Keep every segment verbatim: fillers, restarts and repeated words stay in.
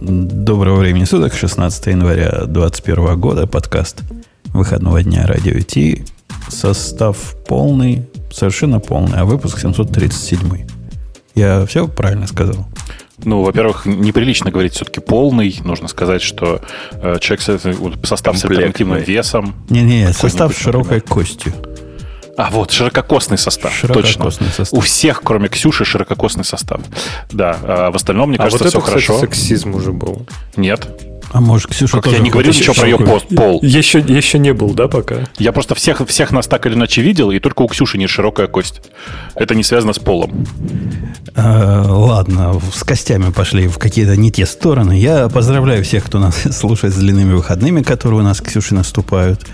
Доброго времени суток, шестнадцатого января две тысячи двадцать первого года, подкаст выходного дня Радио-Т. Состав полный, совершенно полный, а выпуск семьсот тридцать семь. Я все правильно сказал? Ну, во-первых, неприлично говорить все-таки полный. Нужно сказать, что э, человек с, состав с альтернативным весом. Не-не, состав с широкой костью. А, вот, ширококосный состав. Ширококосный точно. Состав. У всех, кроме Ксюши, ширококосный состав. Да, а в остальном, мне а кажется, вот это, все кстати, хорошо. Сексизм уже был. Нет. А может, Ксюша как тоже... Я не говорил ничего про ее пост, пол. Еще, еще не был, да, пока? Я просто всех, всех нас так или иначе видел, и только у Ксюши не широкая кость. Это не связано с полом. А, ладно, с костями пошли в какие-то не те стороны. Я поздравляю всех, кто нас слушает с длинными выходными, которые у нас, Ксюши, наступают.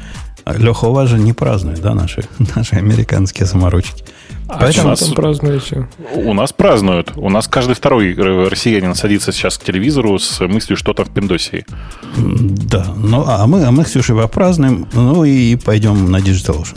Леха, у вас же не празднует, да, наши, наши американские заморочки? А поэтому нас, там празднуете? У нас празднуют. У нас каждый второй россиянин садится сейчас к телевизору с мыслью, что там в Пиндосии. Да, ну а мы, а мы с Ксюшей попразднуем, ну и пойдем на DigitalOcean.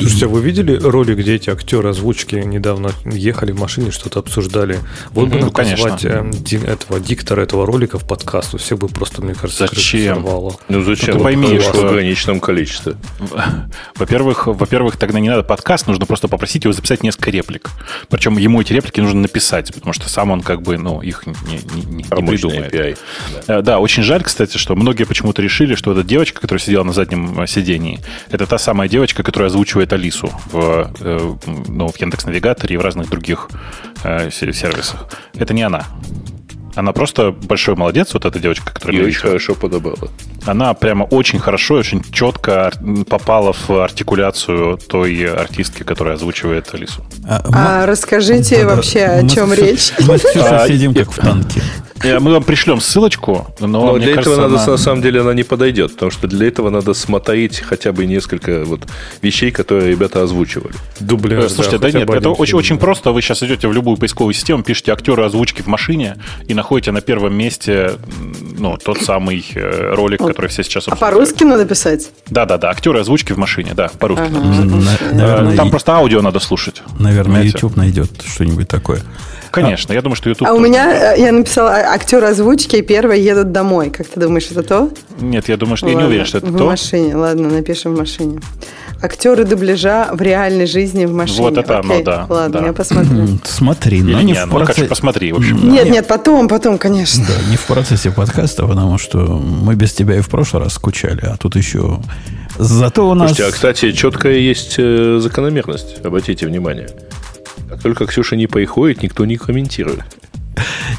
Слушайте, а вы видели ролик, где эти актеры озвучки недавно ехали в машине, что-то обсуждали? Вот бы нам позвать этого диктора этого ролика в подкаст. У всех бы просто, мне кажется, зачем? Ну зачем? Ты пойми, что в ограниченном количестве. Во-первых, во-первых, тогда не надо подкаст, нужно просто попросить его записать несколько реплик. Причем ему эти реплики нужно написать, потому что сам он как бы, ну, их не, не, не придумает. эй пи ай. Да. Да, очень жаль, кстати, что многие почему-то решили, что эта девочка, которая сидела на заднем сидении, это та самая девочка, которая озвучивает Алису в, ну, в Яндекс.Навигаторе и в разных других э, сервисах. Это не она. Она просто большой молодец, вот эта девочка, которая... Ее очень хорошо подобрала. Она прямо очень хорошо, очень четко попала в артикуляцию той артистки, которая озвучивает Алису. А, а мы... расскажите да, вообще, да, о чем речь. Мы сейчас сидим как в танке. Мы вам пришлем ссылочку, но, но мне для кажется, этого надо, она... на самом деле, она не подойдет, потому что для этого надо смотреть хотя бы несколько вот вещей, которые ребята озвучивали. Дубляж. Да, слушайте, да, да нет, это очень, очень просто. Вы сейчас идете в любую поисковую систему, пишете актеры озвучки в машине и находите на первом месте, ну, тот самый ролик, который все сейчас обсуждают. А по-русски надо писать? Да, да, да. Актеры озвучки в машине, да, по-русски. Ага. На, наверное, там и... просто аудио надо слушать. Наверное, понимаете? YouTube найдет что-нибудь такое. Конечно, а, я думаю, что YouTube... А тоже. У меня, я написала, актеры озвучки и первые едут домой. Как ты думаешь, это то? Нет, я думаю, что ладно, я не уверен, что это в то. В машине, ладно, напишем в машине. Актеры дубляжа в реальной жизни в машине. Вот это окей, оно, да. Ладно, да. Я посмотрю. Смотри, но не, не в процессе... Ну, посмотри, в общем. Нет, да. нет, потом, потом, конечно. Да, не в процессе подкаста, потому что мы без тебя и в прошлый раз скучали, а тут еще... Зато у нас... Слушайте, а, кстати, четкая есть закономерность, обратите внимание. Как только Ксюша не приходит, никто не комментирует.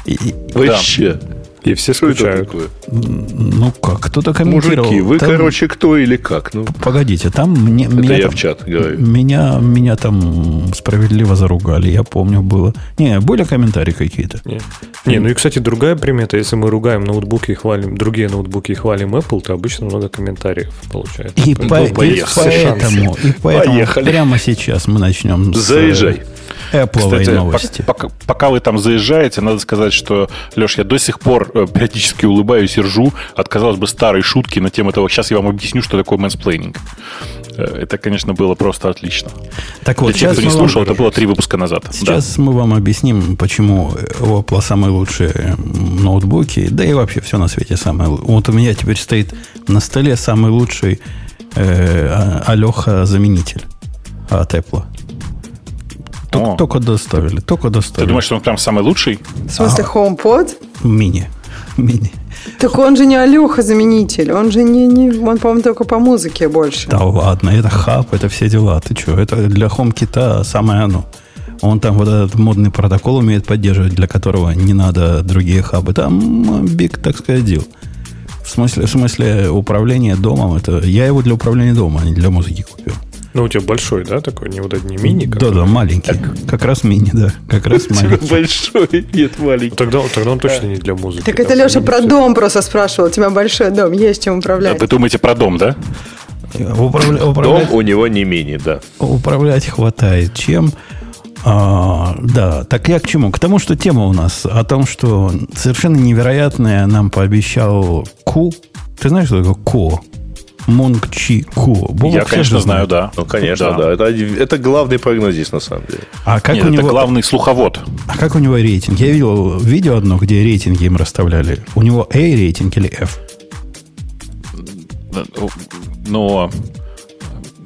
И, вообще. И все скучают. Ну как, кто-то комментировал. Мужики, вы, там... короче, кто или как? Ну... Погодите, там мне, это меня, я там, в чат говорю. Меня, меня там справедливо заругали, я помню, было. Не, были комментарии какие-то. Не. Не, ну и, кстати, другая примета, если мы ругаем ноутбуки и хвалим, другие ноутбуки и хвалим Apple, то обычно много комментариев получается. И, по- и, поэтому, и поэтому поехали. Прямо сейчас мы начнем с... Заезжай. Apple-овые новости. Пока, пока, пока вы там заезжаете, надо сказать, что, Леш, я до сих пор периодически улыбаюсь и ржу от, казалось бы, старой шутки на тему того, сейчас я вам объясню, что такое мэнсплейнинг. Это, конечно, было просто отлично. Так вот, для тех, кто не слушал, это было три выпуска назад. Сейчас да. мы вам объясним, почему у Apple самые лучшие ноутбуки, да и вообще все на свете самое лучшее. Вот у меня теперь стоит на столе самый лучший э, Алеха-заменитель от Apple. Только, только доставили, только доставили. Ты думаешь, что он прям самый лучший? В смысле, а, HomePod? Мини. Мини. Так он же не Алёха-заменитель, он же не, не... Он, по-моему, только по музыке больше. Да ладно, это хаб, это все дела, ты что? Это для HomeKit самое оно. Он там вот этот модный протокол умеет поддерживать, для которого не надо другие хабы. Там big, так сказать, deal. В смысле, в смысле управление домом, это я его для управления домом, а не для музыки купил. Ну, у тебя большой, да, такой, не вот этот, не мини? Да, да, маленький. Так. Как раз мини, да. Как раз маленький. Большой, нет, маленький. Тогда он точно не для музыки. Так это Леша про дом просто спрашивал. У тебя большой дом, есть чем управлять. Вы думаете про дом, да? Дом у него не мини, да. Управлять хватает чем? А, да, так я к чему? К тому, что тема у нас о том, что совершенно невероятное нам пообещал Ку. Ты знаешь, что такое Ко? Монг Чи Ко. Бог, я, конечно, знаю, да. Ну, конечно, да. да. Это, это главный прогнозист, на самом деле. А как Нет, у это него... главный слуховод. А как у него рейтинг? Я видел видео одно, где рейтинги им расставляли. У него A рейтинг или F? Ну,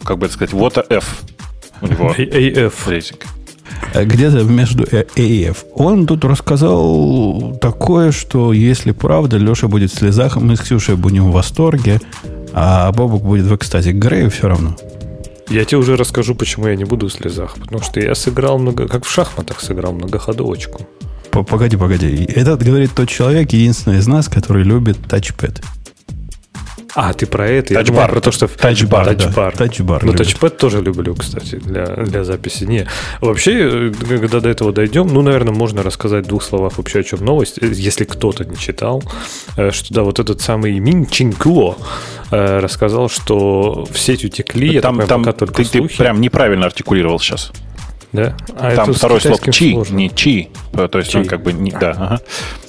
как бы это сказать, вот F. У него A F рейтинг. Где-то между A и F. Он тут рассказал такое, что если правда, Леша будет в слезах, мы с Ксюшей будем в восторге, а Бобок будет в экстазе. Грею все равно. Я тебе уже расскажу, почему я не буду в слезах. Потому что я сыграл много... Как в шахматах сыграл многоходовочку. Погоди, погоди. Этот, говорит, тот человек, единственный из нас, который любит тачпэд. А, ты про это? Touch Bar. Про то, что... Touch Bar, Touch Bar. Да. Touch Bar. Ну, тачпэд тоже люблю, кстати, для, для записи. Не. Вообще, когда до этого дойдем, ну, наверное, можно рассказать в двух словах вообще, о чем новость, если кто-то не читал, что, да, вот этот самый Мин Чинкло рассказал, что в сеть утекли, там, я, там, пока только ты, слухи. Ты прям неправильно артикулировал сейчас. Да? А там второе слово «чи», сложно. Не «чи». То есть, чи. Он как бы... Не, да, ага.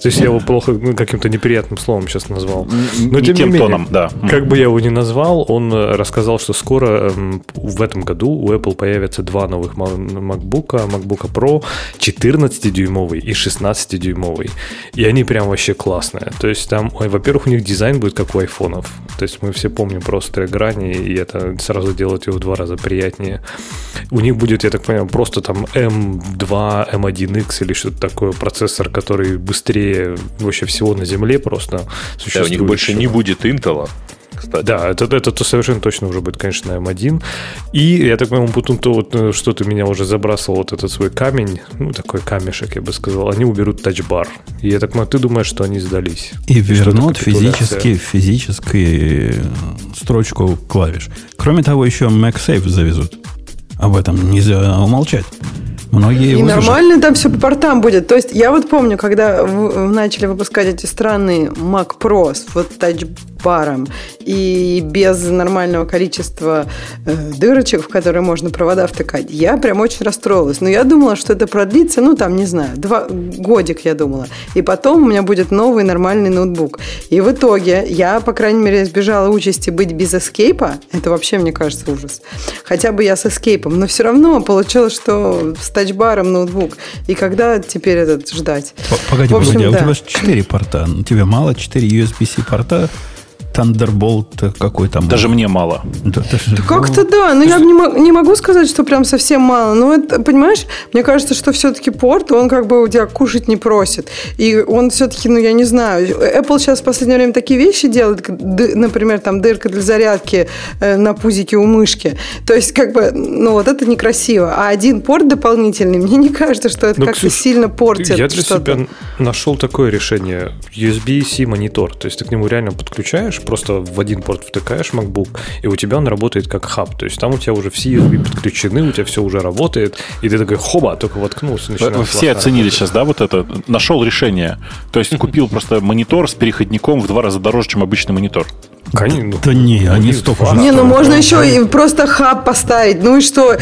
То есть, я его плохо, ну, каким-то неприятным словом сейчас назвал. Но, не тем не менее, тоном, да. Как бы я его ни назвал, он рассказал, что скоро эм, в этом году у Apple появятся два новых MacBook'а, MacBook Pro четырнадцатидюймовый и шестнадцатидюймовый. И они прям вообще классные. То есть, там, во-первых, у них дизайн будет как у айфонов. То есть, мы все помним про острые грани, и это сразу делает его в два раза приятнее. У них будет, я так понимаю, просто там эм два, эм один икс или что-то такое, процессор, который быстрее вообще всего на земле просто существует. Да, у них больше не будет Intel, кстати. Да, это, это то совершенно точно уже будет, конечно, эм один. И я так понимаю, потом то, вот, что ты меня уже забрасывал, вот этот свой камень, ну, такой камешек, я бы сказал, они уберут тачбар. И я так понимаю, ты думаешь, что они сдались. И, и вернут физически, физически строчку клавиш. Кроме того, еще MagSafe завезут. Об этом нельзя умолчать. Многие его и нормально слушают. Там все по портам будет. То есть я вот помню, когда вы начали выпускать эти странные Mac Pro с вот тачбаром и без нормального количества дырочек, в которые можно провода втыкать, я прям очень расстроилась. Но я думала, что это продлится, ну там, не знаю, два, годик я думала. И потом у меня будет новый нормальный ноутбук. И в итоге я, по крайней мере, избежала участи быть без эскейпа. Это вообще, мне кажется, ужас. Хотя бы я с эскейпом. Но все равно получилось, что... тачбаром ноутбук. И когда теперь этот ждать? Погоди, в общем, погоди, а да. У тебя же четыре порта. У тебя мало, четыре ю эс би-C порта. Thunderbolt какой там. Даже был. Мне мало. Да, даже... да как-то да. Но я не, не могу сказать, что прям совсем мало. Но это, понимаешь, мне кажется, что все-таки порт, он как бы у тебя кушать не просит. И он все-таки, ну я не знаю. Apple сейчас в последнее время такие вещи делает, например, там дырка для зарядки на пузике у мышки. То есть как бы, ну вот это некрасиво. А один порт дополнительный, мне не кажется, что это Но, как-то Ксюш, сильно портит. Я для что-то. себя нашел такое решение. ю эс би-C монитор. То есть ты к нему реально подключаешь, просто в один порт втыкаешь MacBook, и у тебя он работает как хаб. То есть там у тебя уже все ю эс би подключены, у тебя все уже работает, и ты такой хоба, только воткнулся. Вы все оценили работать. Сейчас, да, вот это? Нашел решение. То есть купил просто монитор с переходником в два раза дороже, чем обычный монитор. Конечно. Да не, они столько же. Не, ну можно еще и просто хаб поставить. Ну и что?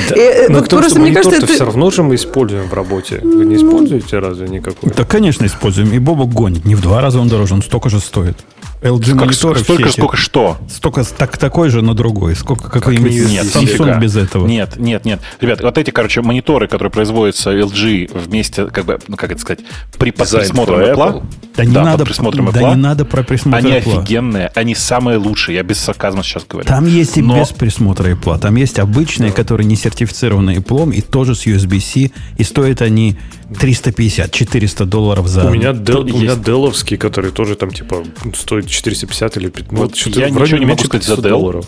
Просто мне кажется, это все равно же мы используем в работе. Вы не используете разве никакой? Да, конечно, используем. И Бобок гонит. Не в два раза он дороже, он столько же стоит. эл джи мониторы столько, сколько что? Столько так, такой же, но другой. Сколько какой-нибудь нет, Samsung без этого? Нет, нет, нет. Ребят, вот эти, короче, мониторы, которые производятся эл джи вместе, как бы, ну как это сказать, при под присмотром Apple. Да не да, надо, Apple, да не надо про присмотр Apple. Они офигенные, они самые лучшие. Я без сарказма сейчас говорю. Там есть и но... без присмотра Apple. Там есть обычные, да. которые не сертифицированы Apple, и тоже с ю эс би-C. И стоят они триста пятьдесят - четыреста долларов за... У меня делловский, который тоже там типа стоит четыреста пятьдесят или... пятьсот, вот что-то я ничего не могу сказать за Dell,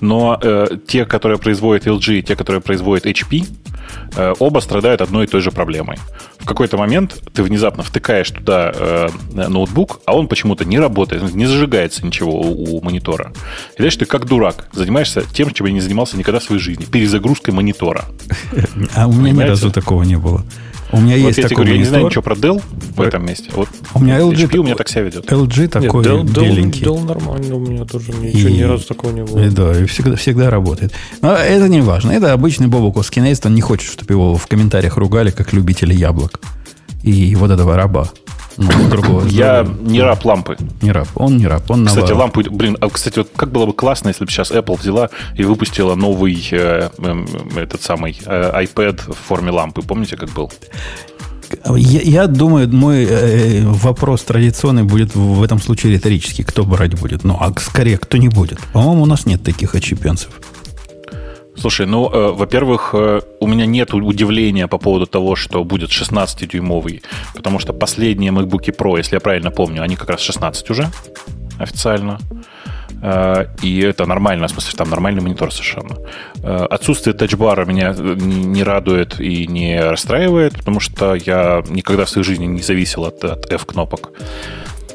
но э, те, которые производят эл джи, и те, которые производят эйч пи, э, оба страдают одной и той же проблемой. В какой-то момент ты внезапно втыкаешь туда э, ноутбук, а он почему-то не работает, не зажигается ничего у, у монитора. И дальше ты как дурак занимаешься тем, чем я не занимался никогда в своей жизни. Перезагрузкой монитора. А у меня ни разу такого не было. У меня вот есть я такой говорю, я не знаю ничего про Dell в этом месте. Вот у меня эл джи, эйч пи у меня так себя ведет. эл джи такой Нет, Dell, беленький. Dell нормально, у меня тоже ничего и, ни разу такого не было. И, да, и всегда, всегда работает. Но это не важно. Это обычный Бобок Скинейст, он не хочет, чтобы его в комментариях ругали, как любители яблок. И вот этого раба. Ну, другого, я другого. Не раб лампы. Не раб. Он не раб. Он кстати, навар... лампу... Блин, а, кстати, вот как было бы классно, если бы сейчас Apple взяла и выпустила новый э, э, этот самый э, iPad в форме лампы. Помните, как был? Я, я думаю, мой э, вопрос традиционный будет в этом случае риторический. Кто брать будет? Ну, а скорее, кто не будет? По-моему, у нас нет таких отщепенцев. Слушай, ну, э, во-первых, э, у меня нет удивления по поводу того, что будет шестнадцатидюймовый, потому что последние MacBook Pro, если я правильно помню, они как раз шестнадцать уже официально. И это нормально, в смысле, там нормальный монитор совершенно. Отсутствие тачбара меня не радует и не расстраивает, потому что я никогда в своей жизни не зависел от, от F-кнопок.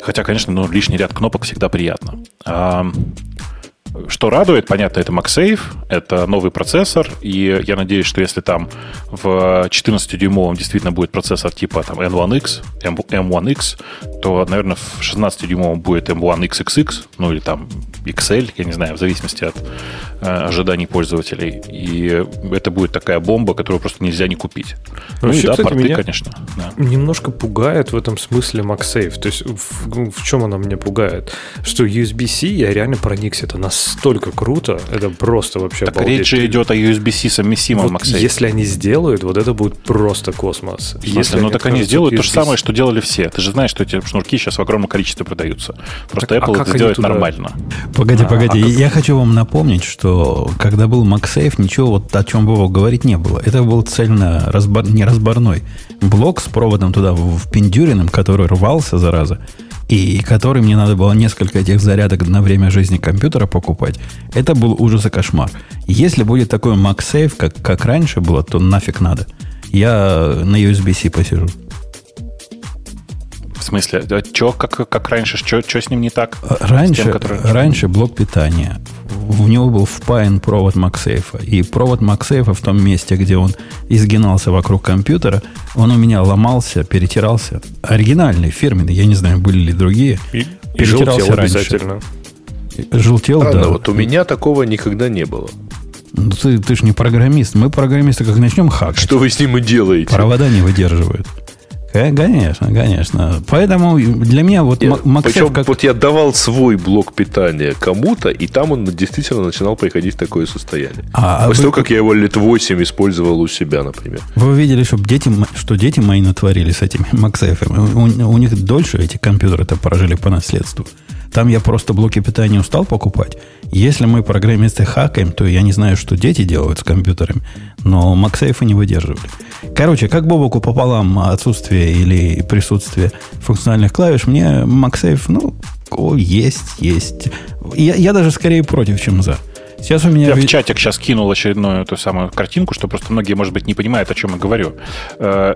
Хотя, конечно, ну, лишний ряд кнопок всегда приятно. Что радует, понятно, это MagSafe, это новый процессор, и я надеюсь, что если там в четырнадцатидюймовом действительно будет процессор типа там, Эн один Икс, Эм один Икс, то, наверное, в шестнадцатидюймовом будет Эм один Икс Икс Икс, ну или там икс эль, я не знаю, в зависимости от э, ожиданий пользователей. И это будет такая бомба, которую просто нельзя не купить. Ну, ну вообще, и да, кстати, порты, меня конечно. Да. Немножко пугает в этом смысле MagSafe. То есть в, в чем она меня пугает? Что ю эс би-C, я реально проникся, это нас столько круто, это просто вообще так обалдеть. Речь же идет о ю эс би-C совместимом вот MagSafe. Если они сделают, вот это будет просто космос. Если, если ну так они сделают ю эс би-C. То же самое, что делали все. Ты же знаешь, что эти шнурки сейчас в огромном количестве продаются. Просто так, Apple а это сделает туда... нормально. Погоди, а, погоди. А как... Я хочу вам напомнить, что когда был MagSafe, ничего вот о чем Бобок говорить не было. Это был цельно разбор... неразборной блок с проводом туда впендюренным, который рвался, зараза. И который мне надо было несколько этих зарядок на время жизни компьютера покупать. Это был ужас и кошмар. Если будет такой MagSafe, как, как раньше было, то нафиг надо. Я на ю эс би-C посижу. В смысле? А чё, как, как раньше? Что с ним не так? Раньше, тем, который... раньше блок питания. В него был впаян провод MagSafe. И провод MagSafe в том месте, где он изгинался вокруг компьютера, он у меня ломался, перетирался. Оригинальный, фирменный, я не знаю, были ли другие. И, и желтел раньше. Обязательно. Желтел, странно, да. Вот у меня такого никогда не было. Ну, ты, ты же не программист. Мы программисты как начнем хакать. Что вы с ним и делаете? Провода не выдерживают. Конечно, конечно. Поэтому для меня вот MagSafe... Причем как... вот я давал свой блок питания кому-то, и там он действительно начинал приходить в такое состояние. А, После а вы... того, как я его лет восемь использовал у себя, например. Вы видели, что дети, что дети мои натворили с этими MagSafe? У, у них дольше эти компьютеры-то прожили по наследству. Там я просто блоки питания устал покупать. Если мы программисты хакаем, то я не знаю, что дети делают с компьютерами, но MagSafe не выдерживали. Короче, как Бобоку пополам отсутствие или присутствие функциональных клавиш, мне MagSafe, ну, о, есть, есть. Я, я даже скорее против, чем за. Сейчас у меня... Я в чатик сейчас кинул очередную эту самую картинку, что просто многие, может быть, не понимают, о чем я говорю.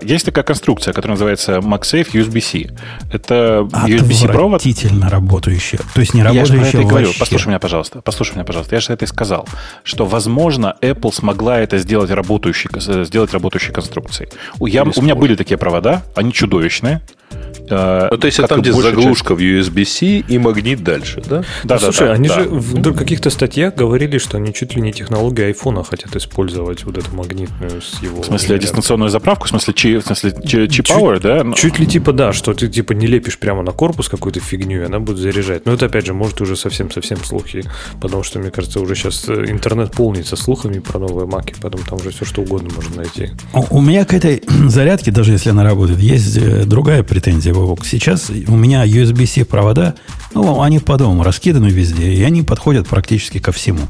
Есть такая конструкция, которая называется MagSafe ю эс би-C. Это ю эс би-C провод. Отвратительно работающая. То есть не работающая вообще. Я же про это говорю. Послушай меня, пожалуйста. Послушай меня, пожалуйста. Я же это и сказал, что, возможно, Apple смогла это сделать работающей, сделать работающей конструкцией. Я, у меня были такие провода, они чудовищные. Ну, то есть как там, где заглушка в ю эс би-C и магнит дальше, да? Да, ну, да, слушай, да, они да. же в каких-то статьях говорили, что они чуть ли не технологию айфона хотят использовать, вот эту магнитную с его... В смысле, или... дистанционную заправку? В смысле, чи, в смысле чи, чип power, да? Но... Чуть ли типа, да, что ты типа не лепишь прямо на корпус какую-то фигню, и она будет заряжать. Но это, опять же, может уже совсем-совсем слухи, потому что, мне кажется, уже сейчас интернет полнится слухами про новые маки, поэтому там уже все что угодно можно найти. У меня к этой зарядке, даже если она работает, есть другая претензия. Сейчас у меня ю эс би-C провода, ну, они по дому раскиданы везде, и они подходят практически ко всему.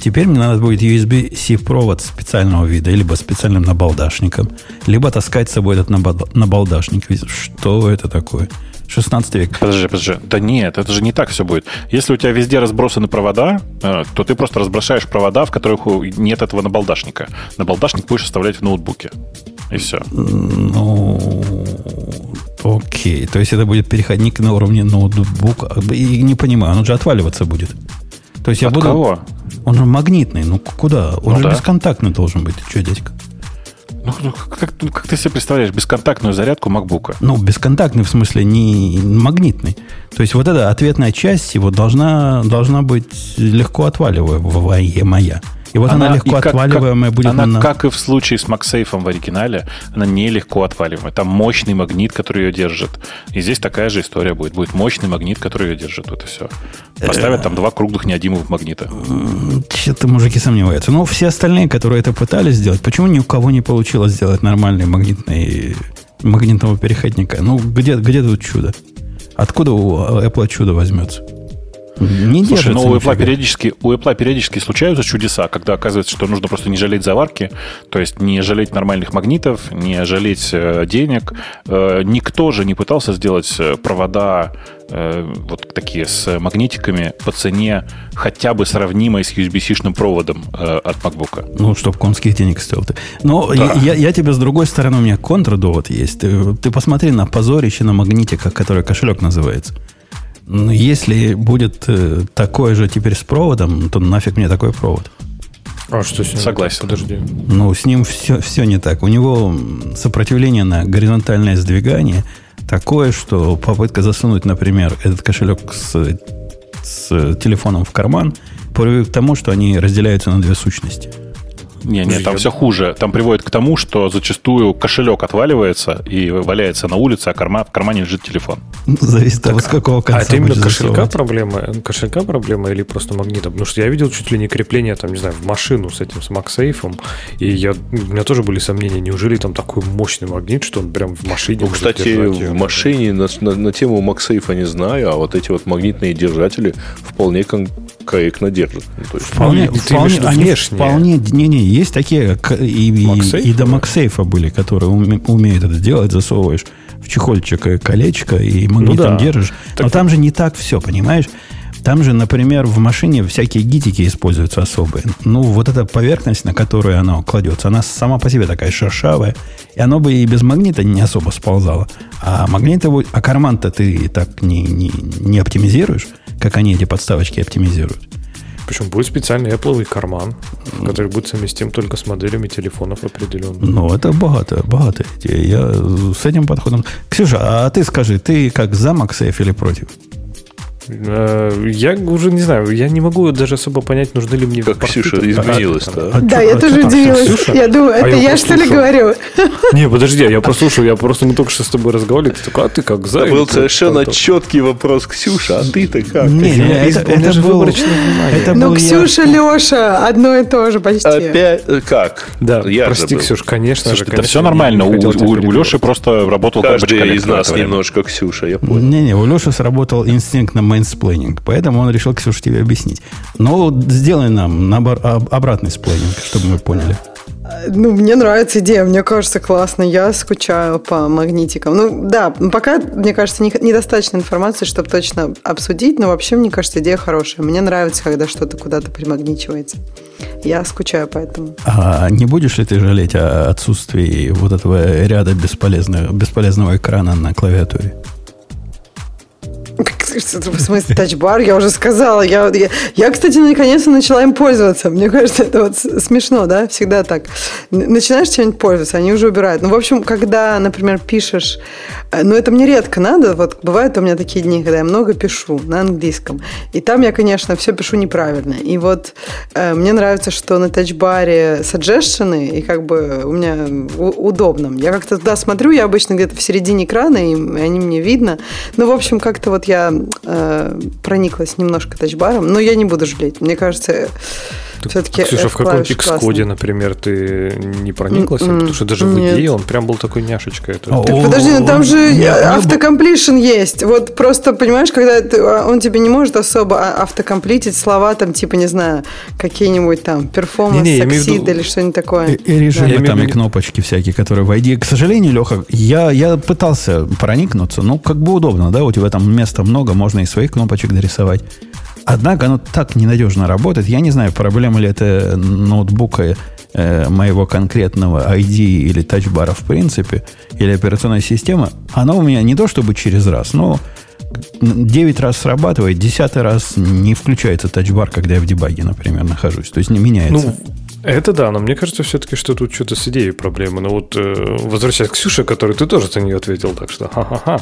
Теперь мне надо будет ю эс би-C провод специального вида, либо специальным набалдашником, либо таскать с собой этот набалдашник. Что это такое? шестнадцатый век. Подожди, подожди. Да нет, это же не так все будет. Если у тебя везде разбросаны провода, то ты просто разбросаешь провода, в которых нет этого набалдашника. Набалдашник будешь оставлять в ноутбуке. И все. Ну, окей. То есть это будет переходник на уровне ноутбука. И не понимаю, он же отваливаться будет. То есть я От буду... кого? Он же магнитный. Ну, куда? Он ну, же да. бесконтактный должен быть. Ты что, дядька? Ну, как, как ты себе представляешь бесконтактную зарядку MacBook'а? Ну, бесконтактный в смысле не магнитный. То есть вот эта ответная часть его должна, должна быть легко отваливаемая. И вот она, она легко как, отваливаемая как, будет... Она, на... как и в случае с MagSafe в оригинале, она не легко отваливаемая. Там мощный магнит, который ее держит. И здесь такая же история будет. Будет мощный магнит, который ее держит. Вот и все. Поставят там два круглых неодимовых магнита. Что-то мужики сомневаются. Но все остальные, которые это пытались сделать, почему ни у кого не получилось сделать нормальный магнитный, магнитного переходника? Ну, где, где тут чудо? Откуда у Apple чудо возьмется? Не Слушай, но у Apple, периодически, у Apple периодически случаются чудеса, когда оказывается, что нужно просто не жалеть заварки, то есть не жалеть нормальных магнитов, не жалеть денег. Никто же не пытался сделать провода вот такие с магнитиками по цене хотя бы сравнимой с ю эс би-C-шным проводом от MacBook. Ну, чтоб конских денег стоил ты. Но да. я, я, я тебе с другой стороны, у меня контрдовод есть. Ты, ты посмотри на позорище на магнитиках, который кошелек называется. Ну, если будет э, такое же теперь с проводом, то нафиг мне такой провод. А что с ним? Согласен. Подожди. Ну, с ним все, все не так. У него сопротивление на горизонтальное сдвигание такое, что попытка засунуть, например, этот кошелек с, с телефоном в карман приводит к тому, что они разделяются на две сущности. Не, не, там все хуже. Там приводит к тому, что зачастую кошелек отваливается и валяется на улице, а карма, в кармане лежит телефон. Зависит от того, с какого конца. А это именно кошелька проблема, кошелька проблема или просто магнита? Потому что я видел чуть ли не крепление, там, не знаю, в машину с этим, с MagSafe, и я, у меня тоже были сомнения, неужели там такой мощный магнит, что он прям в машине... Ну, кстати, в машине на, на, на тему MagSafe не знаю, а вот эти вот магнитные держатели вполне корректно держат. Ну, вполне, есть, вполне, вполне, вполне, не-не, есть такие, и, MagSafe, и, и до MagSafe были, которые уме, умеют это делать, засовываешь в чехольчик колечко и магнитом ну да. держишь. Так... Но там же не так все, понимаешь? Там же, например, в машине всякие гитики используются особые. Ну, вот эта поверхность, на которую оно кладется, она сама по себе такая шершавая, и оно бы и без магнита не особо сползало. А магнитовый, а карман-то ты так не, не, не оптимизируешь, как они эти подставочки оптимизируют. Причем будет специальный Apple-овый карман, который будет совместим только с моделями телефонов определенных. Ну, это богатая, богатая идея. Я с этим подходом... Ксюша, а ты скажи, ты как за MagSafe или против? Я уже не знаю, я не могу даже особо понять, нужны ли мне... Как Ксюша изменилась-то. А, да, а, я а, тоже а, удивилась. Я думаю, это а я, я что ли говорю? Не, подожди, я прослушал, я просто не только что с тобой разговаривал. Ты такой, а ты как за? Это был совершенно четкий вопрос, Ксюша, а ты-то как? Не, не, это, это же выборочное внимание. Ну, Ксюша, Леша, одно и то же почти. Опять? Как? Да, прости, Ксюш, конечно же. Да все нормально, у Леши просто работал... Каждый из нас немножко Ксюша, я понял. Не-не, у Леши сработал инстинкт на мейнсплейнинг. Поэтому он решил, Ксюша, тебе объяснить. Но сделай нам набор, об, обратный сплейнинг, чтобы мы поняли. Ну, мне нравится идея, мне кажется, классно. Я скучаю по магнитикам. Ну, да, пока, мне кажется, не, недостаточно информации, чтобы точно обсудить, но вообще, мне кажется, идея хорошая. Мне нравится, когда что-то куда-то примагничивается. Я скучаю по этому. А не будешь ли ты жалеть о отсутствии вот этого ряда бесполезного, бесполезного экрана на клавиатуре? В смысле, тачбар, я уже сказала. Я, я, я, кстати, наконец-то начала им пользоваться. Мне кажется, это вот смешно, да? Всегда так. Начинаешь чем-нибудь пользоваться, они уже убирают. Ну, в общем, когда, например, пишешь... Ну, это мне редко надо. Вот бывают у меня такие дни, когда я много пишу на английском. И там я, конечно, все пишу неправильно. И вот э, мне нравится, что на тачбаре саджешены, и как бы у меня у- удобно. Я как-то туда смотрю, я обычно где-то в середине экрана, и они мне видно. Ну, в общем, как-то вот я... прониклась немножко тачбаром, но я не буду жалеть. Мне кажется, Все-таки Ксюша, F-клавиш в каком-нибудь Xcode, например, ты не прониклась? Mm-mm. Потому что даже в И Ди И он прям был такой няшечкой. Так подожди, ну там же автокомплишн есть. Вот просто, понимаешь, когда он тебе не может особо автокомплитить слова, там, типа, не знаю, какие-нибудь там перформанс, саксид или что-нибудь такое. Режимы там и кнопочки всякие, которые в И Ди И. К сожалению, Леха, я пытался проникнуться, ну, как бы удобно, да, у тебя там места много, можно и своих кнопочек дорисовать. Однако оно так ненадежно работает. Я не знаю, проблема ли это ноутбука э, моего конкретного ай ди и или Touch Bar в принципе, или операционной системы. Оно у меня не то чтобы через раз, но девять раз срабатывает, десять раз не включается Touch Bar, когда я в дебаге, например, нахожусь. То есть не меняется. Ну, это да, но мне кажется все-таки, что тут что-то с идеей проблемы. Но вот э, возвращаясь к Ксюше, который ты тоже за нее ответил, так что ха-ха-ха.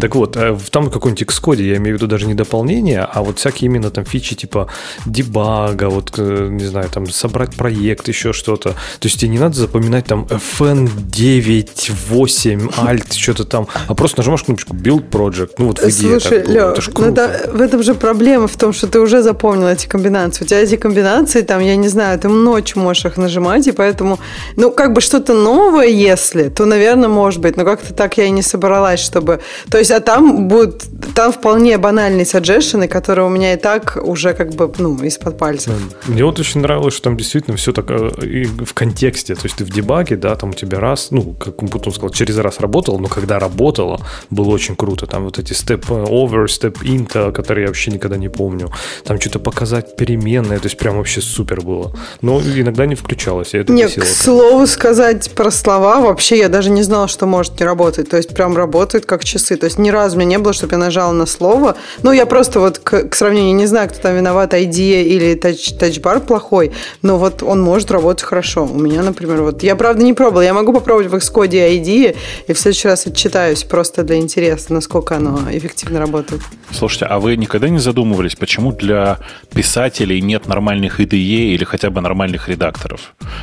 Так вот, э, там какой-нибудь Xcode, я имею в виду даже не дополнение, а вот всякие именно там фичи типа дебага, вот, э, не знаю, там собрать проект, еще что-то. То есть тебе не надо запоминать там эф эн девять восемь альт, что-то там, а просто нажимаешь кнопочку Build Project, ну вот в идее. Слушай, Лёв, ну да, в этом же проблема в том, что ты уже запомнил эти комбинации. У тебя эти комбинации там, я не знаю, там ночью можешь их нажимать, и поэтому, ну, как бы что-то новое, если, то, наверное, может быть, но как-то так я и не собралась, чтобы, то есть, а там будут, там вполне банальные саджешены, которые у меня и так уже, как бы, ну, из-под пальцев. Мне вот очень нравилось, что там действительно все так в контексте, то есть, ты в дебаге, да, там у тебя раз, ну, как будто он сказал, через раз работало, но когда работало, было очень круто, там вот эти step-over, step-into, которые я вообще никогда не помню, там что-то показать переменное, то есть, прям вообще супер было, но иногда не включалась. И это Нет, весело, к слову сказать про слова, вообще я даже не знала, что может не работать. То есть прям работает как часы. То есть ни разу у меня не было, чтобы я нажала на слово. Ну, я просто вот к, к сравнению не знаю, кто там виноват, I D E или тач, тачбар плохой, но вот он может работать хорошо. У меня, например, вот я, правда, не пробовала. Я могу попробовать в Xcode I D E и в следующий раз отчитаюсь просто для интереса, насколько оно эффективно работает. Слушайте, а вы никогда не задумывались, почему для писателей нет нормальных I D E или хотя бы нормальных редакторов?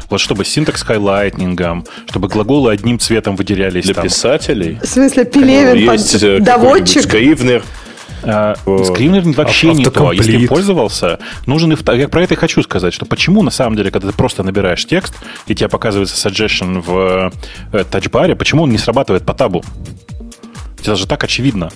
Вот чтобы синтакс хайлайтнингом, чтобы глаголы одним цветом выделялись. Для там. писателей? В смысле, Пелевин, под... доводчик? Скривнер. А, Скривнер вообще а, не то. Если им пользовался, нужен и второй. Я про это и хочу сказать, что почему на самом деле, когда ты просто набираешь текст, и тебе показывается suggestion в э, тачбаре, почему он не срабатывает по табу? Это же так очевидно.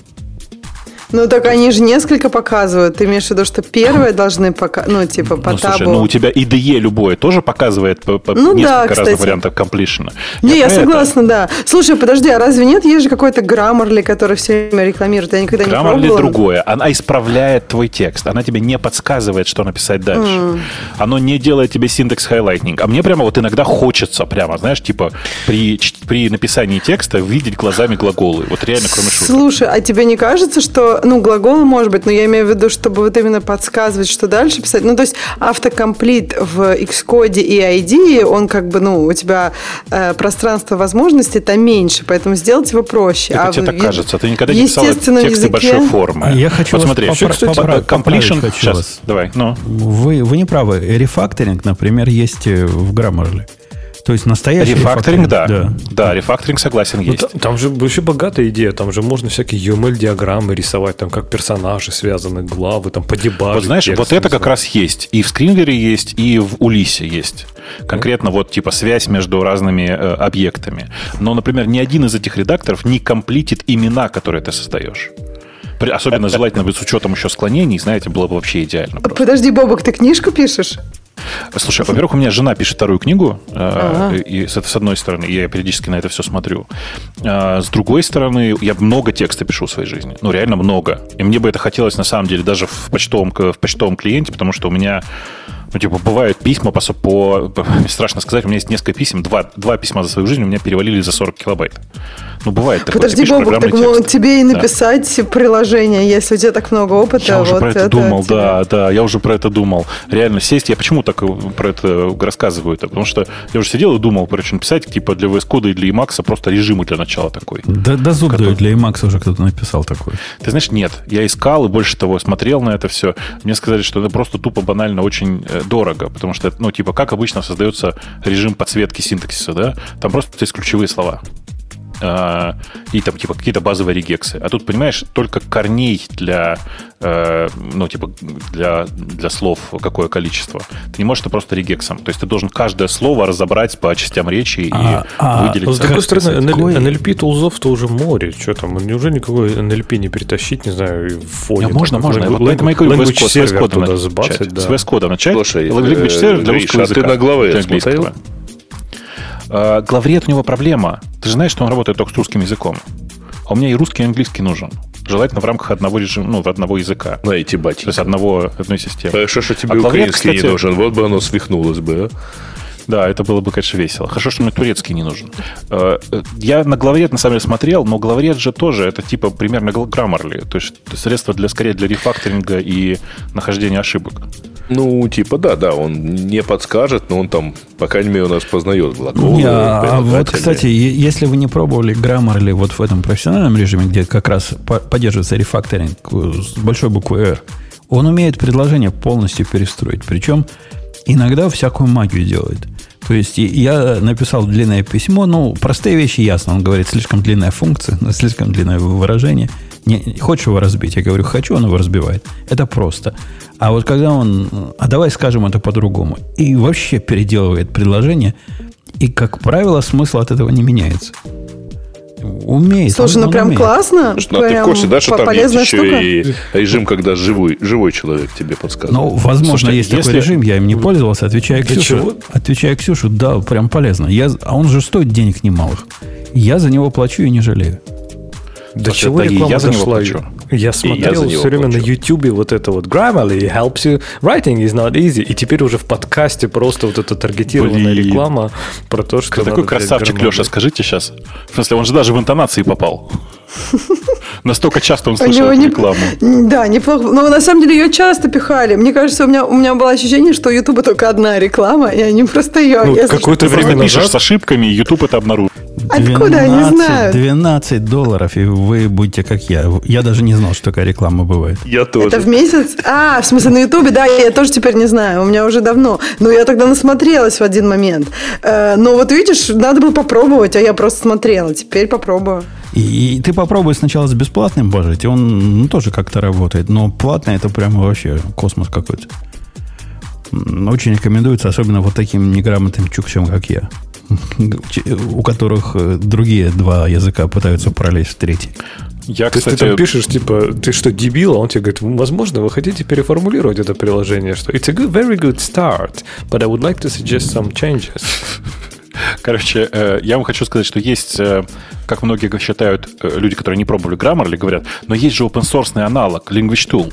Ну, так они же несколько показывают. Ты имеешь в виду, что первые должны показать, ну, типа, по ну, табу. Слушай, ну, у тебя И Д Е любое тоже показывает по, по ну, несколько да, разных вариантов комплишена. Не, я, я согласна, это... да. Слушай, подожди, а разве нет? Есть же какой-то Grammarly, который все время рекламирует. Я никогда Grammarly не пробовала. Grammarly другое. Она исправляет твой текст. Она тебе не подсказывает, что написать дальше. Mm. Оно не делает тебе синтекс хайлайтнинг. А мне прямо вот иногда хочется прямо, знаешь, типа, при, при написании текста видеть глазами глаголы. Вот реально, кроме шуток. Слушай, а тебе не кажется, что ну, глаголы, может быть, но я имею в виду, чтобы вот именно подсказывать, что дальше писать. Ну, то есть, автокомплит в Xcode и I D E, он как бы, ну, у тебя э, пространство возможностей там меньше, поэтому сделать его проще. Это а тебе в, так кажется. Ты никогда не писал тексты языке... большой формы. Я хочу вот вас смотри, попра- кстати, попра- completion. Хочу сейчас, вас. Давай. Ну. Вы, вы не правы. Рефакторинг, например, есть в Grammarly. То есть настоящий рефакторинг, рефакторинг да. да. Да, рефакторинг, согласен, есть. Ну, там же вообще богатая идея. Там же можно всякие ю эм эл-диаграммы рисовать, там как персонажи связаны, главы, там подебажить. Вот знаешь, текст, вот это как раз есть. И в Скринвере есть, и в Улисе есть. Конкретно mm-hmm. вот типа связь между разными э, объектами. Но, например, ни один из этих редакторов не комплитит имена, которые ты создаешь. Особенно желательно с учетом еще склонений, знаете, было бы вообще идеально. Просто. Подожди, Бобок, ты книжку пишешь? Слушай, во-первых, у меня жена пишет вторую книгу, ага. и с одной стороны, я периодически на это все смотрю. С другой стороны, я много текста пишу в своей жизни, ну реально много. И мне бы это хотелось на самом деле даже в почтовом, в почтовом клиенте, потому что у меня, ну типа, бывают письма по, по, по страшно сказать, у меня есть несколько писем, два, два письма за свою жизнь у меня перевалили за сорок килобайт. Ну бывает такое. Подожди, Бобок, так текст. Тебе и написать да. приложение, если у тебя так много опыта. Я вот уже про это, это думал, тебе... да, да, я уже про это думал. Реально сесть, я почему так про это рассказываю, потому что я уже сидел и думал, короче, написать типа для ви эс Code и для Emacs просто режимы для начала такой. Да, да зуб который... даю, для Emacs уже кто-то написал такой. Ты знаешь, нет, я искал и больше того смотрел на это все. Мне сказали, что это просто тупо банально очень дорого, потому что, ну, типа, как обычно создается режим подсветки синтаксиса, да? Там просто есть ключевые слова. э, и там типа какие-то базовые регексы. А тут, понимаешь, только корней для, э, ну, типа для, для слов какое количество. Ты не можешь это просто регексом. То есть ты должен каждое слово разобрать по частям речи а, и а, выделить. С другой стороны, эн эл пи тулзов-то уже море. Что там? Неужели никакой эн эл пи не перетащить, не знаю, в фоне? Да, можно, можно. С ви эс Code начать. Слушай, Гриша, а ты на Главреда смотрел? Главред, у него проблема. Ты же знаешь, что он работает только с русским языком. А у меня и русский, и английский нужен. Желательно в рамках одного режима, ну, одного языка. На эти батики. То есть одного, одной системы. Хорошо, что тебе а украинский не нужен. Вот бы оно свихнулось бы, а? Да, это было бы, конечно, весело. Хорошо, что мне турецкий не нужен. Я на Главред, на самом деле, смотрел, но Главред же тоже, это типа примерно Grammarly. То есть средство для, скорее, для рефакторинга и нахождения ошибок. Ну, типа, да, да, он не подскажет, но он там, по крайней мере, у нас познает глаголы. А вот, кстати, если вы не пробовали Grammarly вот в этом профессиональном режиме, где как раз поддерживается рефакторинг с большой буквы R, он умеет предложение полностью перестроить. Причем иногда всякую магию делает. То есть я написал длинное письмо, ну, простые вещи ясно. Он говорит, слишком длинная функция, слишком длинное выражение. Не, хочешь его разбить? Я говорю, хочу, он его разбивает. Это просто. А вот когда он, а давай скажем это по-другому. И вообще переделывает предложение. И, как правило, смысл от этого не меняется. Умеет. Слушай, он, ну он прям умеет. Классно. Слушай, ну, прям ты в курсе, да, что там есть еще штука? И режим, когда живой, живой человек тебе подсказывает. Ну, возможно, слушай, есть если... такой режим, я им не пользовался. Отвечаю Ксюшу, отвечаю Ксюшу, да, прям полезно. Я... А он же стоит денег немалых. Я за него плачу и не жалею. До вот чего реклама дошла? Я смотрел я все время плачу. На Ютубе вот это вот Grammarly helps you, writing is not easy. И теперь уже в подкасте просто вот эта таргетированная Блин. реклама про то, что... Такой красавчик, Леша, скажите сейчас. В смысле, он же даже в интонации попал. Настолько часто он слышал эту рекламу. Да, неплохо. Но на самом деле ее часто пихали. Мне кажется, у меня, у меня было ощущение, что у Ютуба только одна реклама, и они просто ее... Ну, какое-то время назад... пишешь с ошибками, и Ютуб это обнаружил. Откуда они знают? двенадцать долларов, и вы будете как я. Я даже не знал, что такая реклама бывает. Я тоже. Это в месяц? А, в смысле, на Ютубе? Да, я тоже теперь не знаю. У меня уже давно. Но я тогда насмотрелась в один момент. Но вот видишь, надо было попробовать, а я просто смотрела. Теперь попробую. И, и ты попробуй сначала с бесплатным бажить, и он ну, тоже как-то работает. Но платно это прямо вообще космос какой-то. Очень рекомендуется, особенно вот таким неграмотным чукчам, как я. У которых другие два языка пытаются пролезть в третий. Я, кстати, ты там пишешь, типа, ты что, дебил? А он тебе говорит, возможно, вы хотите переформулировать это приложение, что it's a good, very good start, but I would like to suggest some changes. Короче, я вам хочу сказать, что есть, как многие считают, люди, которые не пробовали Grammarly, говорят, но есть же open-source аналог, LanguageTool.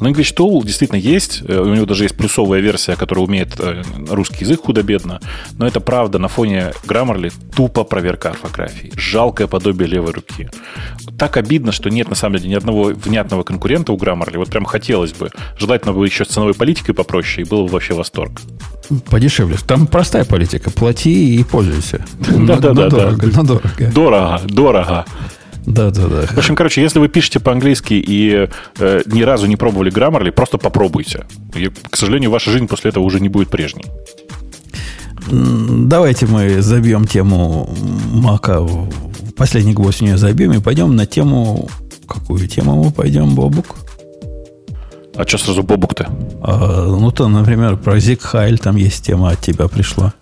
LanguageTool действительно есть, у него даже есть плюсовая версия, которая умеет русский язык худо-бедно, но это правда на фоне Grammarly тупо проверка орфографии, жалкое подобие левой руки. Так обидно, что нет на самом деле ни одного внятного конкурента у Grammarly, вот прям хотелось бы, желательно бы еще с ценовой политикой попроще, и было бы вообще восторг. Подешевле. Там простая политика. Плати и пользуйся. Да-да-да. Дорого. Дорого. Дорого. Да-да-да. В общем, короче, если вы пишете по-английски и э, ни разу не пробовали Grammarly, просто попробуйте. И, к сожалению, ваша жизнь после этого уже не будет прежней. Давайте мы забьем тему Мака. Последний гвоздь в нее забьем и пойдем на тему... Какую тему мы пойдем, Бобук? А что сразу бобук-то? А, ну, то, например, про zip файл там есть тема, от тебя пришла.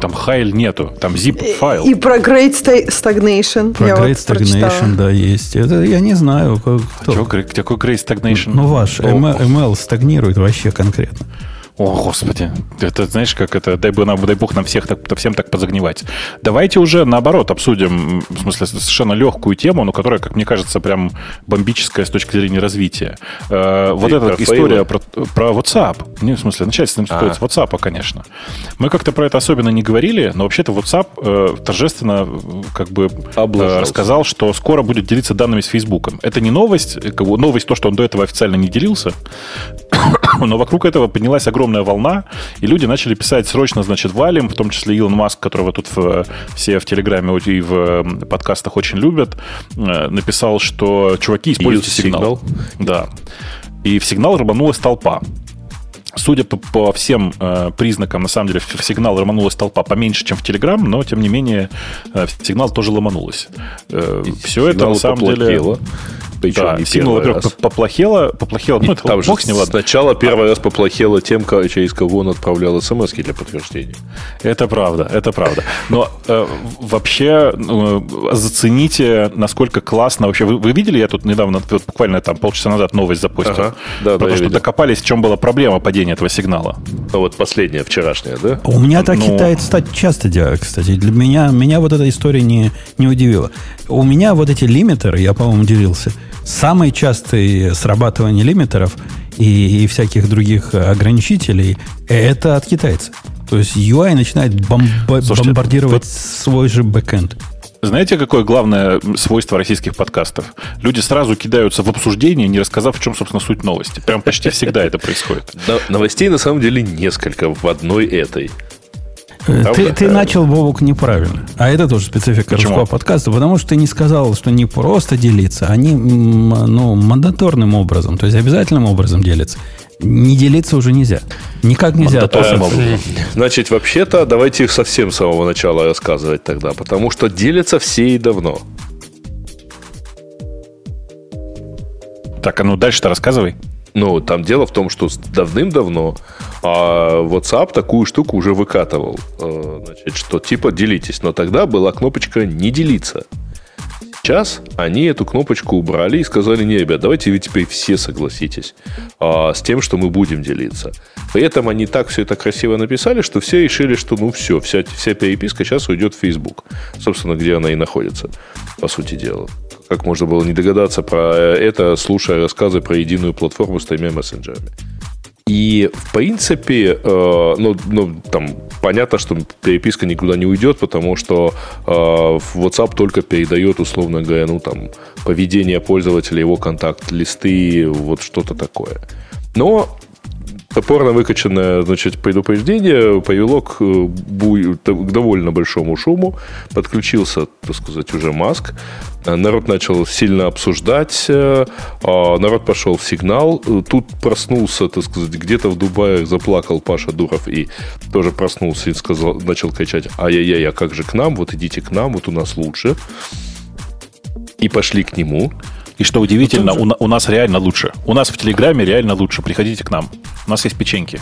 Там файл нету, там zip файл. И, и про Great Stagnation. Про я Great вот Stagnation, прочитала. Да, есть. Это я не знаю. Кто... А что, какой Great Stagnation? Ну, ваш эм эл стагнирует вообще конкретно. О, Господи, это, знаешь, как это, дай, бы, дай бог нам всех так, всем так подзагнивать. Давайте уже, наоборот, обсудим, в смысле, совершенно легкую тему, но которая, как мне кажется, прям бомбическая с точки зрения развития. Э, вот эта история про, про WhatsApp. Не, в смысле, начать с WhatsApp, конечно. Мы как-то про это особенно не говорили, но вообще-то WhatsApp э, торжественно как бы э, рассказал, что скоро будет делиться данными с Facebook. Это не новость, как бы, новость то, что он до этого официально не делился, но вокруг этого поднялась огромная волна, и люди начали писать срочно, значит, валим, в том числе Илон Маск, которого тут в, все в Телеграме и в подкастах очень любят, написал, что чуваки, используйте сигнал. сигнал. Да. И в сигнал рванулась толпа. Судя по, по всем э, признакам, на самом деле, в сигнал ломанулась толпа поменьше, чем в Telegram, но, тем не менее, э, в сигнал тоже ломанулась. Э, все это, на самом поплохело. деле... Причем да, не сигнал, во-первых, поплохело. поплохело ну, это бог с ним, ладно. Сначала первый а... раз поплохело тем, через кого он отправлял смс-ки для подтверждения. Это правда, это правда. Но э, вообще э, зацените, насколько классно вообще... Вы, вы видели, я тут недавно, вот, буквально там полчаса назад новость запустил, ага, да, потому да, что докопались, в чем была проблема падения этого сигнала. Ну, вот последняя, вчерашняя, да? У меня так Но... хитает стать часто делать, кстати. Для меня, меня вот эта история не, не удивила. У меня вот эти лимитеры, я, по-моему, делился... Самые частые срабатывания лимитеров и, и всяких других ограничителей – это от китайцев. То есть ю ай начинает бомба- Слушайте, бомбардировать вот... свой же бэкэнд. Знаете, какое главное свойство российских подкастов? Люди сразу кидаются в обсуждение, не рассказав, в чем, собственно, суть новости. Прям почти всегда это происходит. Новостей, на самом деле, несколько в одной этой. Ты, ты начал, Бобок, неправильно. А это тоже специфика русского подкаста. Потому что ты не сказал, что не просто делиться. Они ну, мандаторным образом, то есть обязательным образом делятся. Не делиться уже нельзя. Никак нельзя. Э, значит, вообще-то, давайте их совсем с самого начала рассказывать тогда. Потому что делятся все и давно. Так, а ну дальше-то рассказывай. Ну, там дело в том, что давным-давно а, WhatsApp такую штуку уже выкатывал. А, значит, что типа делитесь. Но тогда была кнопочка «не делиться». Сейчас они эту кнопочку убрали и сказали: не, ребят, давайте вы теперь все согласитесь а, с тем, что мы будем делиться. При этом они так все это красиво написали, что все решили, что ну все, вся, вся переписка сейчас уйдет в Facebook. Собственно, где она и находится, по сути дела. Как можно было не догадаться про это, слушая рассказы про единую платформу с тремя мессенджерами. И, в принципе, э, ну, ну, там, понятно, что переписка никуда не уйдет, потому что э, WhatsApp только передает, условно говоря, ну, там, поведение пользователя, его контакт-листы, вот что-то такое. Но топорно выкачанное, значит, предупреждение повело к, к довольно большому шуму. Подключился, так сказать, уже Маск. Народ начал сильно обсуждать. Народ пошел в сигнал. Тут проснулся, так сказать, где-то в Дубае заплакал Паша Дуров и тоже проснулся и сказал, начал кричать: ай-яй-яй, а как же к нам? Вот идите к нам, вот у нас лучше. И пошли к нему. И что удивительно, ну, у, у нас реально лучше. У нас в Телеграме реально лучше. Приходите к нам. У нас есть печеньки.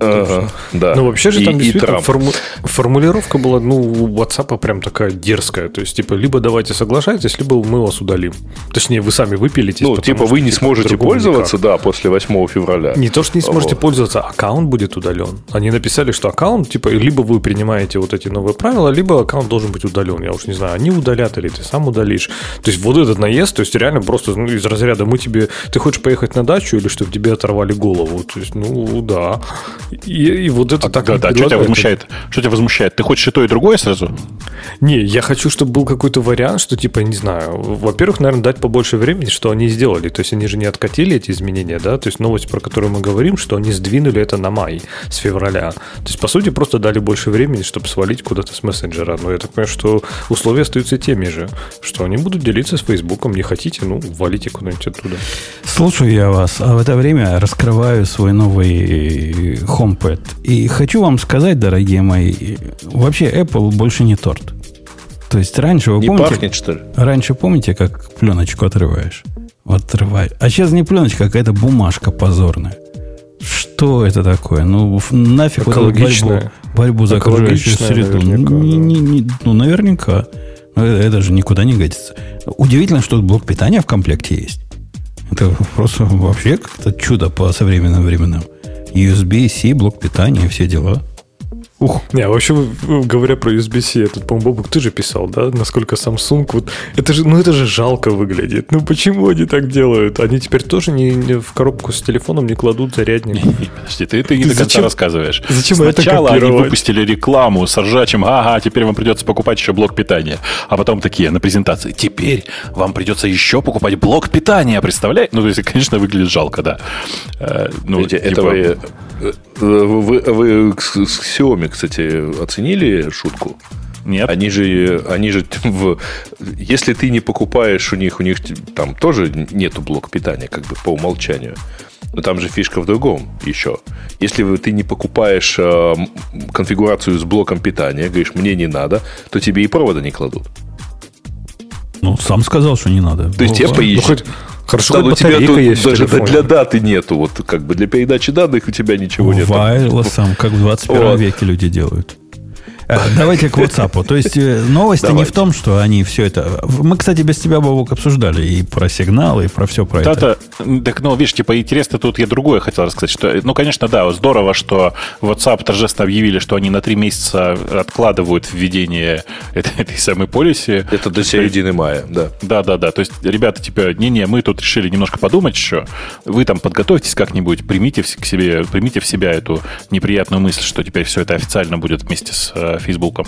Ага, да. Ну, вообще же и, там действительно форму... формулировка была, ну, у WhatsApp прям такая дерзкая. То есть, типа, либо давайте соглашайтесь, либо мы вас удалим. Точнее, вы сами выпилитесь. Ну, типа, вы что, не типа, сможете пользоваться, никак. Да, после восьмого февраля. Не то, что не сможете вот. Пользоваться, аккаунт будет удален. Они написали, что аккаунт, типа, либо вы принимаете вот эти новые правила, либо аккаунт должен быть удален. Я уж не знаю, они удалят или ты сам удалишь. То есть, вот этот наезд, то есть, реально просто ну, из разряда мы тебе... Ты хочешь поехать на дачу или чтобы тебе оторвали голову? То есть, ну, да... И, и вот это а, так да, да. Что тебя возмущает? Что тебя возмущает? Ты хочешь и то, и другое сразу? Не, я хочу, чтобы был какой-то вариант, что типа, не знаю, во-первых, наверное, дать побольше времени, что они сделали. То есть они же не откатили эти изменения, да? То есть новость, про которую мы говорим, что они сдвинули это на май с февраля. То есть, по сути, просто дали больше времени, чтобы свалить куда-то с мессенджера. Но я так понимаю, что условия остаются теми же, что они будут делиться с Фейсбуком. Не хотите, ну, валите куда-нибудь оттуда. Слушаю я вас, а в это время раскрываю свой новый... HomePad. И хочу вам сказать, дорогие мои, вообще Apple больше не торт. То есть раньше, вы не помните... пахнет, что ли? Раньше помните, как пленочку отрываешь? Отрываешь. А сейчас не пленочка, а какая-то бумажка позорная. Что это такое? Ну, нафиг вот эту борьбу, борьбу за окружающую среду. Наверняка, не, не, не, ну, наверняка. Это, это же никуда не годится. Удивительно, что блок питания в комплекте есть. Это просто вообще как-то чудо по современным временам. ю эс би-C, блок питания, все дела. Ух. Не, вообще, говоря про ю эс би-C, этот, по-моему, Бобук, ты же писал, да? Насколько Samsung, вот, это же, ну, это же жалко выглядит. Ну, почему они так делают? Они теперь тоже не, не в коробку с телефоном не кладут зарядник. Подожди, ты, ты не ты до конца зачем? рассказываешь. Зачем Сначала это они выпустили рекламу с ржачим, ага, теперь вам придется покупать еще блок питания. А потом такие на презентации, теперь вам придется еще покупать блок питания, представляете? Ну, то есть, конечно, выглядит жалко, да. Ну, видите, типа... это вы... Вы, вы с Xiaomi, кстати, оценили шутку? Нет. Они же, они же в, если ты не покупаешь у них, у них там тоже нету блока питания, как бы по умолчанию. Но там же фишка в другом еще. Если ты не покупаешь э, конфигурацию с блоком питания, говоришь, мне не надо, то тебе и провода не кладут. Ну, сам сказал, что не надо. То есть, ну, тебе поищут. Ну, хорошо, у тебя тут есть даже для даты нету. Вот как бы для передачи данных у тебя ничего нет. Вайлосом, как в двадцать первом веке люди делают. Давайте к WhatsApp. То есть, новости не в том, что они все это... Мы, кстати, без тебя, Бабок, обсуждали и про сигналы, и про все про это. Так, ну, видишь, типа, интересно тут я другое хотел рассказать. Что, ну, конечно, да, здорово, что WhatsApp торжественно объявили, что они на три месяца откладывают введение этой, этой самой полиси. Это до середины мая, да. Да-да-да. То есть, ребята, типа, не-не, мы тут решили немножко подумать еще. Вы там подготовьтесь как-нибудь, примите в, к себе, примите в себя эту неприятную мысль, что теперь все это официально будет вместе с Фейсбуком.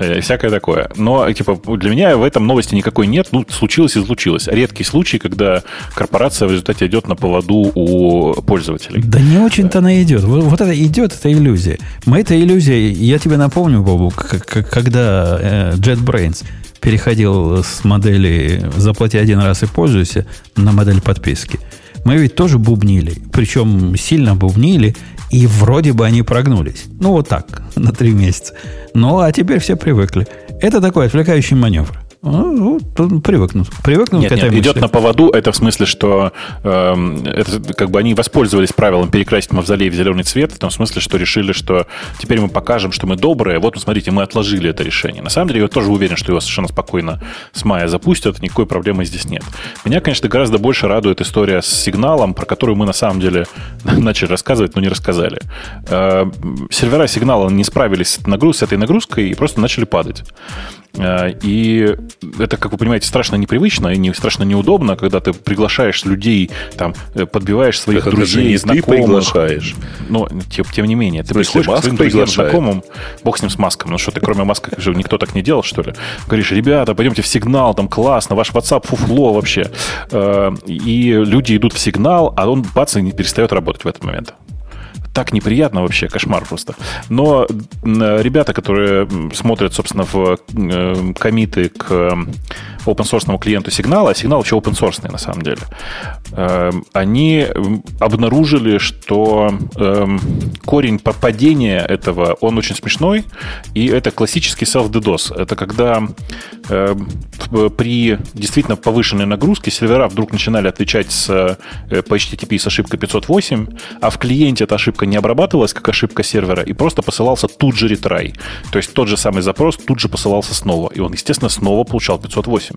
Э, всякое такое. Но, типа, для меня в этом новости никакой нет. Ну, случилось и случилось. Редкий случай, когда корпорация в результате идет на поводу у пользователей. Да не очень-то она идет. Вот, вот это идет, это иллюзия. Мы эта иллюзия, я тебе напомню, Бобу, когда э, JetBrains переходил с модели «заплати один раз и пользуйся» на модель подписки. Мы ведь тоже бубнили. Причем сильно бубнили. И вроде бы они прогнулись. Ну, вот так, на три месяца. Ну, а теперь все привыкли. Это такой отвлекающий маневр. Ну, привыкнут. Привыкнут нет, к этой нет, идет на поводу, это в смысле, что э, это, как бы они воспользовались правилом перекрасить мавзолей в зеленый цвет, в том смысле, что решили, что теперь мы покажем, что мы добрые. Вот, смотрите, мы отложили это решение. На самом деле, я тоже уверен, что его совершенно спокойно с мая запустят, никакой проблемы здесь нет. Меня, конечно, гораздо больше радует история с сигналом, про которую мы на самом деле начали рассказывать, но не рассказали. Э, сервера сигнала не справились с, нагруз, с этой нагрузкой и просто начали падать. И это, как вы понимаете, страшно непривычно и страшно неудобно, когда ты приглашаешь людей, там, подбиваешь своих это друзей, знакомых. Ты приглашаешь. Но, тем, тем не менее, ты приходишь к своим друзьям, знакомым, бог с ним, с Маском. Ну что, ты кроме Маска никто так не делал, что ли? Говоришь, ребята, пойдемте в сигнал, там классно, ваш WhatsApp фуфло вообще. И люди идут в сигнал, а он, бац, и не перестает работать в этот момент. Так неприятно вообще, кошмар просто. Но ребята, которые смотрят, собственно, в коммиты к опенсорсному клиенту сигнала, а сигнал вообще опенсорсный на самом деле, они обнаружили, что корень падения этого, он очень смешной, и это классический self-DDoS. Это когда при действительно повышенной нагрузке сервера вдруг начинали отвечать с, по эйч ти ти пи с ошибкой пятьсот восемь, а в клиенте эта ошибка не обрабатывалась как ошибка сервера, и просто посылался тут же ретрай. То есть тот же самый запрос тут же посылался снова. И он, естественно, снова получал пятьсот восемь.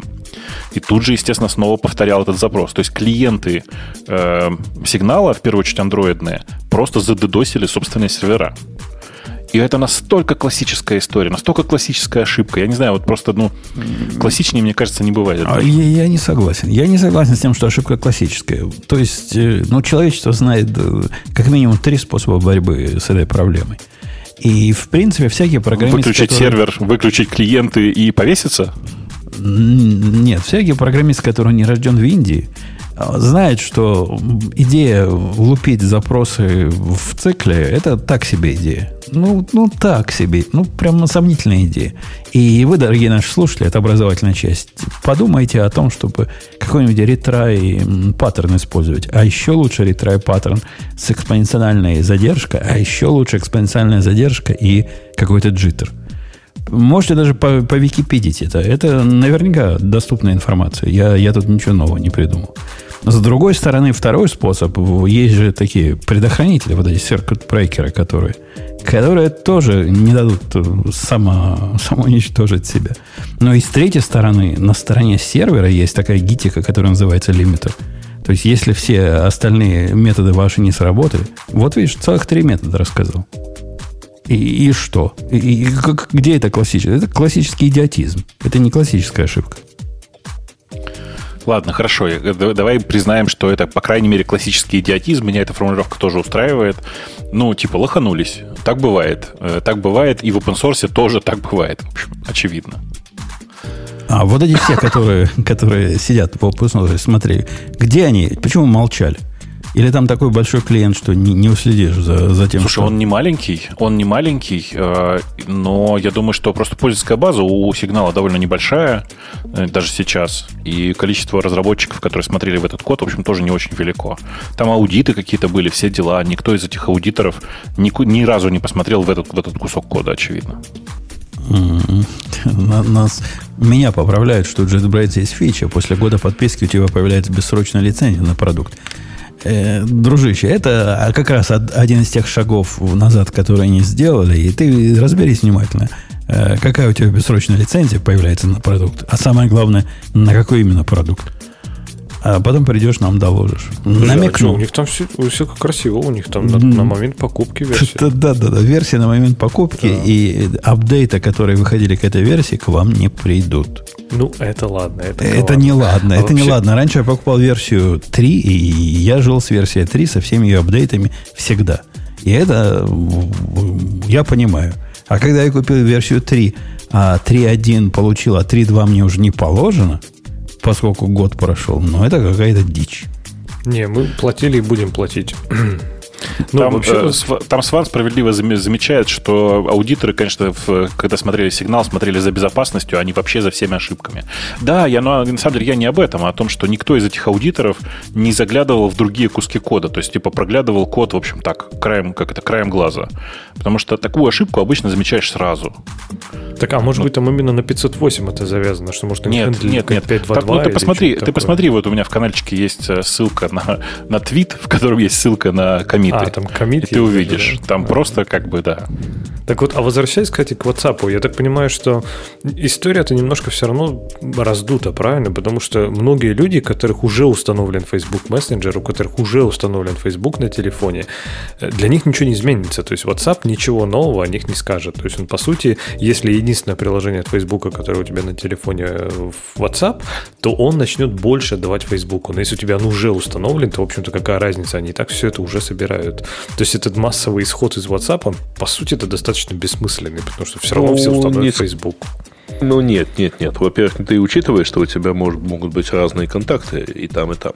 И тут же, естественно, снова повторял этот запрос. То есть клиенты э, сигнала, в первую очередь андроидные, просто задедосили собственные сервера. И это настолько классическая история, настолько классическая ошибка. Я не знаю, вот просто, ну, классичнее, мне кажется, не бывает. Я, я не согласен. Я не согласен с тем, что ошибка классическая. То есть, ну, человечество знает как минимум три способа борьбы с этой проблемой. И, в принципе, всякие программисты... Выключить которые... сервер, выключить клиенты и повеситься? Нет, всякий программист, который не рожден в Индии, знает, что идея лупить запросы в цикле – это так себе идея. Ну, ну, так себе. Ну, прям сомнительная идея. И вы, дорогие наши слушатели, это образовательная часть, подумайте о том, чтобы какой-нибудь ретрай-паттерн использовать. А еще лучше ретрай-паттерн с экспоненциальной задержкой, а еще лучше экспоненциальная задержка и какой-то джиттер. Можете даже по, по Википедить это. Это наверняка доступная информация. Я, я тут ничего нового не придумал. С другой стороны, второй способ. Есть же такие предохранители, вот эти circuit-брейкеры, которые, которые тоже не дадут само, самоуничтожить себя. Но и с третьей стороны, на стороне сервера есть такая гитика, которая называется лимитер. То есть, если все остальные методы ваши не сработали, вот видишь, целых три метода рассказал. И, и что? И, и, как, где это классический? Это классический идиотизм. Это не классическая ошибка. Ладно, хорошо. Давай признаем, что это, по крайней мере, классический идиотизм. Меня эта формулировка тоже устраивает. Ну, типа, лоханулись. Так бывает. Так бывает. И в опенсорсе тоже так бывает. В общем, очевидно. А вот эти все, которые сидят в опенсорсе, смотри, где они? Почему молчали? Или там такой большой клиент, что не, не уследишь за, за тем, Слушай, что... Слушай, он не маленький, он не маленький, э, но я думаю, что просто пользовательская база у сигнала довольно небольшая, э, даже сейчас, и количество разработчиков, которые смотрели в этот код, в общем, тоже не очень велико. Там аудиты какие-то были, все дела, никто из этих аудиторов ни, ни разу не посмотрел в этот, в этот кусок кода, очевидно. Mm-hmm. Нас, меня поправляют, что JetBrains есть фича. После года подписки у тебя появляется бессрочная лицензия на продукт. Э, дружище, это как раз один из тех шагов назад, которые они сделали. И ты разберись внимательно, э, какая у тебя бессрочная лицензия появляется на продукт. А самое главное, на какой именно продукт. А потом придешь, нам доложишь. Намекну. У них там все, все красиво, у них там на, на момент покупки версия. Да-да-да, версия на момент покупки, да. И апдейты, которые выходили к этой версии, к вам не придут. Ну, это ладно. Это, это ладно. не ладно, а это вообще... не ладно. Раньше я покупал версию три, и я жил с версией три со всеми ее апдейтами всегда. И это я понимаю. А когда я купил версию три, а три точка один получил, а три точка два мне уже не положено, поскольку год прошел, но это какая-то дичь. Не, мы платили и будем платить. Ну, там, вообще... там Сван справедливо замечает, что аудиторы, конечно, в, когда смотрели сигнал, смотрели за безопасностью, а не вообще за всеми ошибками. Да, я, но, на самом деле я не об этом, а о том, что никто из этих аудиторов не заглядывал в другие куски кода. То есть, типа, проглядывал код, в общем, так, краем, как это, краем глаза. Потому что такую ошибку обычно замечаешь сразу. Так, а может ну, быть, там именно на пятьсот восемь это завязано? Что, может, нет, нет, нет. пятьсот двадцать два так, ну, ты, посмотри, ты посмотри, вот у меня в канальчике есть ссылка на, на твит, в котором есть ссылка на коммиты. А, там коммиты. Ты увидишь. Да. Там а. просто как бы, да. Так вот, а возвращаясь, кстати, к WhatsApp, я так понимаю, что история-то немножко все равно раздута, правильно? Потому что многие люди, у которых уже установлен Facebook Messenger, у которых уже установлен Facebook на телефоне, для них ничего не изменится. То есть WhatsApp ничего нового о них не скажет. То есть он, по сути, если единственное приложение от Facebook, которое у тебя на телефоне в WhatsApp, то он начнет больше давать Facebook. Но если у тебя оно уже установлен, то, в общем-то, какая разница? Они и так все это уже собирают. То есть этот массовый исход из WhatsApp, он, по сути, это достаточно бессмысленный, потому что все равно ну, все устанавливают Facebook. Ну, нет, нет, нет. Во-первых, ты учитываешь, что у тебя может, могут быть разные контакты и там, и там.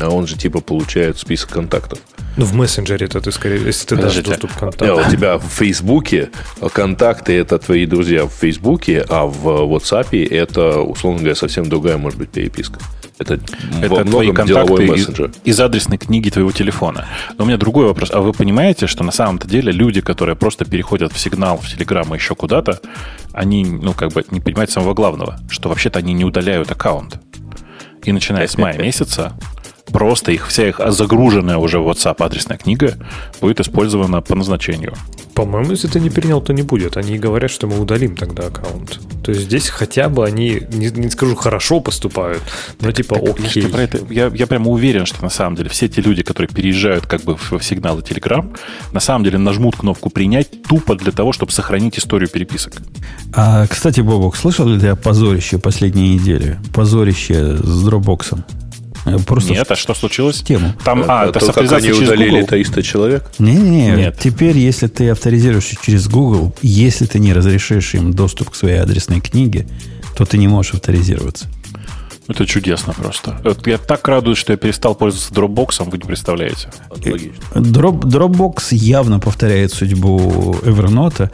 А он же типа получает список контактов. Ну, в мессенджере это ты скорее, если ты дашь доступ к контактам. У тебя в Фейсбуке контакты — это твои друзья в Фейсбуке, а в WhatsApp это, условно говоря, совсем другая, может быть, переписка. Это, это твои контакты из, из адресной книги твоего телефона. Но у меня другой вопрос. А вы понимаете, что на самом-то деле люди, которые просто переходят в сигнал, в телеграм и еще куда-то, они, ну, как бы не понимают самого главного, что вообще-то они не удаляют аккаунт. И начиная с мая месяца просто их, вся их загруженная уже в WhatsApp адресная книга будет использована по назначению. По-моему, если ты не перенял, то не будет. Они говорят, что мы удалим тогда аккаунт. То есть здесь хотя бы они, не, не скажу, хорошо поступают, но так, типа так, окей. Я, это, я, я прямо уверен, что на самом деле все те люди, которые переезжают как бы в сигналы Telegram, на самом деле нажмут кнопку «принять» тупо для того, чтобы сохранить историю переписок. А, кстати, Бобок, слышал ли ты о позорище последней недели? Позорище с Dropbox'ом? Просто Нет, в... а что случилось? Тему. Там, а, а это то, как они удалили триста человек? Не-не-не. Нет. Теперь, если ты авторизируешься через Google, если ты не разрешишь им доступ к своей адресной книге, то ты не можешь авторизироваться. Это чудесно просто. Я так радуюсь, что я перестал пользоваться Dropbox, вы не представляете. Дроп, Dropbox явно повторяет судьбу Evernote.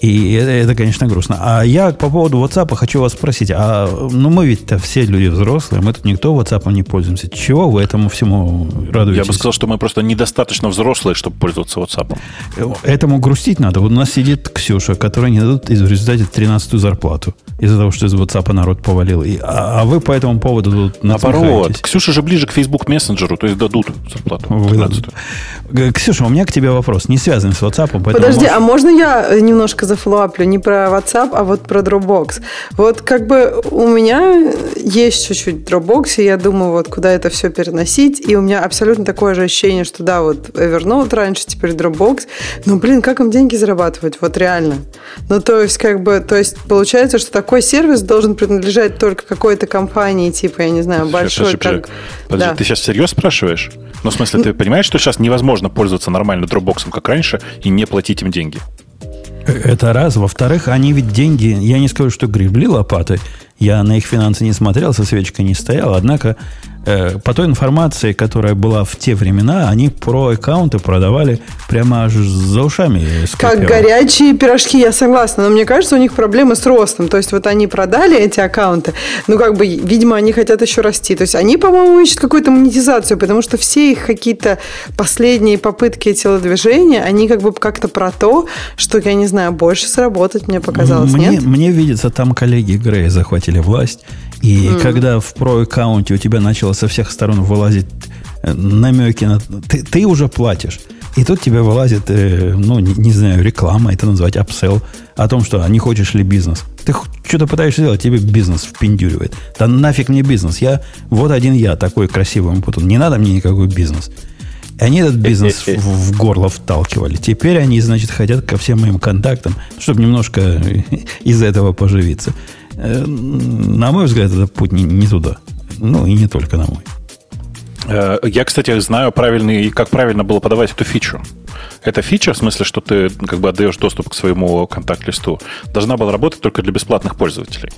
И это, это, конечно, грустно. А я по поводу WhatsApp хочу вас спросить. А, ну, мы ведь-то все люди взрослые. Мы тут никто WhatsApp не пользуемся. Чего вы этому всему радуетесь? Я бы сказал, что мы просто недостаточно взрослые, чтобы пользоваться WhatsApp. Этому грустить надо. Вот у нас сидит Ксюша, которой не дадут в результате тринадцатую зарплату. Из-за того, что из WhatsApp народ повалил. И, а, а вы по этому поводу тут насмехаетесь. Наоборот. Ксюша же ближе к Facebook мессенджеру. То есть дадут зарплату. тринадцатую. Вы... Ксюша, у меня к тебе вопрос. Не связанный с WhatsApp. Подожди, можешь... а можно я немножко зафлоаплю не про WhatsApp, а вот про Dropbox. Вот как бы у меня есть чуть-чуть Dropbox, и я думаю, вот куда это все переносить, и у меня абсолютно такое же ощущение, что да, вот Evernote раньше, теперь Dropbox, но, блин, как им деньги зарабатывать? Вот реально. Ну, то есть, как бы, то есть, получается, что такой сервис должен принадлежать только какой-то компании, типа, я не знаю, большой. Сейчас, так... Подожди, да. Ты сейчас всерьез спрашиваешь? Ну, в смысле, ты понимаешь, что сейчас невозможно пользоваться нормально Dropbox'ом, как раньше, и не платить им деньги? Это раз. Во-вторых, они ведь деньги, я не скажу, что гребли лопаты. Я на их финансы не смотрел, со свечкой не стоял. Однако, э, по той информации, которая была в те времена, они про аккаунты продавали прямо аж за ушами. Как горячие пирожки, я согласна. Но мне кажется, у них проблемы с ростом. То есть, вот они продали эти аккаунты. Ну, как бы, видимо, они хотят еще расти. То есть, они, по-моему, ищут какую-то монетизацию. Потому что все их какие-то последние попытки телодвижения, они как бы как-то про то, что, я не знаю, больше сработать, мне показалось, мне, нет? Мне видится, там коллеги Грей захватили власть. И mm. когда в про-аккаунте у тебя начало со всех сторон вылазить намеки на... Ты, ты уже платишь. И тут тебе вылазит, э, ну, не, не знаю, реклама, это назвать апсел, о том, что не хочешь ли бизнес. Ты что-то пытаешься делать, тебе бизнес впендюривает. Да нафиг мне бизнес. Я, вот один я такой красивый мпутун. Не надо мне никакой бизнес. И они этот бизнес в, в горло вталкивали. Теперь они, значит, хотят ко всем моим контактам, чтобы немножко из этого поживиться. На мой взгляд, это путь не, не туда. Ну, и не только на мой. Я, кстати, знаю, правильный, как правильно было подавать эту фичу. Эта фича, в смысле, что ты как бы отдаешь доступ к своему контакт-листу, должна была работать только для бесплатных пользователей.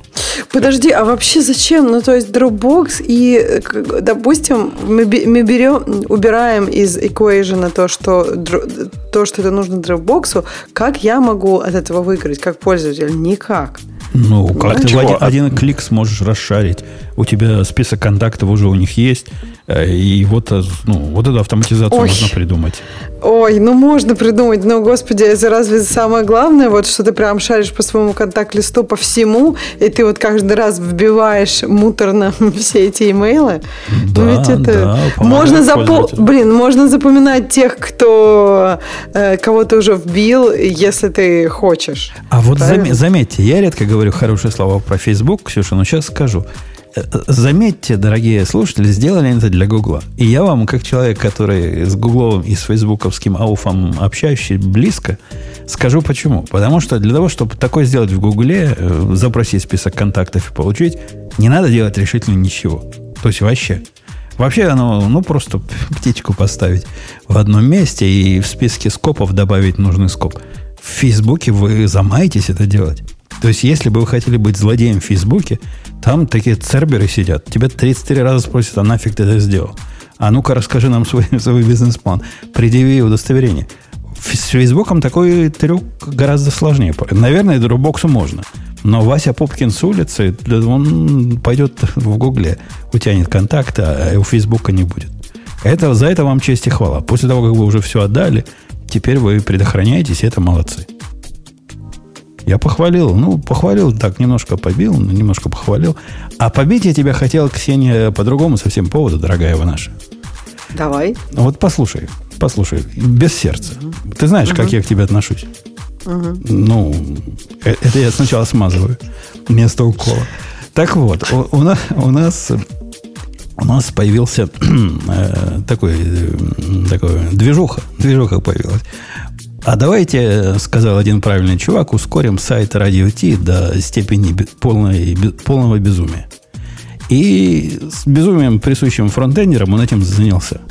Подожди, а вообще зачем? Ну, то есть, Dropbox и, допустим, мы берем, убираем из equation то, что, то, что это нужно Dropbox, как я могу от этого выиграть как пользователь? Никак. Ну, как ты в один, один клик сможешь расшарить. У тебя список контактов уже у них есть. И вот, ну, вот эту автоматизацию Ой. можно придумать. Ой, ну можно придумать. Но, господи, это разве самое главное? Вот что ты прям шаришь по своему контакт-листу, по всему, и ты вот каждый раз вбиваешь муторно все эти имейлы. Да, ну, ведь это... да. Можно запо... Блин, можно запоминать тех, кто... кого ты уже вбил, если ты хочешь. А вот зам... заметьте, я редко говорю хорошие слова про Facebook, Ксюша, но сейчас скажу. Заметьте, дорогие слушатели, сделали это для Гугла. И я вам, как человек, который с гугловым и с фейсбуковским ауфом общающий близко, скажу почему. Потому что для того, чтобы такое сделать в Гугле, запросить список контактов и получить, не надо делать решительно ничего. То есть вообще. Вообще, оно, ну, просто птичку поставить в одном месте и в списке скопов добавить нужный скоп. В Фейсбуке вы замаетесь это делать. То есть, если бы вы хотели быть злодеем в Фейсбуке, там такие церберы сидят. Тебя тридцать три раза спросят, а нафиг ты это сделал? А ну-ка, расскажи нам свой, свой бизнес-план. Предъяви удостоверение. С Фейсбуком такой трюк гораздо сложнее. Наверное, Dropbox'у можно. Но Вася Пупкин с улицы, он пойдет в Гугле, утянет контакты, а у Фейсбука не будет. Это, за это вам честь и хвала. После того, как вы уже все отдали, теперь вы предохраняетесь, и это молодцы. Я похвалил. Ну, похвалил, так, немножко побил, немножко похвалил. А побить я тебя хотел, Ксения, по другому совсем поводу, дорогая вы наша. Давай. Вот послушай, послушай, без сердца. Угу. Ты знаешь, угу. как я к тебе отношусь. Угу. Ну, это я сначала смазываю вместо укола. Так вот, у, у, нас, у, нас, у нас появился э, такой, такой движуха, движуха появилась. А давайте, сказал один правильный чувак, ускорим сайт Радио-Т до степени полной, полного безумия. И с безумием, присущим фронтендерам, он этим занялся.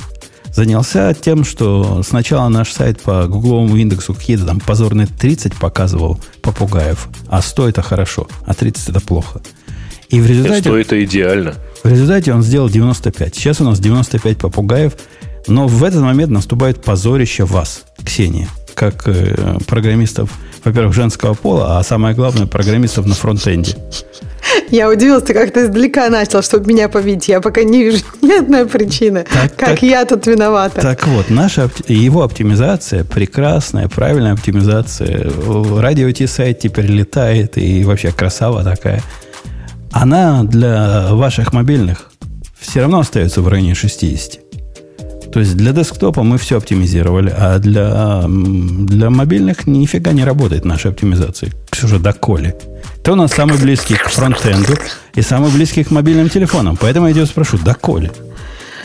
Занялся тем, что сначала наш сайт по гугловому индексу какие-то там позорные тридцать показывал попугаев, а сто это хорошо, а тридцать это плохо. И в результате... сто это идеально. В результате он сделал девяносто пять. Сейчас у нас девяносто пять попугаев, но в этот момент наступает позорище вас, Ксения, как э, программистов, во-первых, женского пола, а самое главное, программистов на фронтенде. Я удивилась, ты как-то издалека начал, чтобы меня побить. Я пока не вижу ни одной причины, так, как так, я тут виновата. Так вот, наша его оптимизация, прекрасная, правильная оптимизация, Радио-Т сайт теперь летает, и вообще красава такая. Она для ваших мобильных все равно остается в районе шестьдесят. То есть для десктопа мы все оптимизировали, а для, для мобильных нифига не работает наша оптимизация. Ксюша, доколе? Ты у нас самый близкий к фронтенду и самый близкий к мобильным телефонам. Поэтому я тебя спрошу, доколе?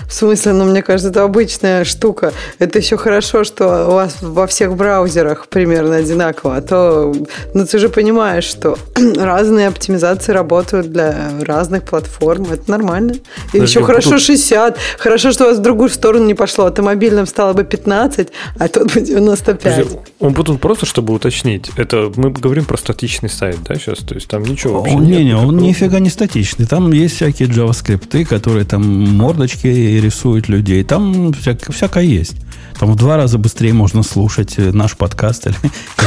В смысле, ну, мне кажется, это обычная штука. Это еще хорошо, что у вас во всех браузерах примерно одинаково. А то, ну, ты же понимаешь, что разные оптимизации работают для разных платформ. Это нормально. И еще тут... хорошо шестьдесят. Хорошо, что у вас в другую сторону не пошло. А то мобильным стало бы пятнадцать, а тут бы девяносто пять. Он потом просто, чтобы уточнить, это мы говорим про статичный сайт, да, сейчас? То есть там ничего вообще нет. Не-не, он нифига не статичный. Там есть всякие JavaScript, которые там мордочки рисуют людей. Там вся- всякое есть. Там в два раза быстрее можно слушать наш подкаст, или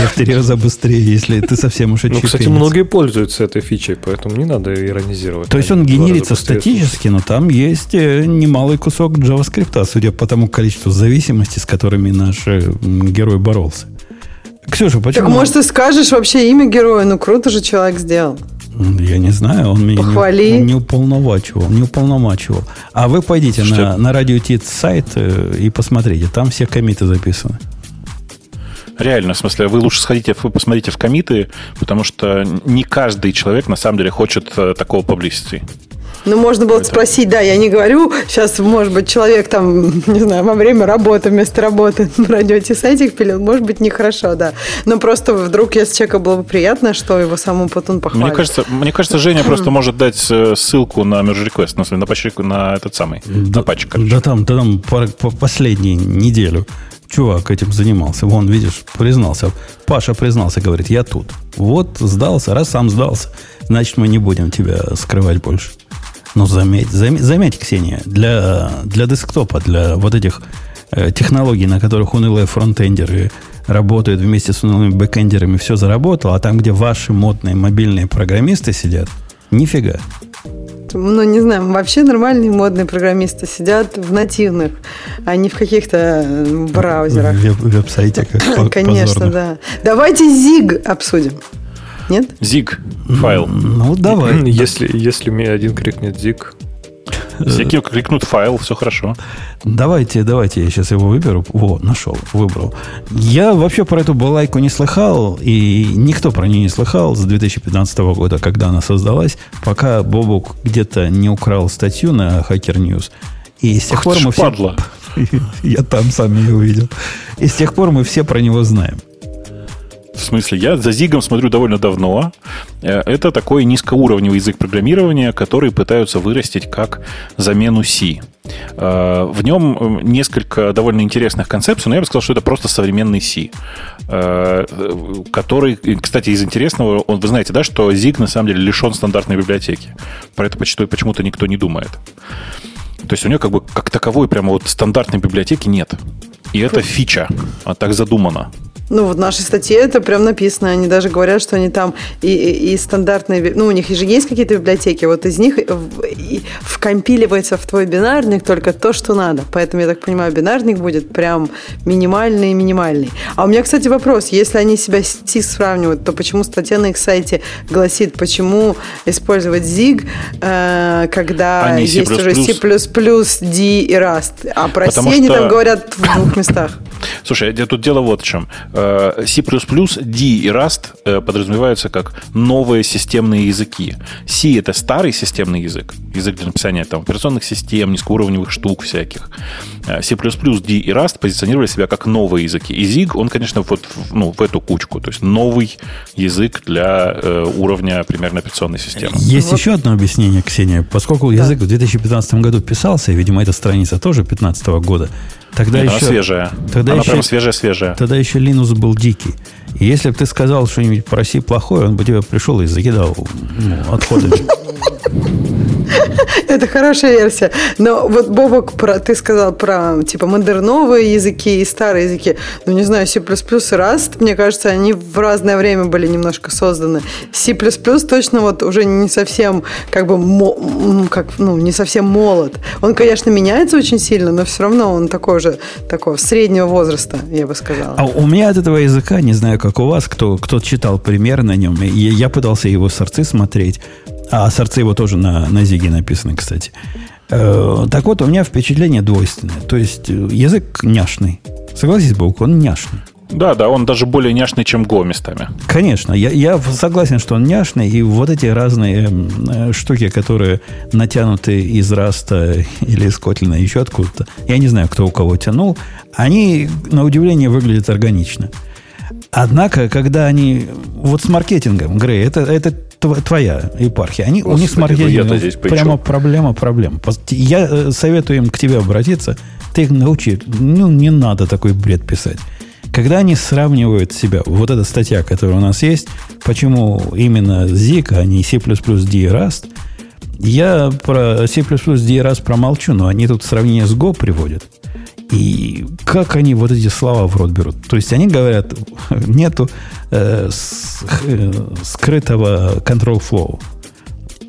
в три раза быстрее, если ты совсем уж очистил. Ну, кстати, многие пользуются этой фичей, поэтому не надо иронизировать. То есть он генерится статически, но там есть немалый кусок JavaScript, судя по тому количеству зависимостей, с которыми наш герой боролся. Ксюша, почему? Так, может, ты скажешь вообще имя героя? Ну, круто же человек сделал. Я не знаю, он меня не, не уполномачивал, не уполномачивал. А вы пойдите на, на Радио-Т сайт и посмотрите, там все комиты записаны. Реально, в смысле, вы лучше сходите, вы посмотрите в комиты, потому что не каждый человек на самом деле хочет такого publicity. Ну, можно было Поэтому. спросить, да, я не говорю, сейчас, может быть, человек там, не знаю, во время работы, вместо работы на Радио-Т сайтик пилил, может быть, нехорошо, да. Но просто вдруг, если человеку было бы приятно, что его самому потом похвалит. Мне кажется, мне кажется, Женя просто может дать ссылку на merge request, на, на, патч, на этот самый, да, на патч. Короче. Да там, да там по, по последней неделю чувак этим занимался. Вон, видишь, признался. Паша признался, говорит, я тут. Вот, сдался, раз сам сдался, значит, мы не будем тебя скрывать больше. Ну, заметь, заметь, заметь, Ксения, для, для десктопа, для вот этих э, технологий, на которых унылые фронтендеры работают вместе с унылыми бэкендерами, все заработало, а там, где ваши модные мобильные программисты сидят, нифига. Ну, не знаю, вообще нормальные модные программисты сидят в нативных, а не в каких-то браузерах. В веб-сайте, как позорно. Конечно, да. Давайте Zig обсудим. Нет? Зиг файл. Ну, давай. Если, если мне один крикнет Зиг. Если крикнут файл, все хорошо. Давайте, давайте, я сейчас его выберу. О, нашел, выбрал. Я вообще про эту балайку не слыхал, и никто про нее не слыхал с две тысячи пятнадцатого года, когда она создалась, пока Бобук где-то не украл статью на Hacker News. И с тех Ах пор мы падла. все... Я там сам ее увидел. И с тех пор мы все про него знаем. В смысле, я за Зигом смотрю довольно давно. Это такой низкоуровневый язык программирования, который пытаются вырастить как замену C. В нем несколько довольно интересных концепций, но я бы сказал, что это просто современный C, который, кстати, из интересного, он, вы знаете, да, что Zig на самом деле лишен стандартной библиотеки. Про это почему-то никто не думает. То есть у него как бы как таковой прямо вот стандартной библиотеки нет. И это фича, а так задумано. Ну, вот в нашей статье это прям написано. Они даже говорят, что они там и, и, и стандартные... Ну, у них же есть какие-то библиотеки. Вот из них вкомпиливается в твой бинарник только то, что надо. Поэтому, я так понимаю, бинарник будет прям минимальный-минимальный. А у меня, кстати, вопрос. Если они себя с си сравнивают, то почему статья на их сайте гласит, почему использовать Zig, э, когда они есть C++. Уже C++, D и Rust? А про Потому C что... они там говорят в двух местах. Слушай, тут дело вот в чем. C++, D и Rust подразумеваются как новые системные языки. C – это старый системный язык, язык для написания там, операционных систем, низкоуровневых штук всяких. C++, D и Rust позиционировали себя как новые языки. И Zig, он, конечно, вот, ну, в эту кучку. То есть новый язык для э, уровня примерно операционной системы. Есть вот еще одно объяснение, Ксения. Поскольку да. язык в две тысячи пятнадцатом году писался, и, видимо, эта страница тоже две тысячи пятнадцатого года, тогда Нет, еще, она свежая. Тогда она еще, прям свежая-свежая. Тогда еще Linux был дикий. И если бы ты сказал что-нибудь про Си плохое, он бы тебя пришел и закидал отходами. Это хорошая версия. Но вот, Бобок, про, ты сказал про типа модерновые языки и старые языки. Ну, не знаю, C++ и Rust, мне кажется, они в разное время были немножко созданы. C++ точно вот уже не совсем как бы, мо, как, ну, не совсем молод. Он, конечно, меняется очень сильно, но все равно он такой же, такого среднего возраста, я бы сказала. А у меня от этого языка, не знаю, как у вас, кто, кто читал пример на нем, и я пытался его сорцы смотреть. А сорцы его тоже на, на Зиге написаны, кстати. Э, так вот, у меня впечатление двойственное. То есть, язык няшный. Согласись, Бог, он няшный. Да, да, он даже более няшный, чем Go местами. Конечно, я, я согласен, что он няшный, и вот эти разные э, штуки, которые натянуты из Rust или из Kotlin, еще откуда-то, я не знаю, кто у кого тянул, они, на удивление, выглядят органично. Однако, когда они... Вот с маркетингом, Грей, это, это твоя епархия. Они, Господи, у них с маркетингом прямо проблема, проблема. Я советую им к тебе обратиться. Ты их научи. Ну, не надо такой бред писать. Когда они сравнивают себя, вот эта статья, которая у нас есть, почему именно Zig, а не C++, D и Rust, я про C++, D и Rust промолчу, но они тут сравнение с Go приводят. И как они вот эти слова в рот берут? То есть они говорят, нету э, с, э, скрытого control flow.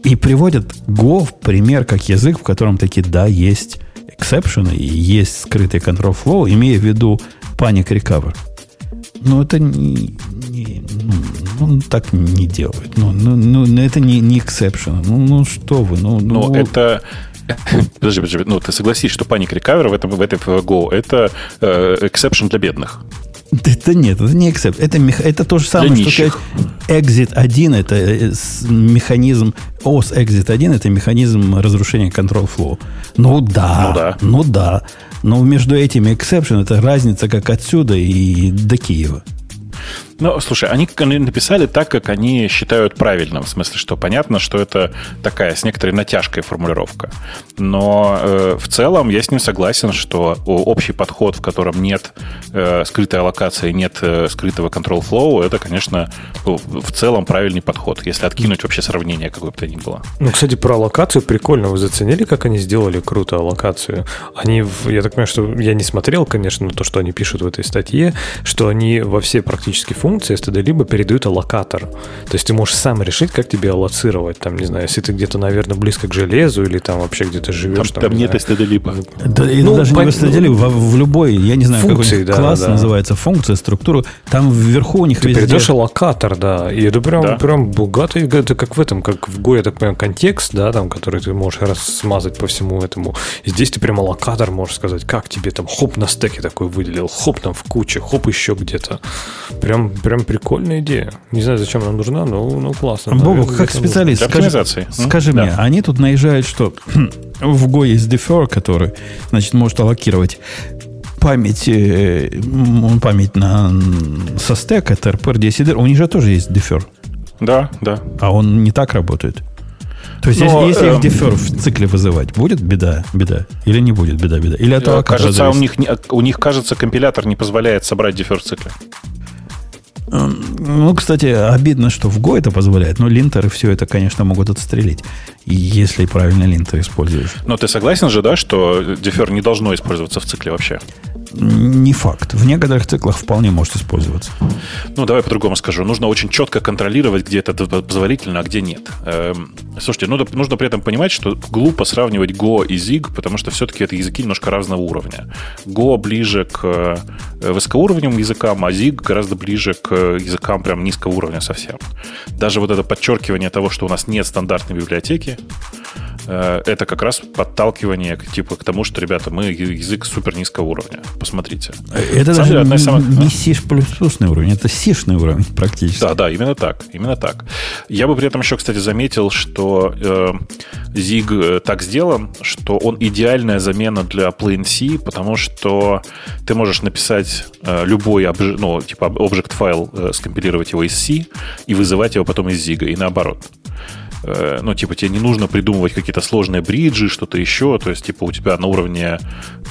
И приводят Go в пример как язык, в котором таки, да, есть эксепшены и есть скрытый control flow, имея в виду panic recover. Но это не, не, ну, так не делают. Ну, ну, ну это не, не эксепшен. Ну, ну что вы? Ну, ну... это... Подожди, подожди, ну ты согласись, что паник рекавер в этом в этом Go это эксепшн э, для бедных. Это нет, это не эксепшн. Это, мех... это то же самое, для что Exit один, это механизм, ОС Exit один, это механизм разрушения control flow. Ну да, ну да, ну да. Но между этими эксепшн это разница как отсюда и до Киева. Ну, слушай, они написали так, как они считают правильным. В смысле, что понятно, что это такая с некоторой натяжкой формулировка. Но э, в целом я с ним согласен, что общий подход, в котором нет э, скрытой аллокации, нет э, скрытого control flow, это, конечно, в целом правильный подход, если откинуть вообще сравнение какое бы то ни было. Ну, кстати, про аллокацию прикольно. Вы заценили, как они сделали круто аллокацию? Они, я так понимаю, что я не смотрел, конечно, то, что они пишут в этой статье, что они во все практически функции функции стд либо передают аллокатор. То есть ты можешь сам решить, как тебе аллоцировать. Там, не знаю, если ты где-то, наверное, близко к железу или там вообще где-то живешь. Там, там, там нет стд либо. Да, ну, даже по... не в стд либо, в любой, я не знаю, функции, какой да, класс да. называется, функция, структура. Там вверху у них ты везде... Ты передаешь аллокатор, да. И это прям, да. прям богатый, это как в этом, как в Go, я так понимаю, контекст, да, там, который ты можешь размазать по всему этому. И здесь ты прям аллокатор можешь сказать, как тебе там, хоп, на стеке такой выделил, хоп, там в куче, хоп, еще где-то. Прям Прям прикольная идея. Не знаю, зачем она нужна, но ну, классно. Богу, как специалист, скажи, скажи да. мне, они тут наезжают, что в Go есть defer, который, значит, может аллокировать память, память на, со стека, ти ар пи ар десять ди. У них же тоже есть defer. Да, да. А он не так работает. То есть, но, если, если эм... их дефер в цикле вызывать, будет беда, беда? Или не будет беда, беда? Или от аллокатора зависит? Кажется, у них, у них, кажется, компилятор не позволяет собрать дефер в цикле. Ну, кстати, обидно, что в Go это позволяет, но линтеры все это, конечно, могут отстрелить, если правильно линтер используешь. Но ты согласен же, да, что дефер не должно использоваться в цикле вообще? Не факт. В некоторых циклах вполне может использоваться. Ну, давай по-другому скажу. Нужно очень четко контролировать, где это позволительно, а где нет. Эм, слушайте, ну, нужно при этом понимать, что глупо сравнивать Go и Zig, потому что все-таки это языки немножко разного уровня. Go ближе к высокоуровневым языкам, а Zig гораздо ближе к языкам прям низкого уровня совсем. Даже вот это подчеркивание того, что у нас нет стандартной библиотеки, это как раз подталкивание типа к тому, что, ребята, мы язык супер низкого уровня. Посмотрите. Это даже деле, не, самых... не си плюс плюс-ный уровень, это си-шный уровень практически. Да, да, именно так, именно так. Я бы при этом еще, кстати, заметил, что э, Zig так сделан, что он идеальная замена для Plain C, потому что ты можешь написать э, любой обж... ну, типа object файл, э, скомпилировать его из C и вызывать его потом из Zig, и наоборот. Ну, типа, тебе не нужно придумывать какие-то сложные бриджи, что-то еще. То есть, типа, у тебя на уровне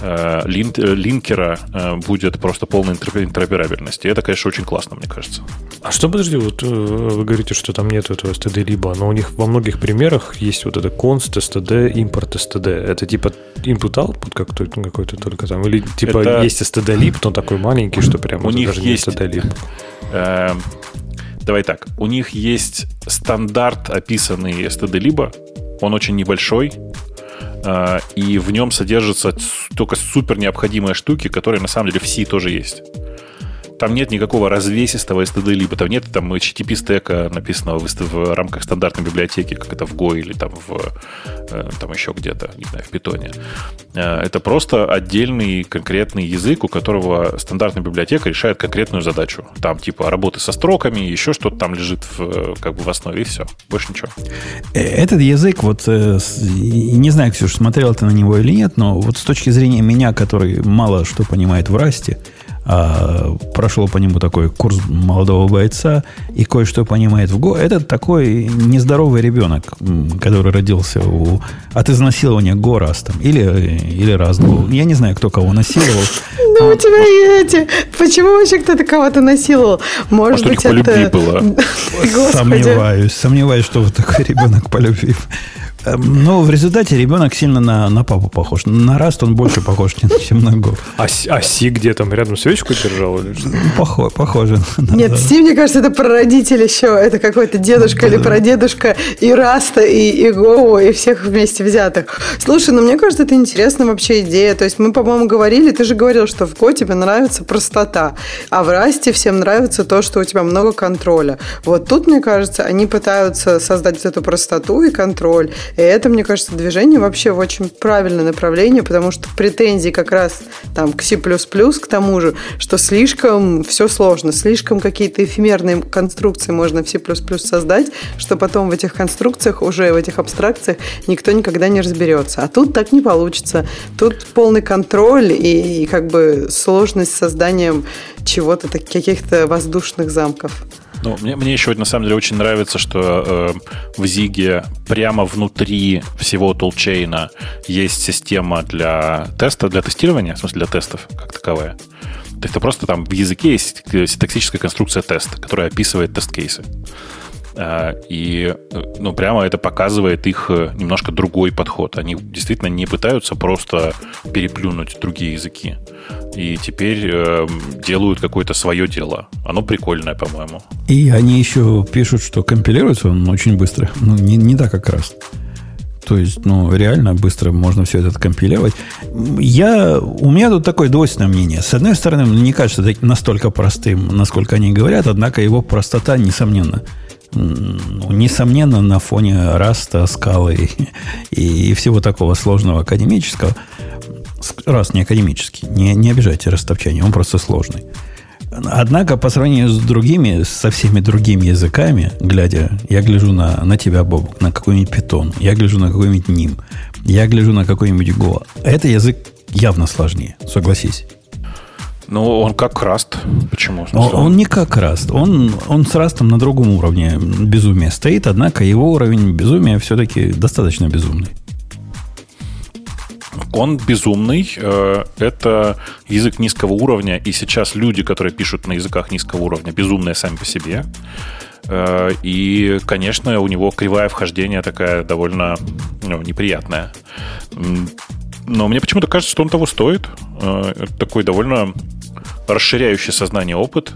э, лин, э, линкера э, будет просто полная интероперабельность. И это, конечно, очень классно, мне кажется. А что, подожди, вот вы говорите, что там нет этого std либо, но у них во многих примерах есть вот это const std, import std. Это типа input-output какой-то, какой-то только там? Или типа это... есть std либ, но такой маленький, что прямо у них даже есть... не std либ? Э... Давай так, у них есть стандарт, описанный std-либо, он очень небольшой, и в нем содержатся только супер необходимые штуки, которые на самом деле в C тоже есть. Там нет никакого развесистого эс ти ди-либа, там нет там эйч ти ти пи-стека, написанного в, в рамках стандартной библиотеки, как это в Go или там, в, там еще где-то, не знаю, в Python. Это просто отдельный конкретный язык, у которого стандартная библиотека решает конкретную задачу. Там типа работы со строками, еще что-то там лежит в, как бы в основе, и все. Больше ничего. Этот язык, вот не знаю, Ксюш, смотрел ты на него или нет, но вот с точки зрения меня, который мало что понимает в Расте, а прошел по нему такой курс молодого бойца и кое-что понимает в Go. Это такой нездоровый ребенок, который родился у, от изнасилования Go Растом или, или Раст Go. Я не знаю, кто кого насиловал. Ну, у тебя эти... Почему вообще кто-то кого-то насиловал? Может быть, это... по любви было. Сомневаюсь. Сомневаюсь, что вот такой ребенок по любви. Но в результате ребенок сильно на, на папу похож. На Раст он больше похож, чем на Go. А Си где там? Рядом свечку держал? Или что? Похоже, похоже. Нет, Си, мне кажется, это прародитель еще. Это какой-то дедушка или прадедушка и Раста, и Go, и всех вместе взятых. Слушай, ну мне кажется, это интересная вообще идея. То есть мы, по-моему, говорили, ты же говорил, что в Go тебе нравится простота, а в Расте всем нравится то, что у тебя много контроля. Вот тут, мне кажется, они пытаются создать эту простоту и контроль. И это, мне кажется, движение вообще в очень правильное направление, потому что претензии как раз там к C++, к тому же, что слишком все сложно, слишком какие-то эфемерные конструкции можно в C++ создать, что потом в этих конструкциях, уже в этих абстракциях никто никогда не разберется. А тут так не получится. Тут полный контроль и, и как бы сложность с созданием чего-то, каких-то воздушных замков. Ну, мне, мне еще, на самом деле, очень нравится, что э, в Zig прямо внутри всего тулчейна есть система для теста, для тестирования, в смысле для тестов как таковая. То есть это просто там в языке есть синтаксическая конструкция теста, которая описывает тест-кейсы. И ну, прямо это показывает их немножко другой подход. Они действительно не пытаются просто переплюнуть другие языки. И теперь э, делают какое-то свое дело. Оно прикольное, по-моему. И они еще пишут, что компилируется он очень быстро. Ну, не, не так как раз. То есть, ну, реально быстро можно все это компилировать. Я, у меня тут такое двойственное мнение. С одной стороны, мне не кажется настолько простым, насколько они говорят, однако его простота, несомненно, несомненно, на фоне Раста, Скалы и, и всего такого сложного академического. Раст не академический. Не, не обижайте ростовчане, он просто сложный. Однако, по сравнению с другими, со всеми другими языками, глядя, я гляжу на, на тебя, Бобук, на какой-нибудь Python, я гляжу на какой-нибудь Ним, я гляжу на какой-нибудь Go. Это язык явно сложнее, согласись. Ну, он как Раст. Почему? Он, он не как Раст. Он, он с Растом на другом уровне безумия стоит, однако его уровень безумия все-таки достаточно безумный. Он безумный. Это язык низкого уровня, и сейчас люди, которые пишут на языках низкого уровня, безумные сами по себе. И, конечно, у него кривая вхождения такая довольно, ну, неприятная. Но мне почему-то кажется, что он того стоит. Это такой довольно расширяющий сознание опыт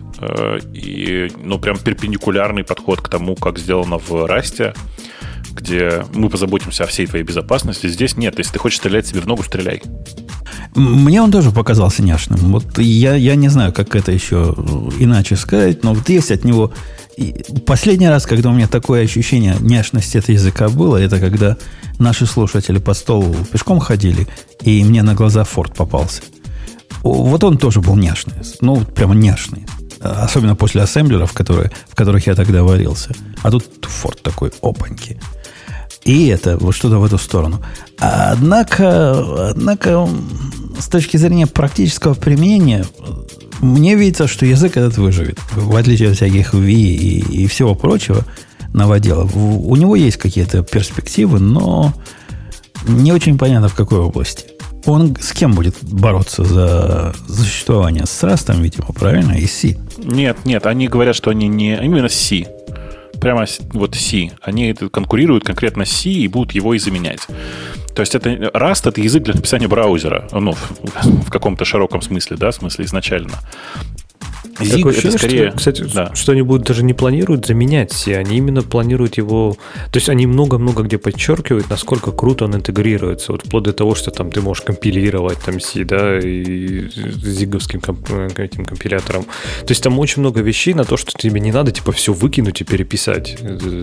и, ну, прям перпендикулярный подход к тому, как сделано в Расте, где мы позаботимся о всей твоей безопасности. Здесь нет. Если ты хочешь стрелять себе в ногу, стреляй. Мне он тоже показался няшным. Вот я, я не знаю, как это еще иначе сказать, но вот есть от него... Последний раз, когда у меня такое ощущение няшности этого языка было, это когда наши слушатели под стол пешком ходили, и мне на глаза Форд попался. Вот он тоже был няшный. Ну, прямо няшный. Особенно после ассемблеров, которые, в которых я тогда варился. А тут Форд такой, опаньки. И это, вот что-то в эту сторону. Однако, однако, с точки зрения практического применения, мне видится, что язык этот выживет. В отличие от всяких ви и, и всего прочего новодела. У него есть какие-то перспективы, но не очень понятно, в какой области. Он с кем будет бороться за, за существование? С Растом, видимо, правильно? И Си? Нет, нет, они говорят, что они не... Именно Си. Прямо вот Си. Они конкурируют конкретно с Си и будут его и заменять. То есть это Rust — это язык для написания браузера. Ну, в, в каком-то широком смысле, да, в смысле изначально. Zig, такое ощущение, скорее... что, кстати, да. что они будут даже не планируют заменять все, они именно планируют его... То есть они много-много где подчеркивают, насколько круто он интегрируется, вот вплоть до того, что там ты можешь компилировать там си, да, и зиговским комп... этим компилятором. То есть там очень много вещей на то, что тебе не надо типа все выкинуть и переписать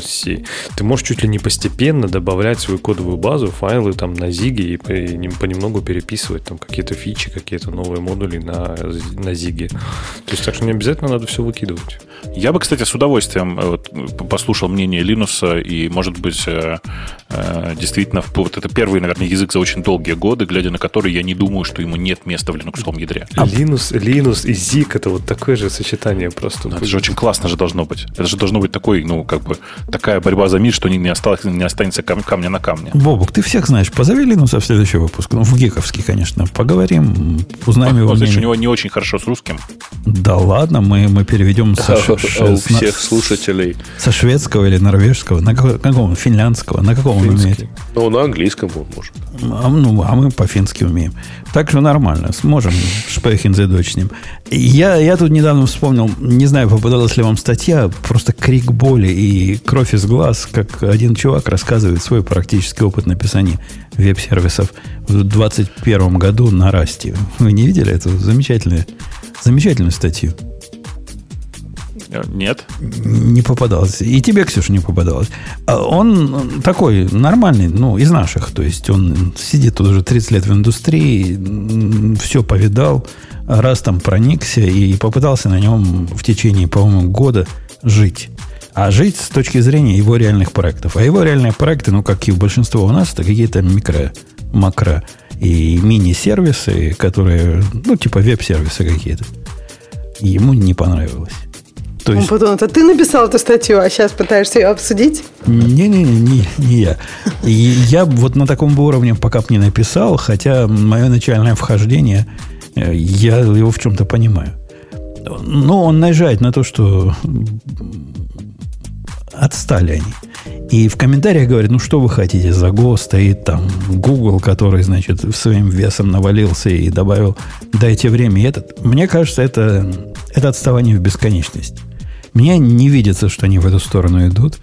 си. Ты можешь чуть ли не постепенно добавлять свою кодовую базу, файлы там на Zig и понемногу переписывать там какие-то фичи, какие-то новые модули на, на Zig. То есть так что не обязательно надо все выкидывать. Я бы, кстати, с удовольствием вот, послушал мнение Линуса и, может быть, э, э, действительно, вот это первый, наверное, язык за очень долгие годы, глядя на который, я не думаю, что ему нет места в линуксовом ядре. А Linux, Linux и Zig — это вот такое же сочетание просто. Это же очень классно же должно быть. Это же должно быть такой, ну, как бы, такая борьба за мир, что не, не, осталось, не останется кам- камня на камне. Бобук, ты всех знаешь. Позови Линуса в следующий выпуск. Ну, в гиковский, конечно. Поговорим, узнаем а, его мнение. У него не очень хорошо с русским. Да ладно, мы, мы переведем да, со, у ш... всех на... слушателей. Со шведского или норвежского, на каком? Финляндского, на каком он умеет? Ну, на английском он может. А, ну, а мы по-фински умеем. Так что нормально, сможем шпехин за дочь с ним. Я, я тут недавно вспомнил, не знаю, попадалась ли вам статья, просто крик боли и кровь из глаз, как один чувак рассказывает свой практический опыт написания веб-сервисов в двадцать первом году на Расте. Вы не видели эту замечательную, замечательную статью? Нет. Не попадалось. И тебе, Ксюша, не попадалось. Он такой нормальный, ну, из наших. То есть он сидит тут уже тридцать лет в индустрии, все повидал, раз там проникся и попытался на нем в течение, по-моему, года жить. А жить с точки зрения его реальных проектов. А его реальные проекты, ну, как и у большинства у нас, это какие-то микро, макро и мини-сервисы, которые, ну, типа веб-сервисы какие-то. И ему не понравилось. То есть... Потом, это ты написал эту статью, а сейчас пытаешься ее обсудить? Не-не-не, не я. И я вот на таком бы уровне пока бы не написал, хотя мое начальное вхождение, я его в чем-то понимаю. Но он наезжает на то, что отстали они. И в комментариях говорят, ну что вы хотите, за Go стоит там Google, который, значит, своим весом навалился и добавил, дайте время. И этот, мне кажется, это, это отставание в бесконечность. Мне не видится, что они в эту сторону идут.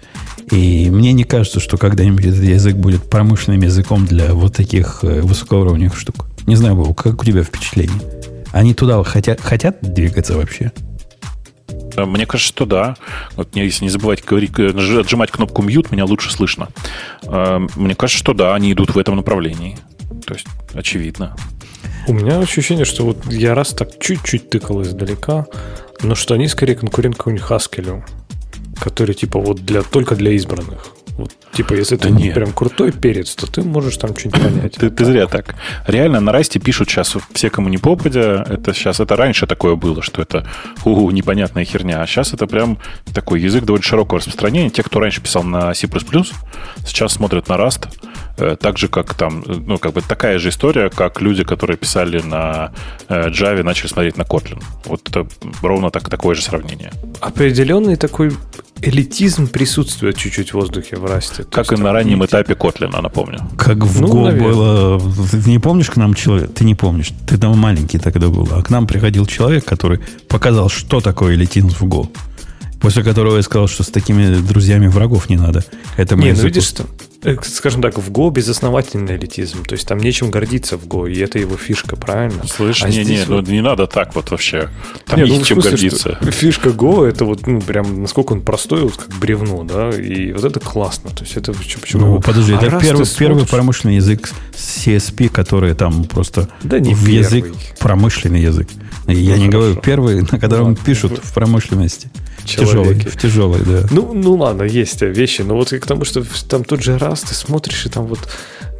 И мне не кажется, что когда-нибудь этот язык будет промышленным языком для вот таких высокоуровневых штук. Не знаю, Бог, как у тебя впечатление? Они туда хотят, хотят двигаться вообще? Мне кажется, что да. Вот мне, если не забывать говорить, отжимать кнопку «мьют», меня лучше слышно. Мне кажется, что да, они идут в этом направлении. То есть, очевидно. У меня ощущение, что вот я раз так чуть-чуть тыкал издалека, но что они скорее конкурент какому-нибудь Haskell, который типа вот для, только для избранных. Вот, типа, если да ты нет. прям крутой перец, то ты можешь там что-нибудь понять. Ты, ты зря так. Реально, на Расте пишут сейчас все, кому не попадя. Это сейчас, это раньше такое было, что это у-у, непонятная херня. А сейчас это прям такой язык довольно широкого распространения. Те, кто раньше писал на C++, сейчас смотрят на Rust. Так же, как там, ну, как бы такая же история, как люди, которые писали на Java, начали смотреть на Kotlin. Вот это ровно так, такое же сравнение. Определенный такой элитизм присутствует чуть-чуть в воздухе в Расте. Как и на раннем идти. этапе Котлина, напомню. Как в ну, Go наверное. было... Ты не помнишь к нам человек? Ты не помнишь. Ты там маленький тогда был. А к нам приходил человек, который показал, что такое элитизм в Go. После которого я сказал, что с такими друзьями врагов не надо. Это не, ну видишь, что, скажем так, в Go безосновательный элитизм. То есть там нечем гордиться в Go, и это его фишка, правильно? Слышь, а не, не, вот... ну не надо так вот вообще. Там не, нечем ну, смысле, гордиться. Фишка Go, это вот, ну, прям, насколько он простой, вот как бревно, да, и вот это классно. То есть это почему... Ну, подожди, а это первый, первый промышленный язык си эс пи, который там просто... Да не в язык, промышленный язык. Я ну, не хорошо. говорю первый, на котором ну, пишут ну, в промышленности. Тяжелый, в тяжелой, да. Ну, ну ладно, есть вещи, но вот к тому, что там тот же раз ты смотришь, и там вот,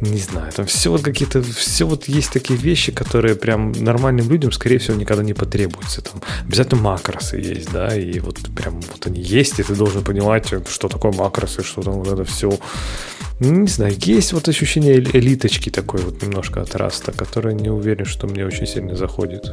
не знаю, там все вот какие-то, все вот есть такие вещи, которые прям нормальным людям, скорее всего, никогда не потребуются. Там обязательно макросы есть, да, и вот прям вот они есть, и ты должен понимать, что такое макросы, что там вот это все. Не знаю, есть вот ощущение элиточки такой вот немножко от Раста, которая не уверен, что мне очень сильно заходит.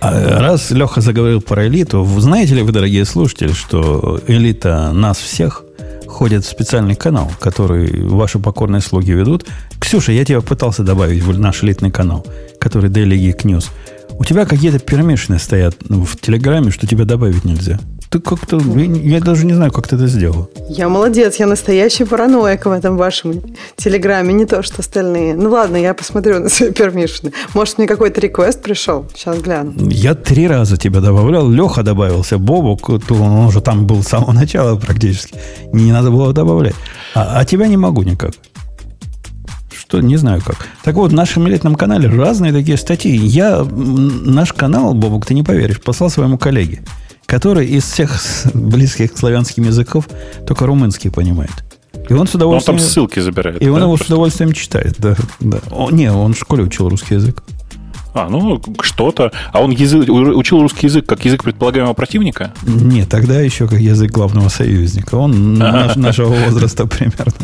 А раз Леха заговорил про элиту, знаете ли вы, дорогие слушатели, что элита нас всех ходит в специальный канал, который ваши покорные слуги ведут. Ксюша, я тебя пытался добавить в наш элитный канал, который Daily Geek News. У тебя какие-то перемешанные стоят в Телеграме, что тебя добавить нельзя. Ты как-то... Я даже не знаю, как ты это сделал. Я молодец, я настоящий параноик в этом вашем Телеграме, не то, что остальные. Ну ладно, я посмотрю на свои пермишины. Может, мне какой-то реквест пришел? Сейчас гляну. Я три раза тебя добавлял. Леха добавился, Бобок, он уже там был с самого начала практически. Не надо было добавлять. А, а тебя не могу никак. Что, не знаю как. Так вот, в нашем элитном канале разные такие статьи. Я, наш канал, Бобок, ты не поверишь, послал своему коллеге, который из всех близких к славянским языков только румынский понимает. И он с удовольствием... Он там ссылки забирает. И он да, его просто с удовольствием читает. Да, да. О, не, он в школе учил русский язык. А, ну, что-то. А он язык, учил русский язык как язык предполагаемого противника? Нет, тогда еще как язык главного союзника. Он наш, нашего возраста примерно.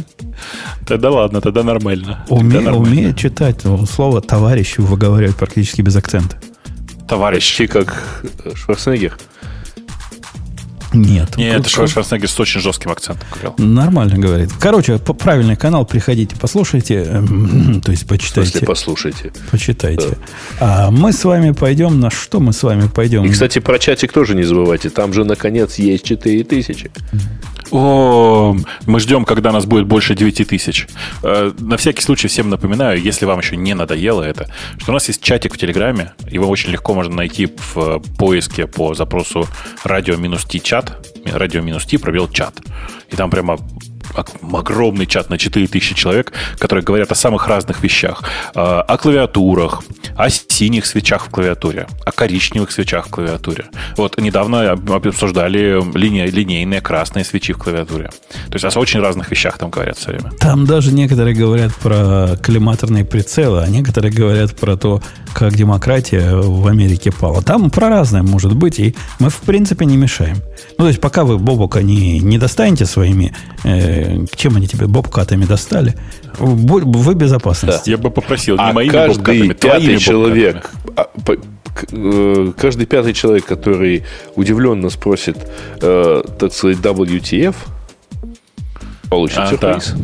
Тогда ладно, тогда нормально. Уме, тогда нормально. Умеет читать. Слово «товарищ» выговаривает практически без акцента. Товарищи, как Шварценеггер. Нет. Нет, это Шварценеггер с очень жестким акцентом говорил. Нормально говорит. Короче, правильный канал, приходите, послушайте. То есть, почитайте. В смысле, послушайте. Почитайте. Да. А мы с вами пойдем, на что мы с вами пойдем? И, кстати, про чатик тоже не забывайте. Там же, наконец, есть четыре тысячи. О, мы ждем, когда нас будет больше девять тысяч. На всякий случай всем напоминаю, если вам еще не надоело это, что у нас есть чатик в Телеграме. Его очень легко можно найти в поиске по запросу радио-ти чат. Радио-ти пробел чат. И там прямо огромный чат на четыре тысячи человек, которые говорят о самых разных вещах. О клавиатурах, о синих свечах в клавиатуре, о коричневых свечах в клавиатуре. Вот недавно обсуждали линия, линейные красные свечи в клавиатуре. То есть о очень разных вещах там говорят все время. Там даже некоторые говорят про коллиматорные прицелы, а некоторые говорят про то, как демократия в Америке пала. Там про разное может быть, и мы в принципе не мешаем. Ну, то есть пока вы Бобока не, не достанете своими... Э, чем они тебе бобкатами достали? Вы в безопасности. Да. Я бы попросил не а моими бобкатами, твоими человек, бобкатами. Каждый пятый человек, который удивленно спросит, э, так сказать, дабл ю ти эф, получит а, сюрприз.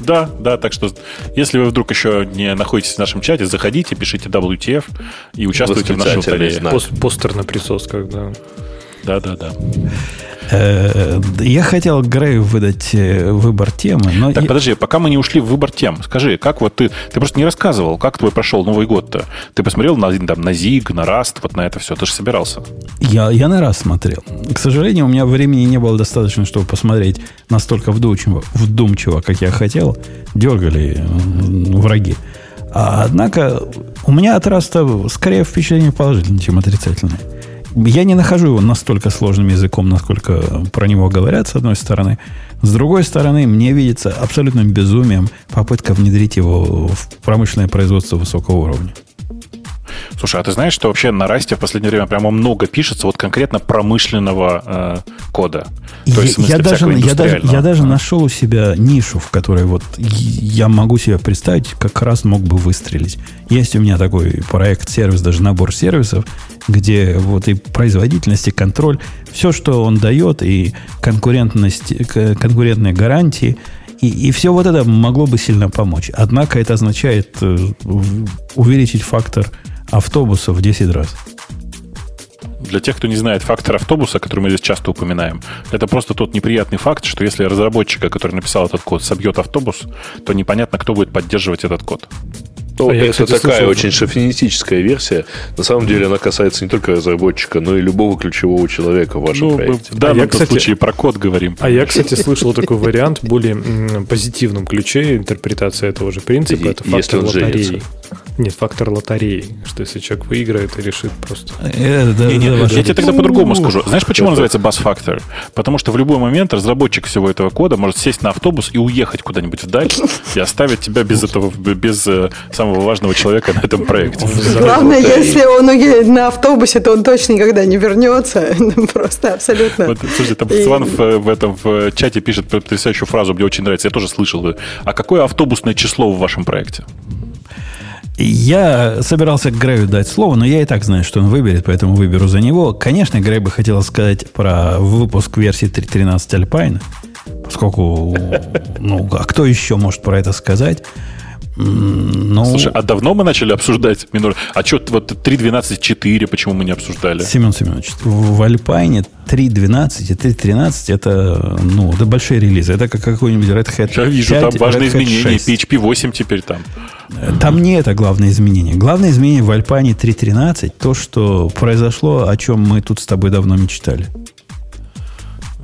Да. да, да, так что, если вы вдруг еще не находитесь в нашем чате, заходите, пишите дабл ю ти эф и участвуйте в нашем столе. Пост- постер на присосках, да. Да, да, да. Я хотел Грею выдать выбор темы, но... Так, я... подожди, пока мы не ушли в выбор тем, скажи, как вот ты... Ты просто не рассказывал, как твой прошел Новый год-то? Ты посмотрел на, там, на Zig, на Rust, вот на это все? Ты же собирался. Я, я на Rust смотрел. К сожалению, у меня времени не было достаточно, чтобы посмотреть настолько вдумчиво, вдумчиво как я хотел. Дергали враги. А, однако у меня от Rust скорее впечатление положительное, чем отрицательное. Я не нахожу его настолько сложным языком, насколько про него говорят, с одной стороны. С другой стороны, мне видится абсолютным безумием попытка внедрить его в промышленное производство высокого уровня. Слушай, а ты знаешь, что вообще на Расте в последнее время прямо много пишется вот конкретно промышленного э, кода? То есть, в смысле, я даже, я даже, я даже нашел у себя нишу, в которой вот я могу себе представить, как раз мог бы выстрелить. Есть у меня такой проект, сервис, даже набор сервисов, где вот и производительность, и контроль, все, что он дает, и конкурентность, конкурентные гарантии, И, и все вот это могло бы сильно помочь. Однако это означает увеличить фактор автобуса в десять раз. Для тех, кто не знает фактор автобуса, который мы здесь часто упоминаем, это просто тот неприятный факт, что если разработчика, который написал этот код, собьет автобус, то непонятно, кто будет поддерживать этот код. Ну, а это я, кстати, такая слушал... очень шовинистическая версия. На самом деле она касается не только разработчика, но и любого ключевого человека в вашем ну, проекте. Да, а мы, я, кстати, в случае про код говорим. А я, кстати, слышал такой вариант в более позитивном ключе интерпретации этого же принципа. Это фактор лотереи. Нет, фактор лотереи. Что если человек выиграет и решит просто... Я тебе тогда по-другому скажу. Знаешь, почему называется бас-фактор? Потому что в любой момент разработчик всего этого кода может сесть на автобус и уехать куда-нибудь вдаль и оставить тебя без этого, без самого важного человека на этом проекте. Главное, вот, если и... он уедет на автобусе, то он точно никогда не вернется. Просто абсолютно. Вот, слушайте, там и... Сван в, в этом в чате пишет потрясающую фразу, мне очень нравится, я тоже слышал. А какое автобусное число в вашем проекте? Я собирался Грею дать слово, но я и так знаю, что он выберет, поэтому выберу за него. Конечно, Грей бы хотел сказать про выпуск версии три точка тринадцать Alpine, поскольку, ну, а кто еще может про это сказать? Ну, слушай, а давно мы начали обсуждать минор? А что вот три двенадцать четыре, почему мы не обсуждали? Семен Семенович, в Alpine три двенадцать и три тринадцать это, ну, это большие релизы. Это как какой-нибудь Red Hat. Я вижу, пять, там важные изменения. шесть. пи эйч пи восемь теперь там. Там не это главное изменение. Главное изменение в Alpine три тринадцать то, что произошло, о чем мы тут с тобой давно мечтали.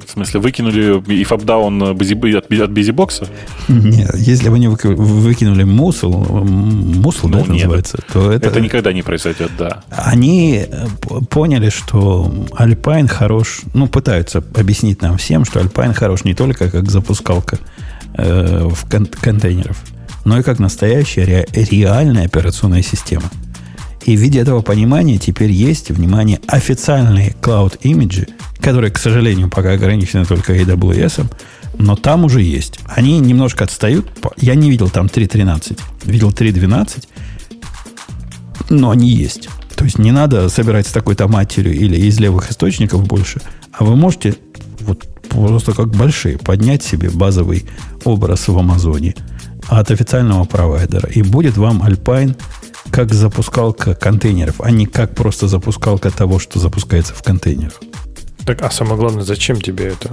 В смысле, выкинули и фабдаун от бизибокса? Нет, если бы они выкинули мусл, мусл, ну, да, это называется, то это... Это никогда не произойдет, да. Они поняли, что Alpine хорош, ну, пытаются объяснить нам всем, что Alpine хорош не только как запускалка э, в кон- контейнеров, но и как настоящая ре- реальная операционная система. И в виде этого понимания теперь есть, внимание, официальные клауд-имиджи, которые, к сожалению, пока ограничены только эй дабл ю эс, но там уже есть. Они немножко отстают. Я не видел там три тринадцать, видел три двенадцать, но они есть. То есть не надо собирать с такой-то матерью или из левых источников больше, а вы можете вот просто как большие поднять себе базовый образ в Амазоне от официального провайдера, и будет вам Alpine как запускалка контейнеров, а не как просто запускалка того, что запускается в контейнерах. Так, а самое главное, зачем тебе это?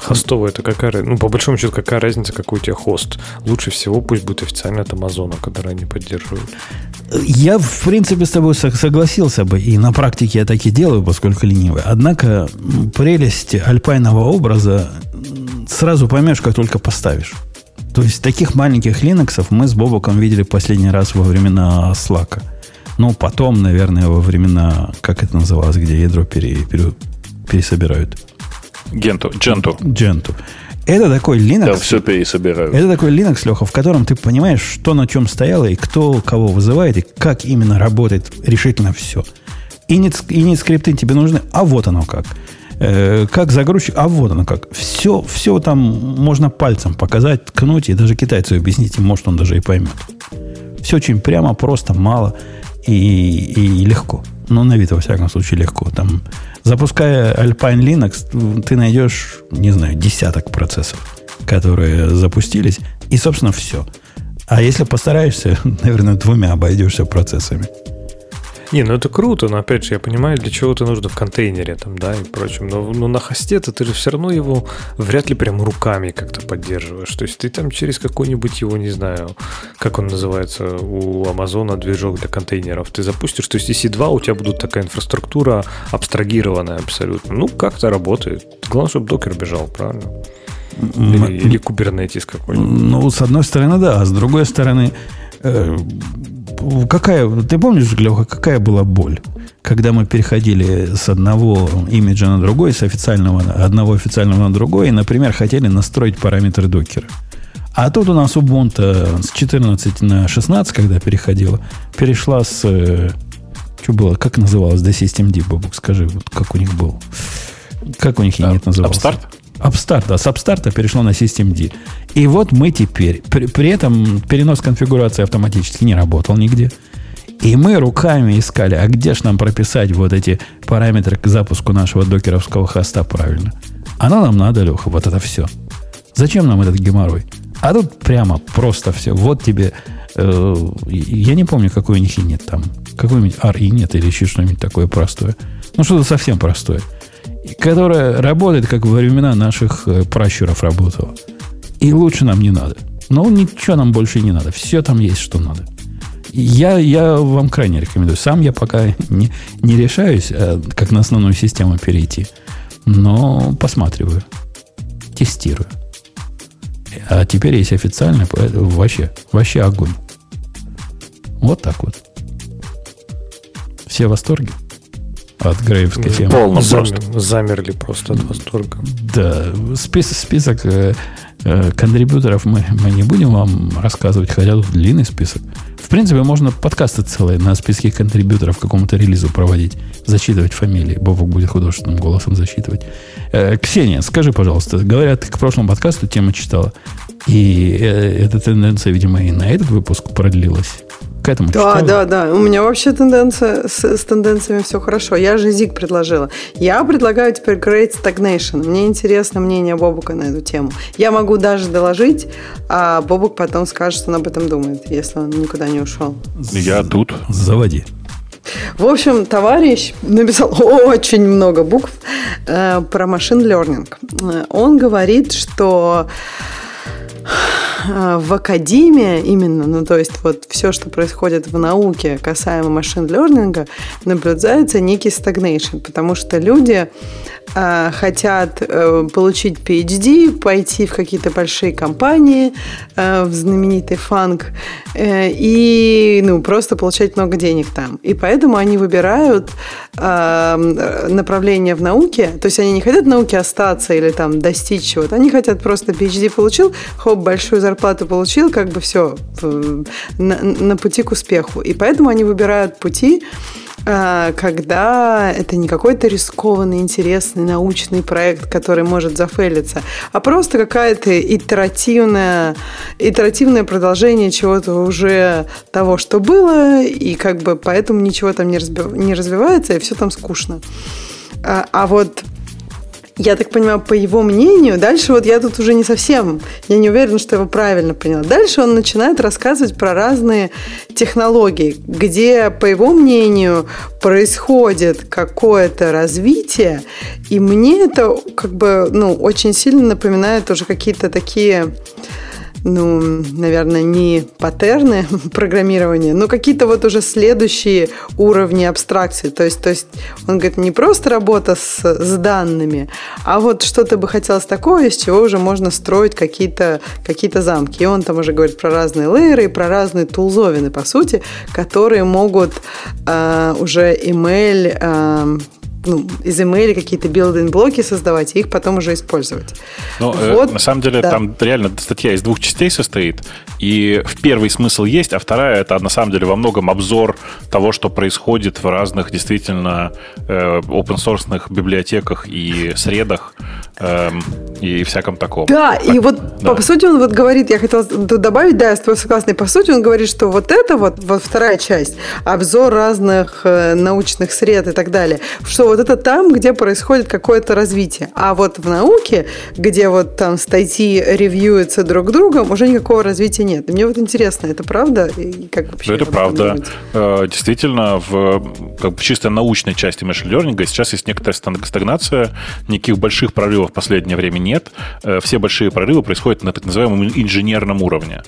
Хостовая это какая... Ну, по большому счету, какая разница, какой у тебя хост? Лучше всего пусть будет официально от Амазона, который они поддерживают. Я, в принципе, с тобой согласился бы, и на практике я так и делаю, поскольку ленивый. Однако прелесть альпайного образа сразу поймешь, как только поставишь. То есть таких маленьких линоксов мы с Бобоком видели последний раз во времена Slack. Ну, потом, наверное, во времена, как это называлось, где ядро пере, пере, пересобирают. Генту. Дженту. Дженту. Это такой Linux. Да, все пересобирают. Это такой Linux, Леха, в котором ты понимаешь, что на чем стояло, и кто кого вызывает, и как именно работает решительно все. И нет, и нет скрипты тебе нужны, а вот оно как. Как загрузчик, а вот оно как. Все, все там можно пальцем показать, ткнуть, и даже китайцу объяснить, и может он даже и поймет. Все очень прямо, просто, мало и, и легко. Ну, на вид, во всяком случае, легко. Там, запуская Alpine Linux, ты найдешь, не знаю, десяток процессов, которые запустились, и, собственно, все. А если постараешься, наверное, двумя обойдешься процессами. Не, ну это круто, но опять же я понимаю, для чего это нужно в контейнере там, да, и прочем. Но, но на хосте-то ты же все равно его вряд ли прям руками как-то поддерживаешь. То есть ты там через какой-нибудь его, не знаю, как он называется, у Амазона движок для контейнеров ты запустишь. То есть и си два у тебя будет такая инфраструктура абстрагированная абсолютно. Ну, как-то работает. Главное, чтобы докер бежал, правильно? Или, или Kubernetes какой-нибудь. Ну, с одной стороны, да, а с другой стороны... Какая, ты помнишь, Глеха, какая была боль, когда мы переходили с одного имиджа на другой, с официального, одного официального на другой, и, например, хотели настроить параметры докера. А тут у нас Ubuntu с четырнадцать на шестнадцать, когда переходила, перешла с... Что было? Как называлось? Да, systemd, Бабук, скажи, вот как у них был. Как у них а, нет называлось? Upstart? Upstart, да, с Upstart перешло на systemd. И вот мы теперь. При, при этом перенос конфигурации автоматически не работал нигде. И мы руками искали, а где же нам прописать вот эти параметры к запуску нашего докеровского хоста правильно. Оно нам надо, Леха, вот это все. Зачем нам этот геморрой? А тут прямо просто все. Вот тебе... Э, я не помню, какой у них и нет там. Какой-нибудь ар и нет или еще что-нибудь такое простое. Ну, что-то совсем простое. Которая работает, как во времена наших пращуров работала. И лучше нам не надо. Но ничего нам больше не надо. Все там есть, что надо. Я, я вам крайне рекомендую. Сам я пока не, не решаюсь, как на основную систему перейти. Но посматриваю. Тестирую. А теперь есть официально, поэтому вообще, вообще огонь. Вот так вот. Все в восторге? От грейвской темы. Полно просто. Замер, замерли просто от восторга. Да. Список, список э, э, контрибьюторов мы, мы не будем вам рассказывать, хотя тут длинный список. В принципе, можно подкасты целые на списке контрибьюторов к какому-то релизу проводить, зачитывать фамилии. Бобок будет художественным голосом зачитывать. Э, Ксения, скажи, пожалуйста, говорят, ты к прошлому подкасту тему читала, и э, эта тенденция, видимо, и на этот выпуск продлилась. к этому. Да, что? да, да. У меня вообще тенденция с, с тенденциями все хорошо. Я же Zig предложила. Я предлагаю теперь Great Stagnation. Мне интересно мнение Бобука на эту тему. Я могу даже доложить, а Бобук потом скажет, что он об этом думает, если он никуда не ушел. Я тут. Заводи. В общем, товарищ написал очень много букв э, про машин лернинг. Он говорит, что в академии именно, ну то есть вот все, что происходит в науке касаемо машин лернинга, наблюдается некий стагнейшн, потому что люди э, хотят э, получить PhD, пойти в какие-то большие компании, э, в знаменитый фанк э, и ну, просто получать много денег там. И поэтому они выбирают э, направление в науке, то есть они не хотят в науке остаться или там достичь чего-то, они хотят просто PhD получил, хоп, большую зарплату получил, как бы все на, на пути к успеху. И поэтому они выбирают пути, когда это не какой-то рискованный, интересный научный проект, который может зафейлиться, а просто какая-то итеративная, итеративное продолжение чего-то уже того, что было, и как бы поэтому ничего там не, разби, не развивается, и все там скучно. А, а вот я так понимаю, по его мнению, дальше вот я тут уже не совсем, я не уверена, что я его правильно поняла. Дальше он начинает рассказывать про разные технологии, где, по его мнению, происходит какое-то развитие, и мне это как бы, ну, очень сильно напоминает уже какие-то такие... ну, наверное, не паттерны программирования, но какие-то вот уже следующие уровни абстракции. То есть, то есть он говорит, не просто работа с, с данными, а вот что-то бы хотелось такое, из чего уже можно строить какие-то, какие-то замки. И он там уже говорит про разные лейеры и про разные тулзовины, по сути, которые могут э, уже email... Э, Ну, из email какие-то билдинг-блоки создавать и их потом уже использовать. Но, вот, э, на самом деле, да. Там реально статья из двух частей состоит. И в первый смысл есть, а вторая — это на самом деле во многом обзор того, что происходит в разных действительно э, open-source-ных библиотеках и средах э, и всяком таком. Да, так, и вот да. По сути он вот говорит, я хотела добавить, да, я с тобой согласна, и по сути он говорит, что вот это вот, вот вторая часть, обзор разных э, научных сред и так далее, что вот это там, где происходит какое-то развитие. А вот в науке, где вот там статьи ревьюются друг другом, уже никакого развития нет. И мне вот интересно, это правда? И как вообще это правда. Думать? Действительно, в, как бы, в чисто научной части машин-лернинга сейчас есть некоторая стагнация, никаких больших прорывов в последнее время нет. Все большие прорывы происходят на так называемом инженерном уровне.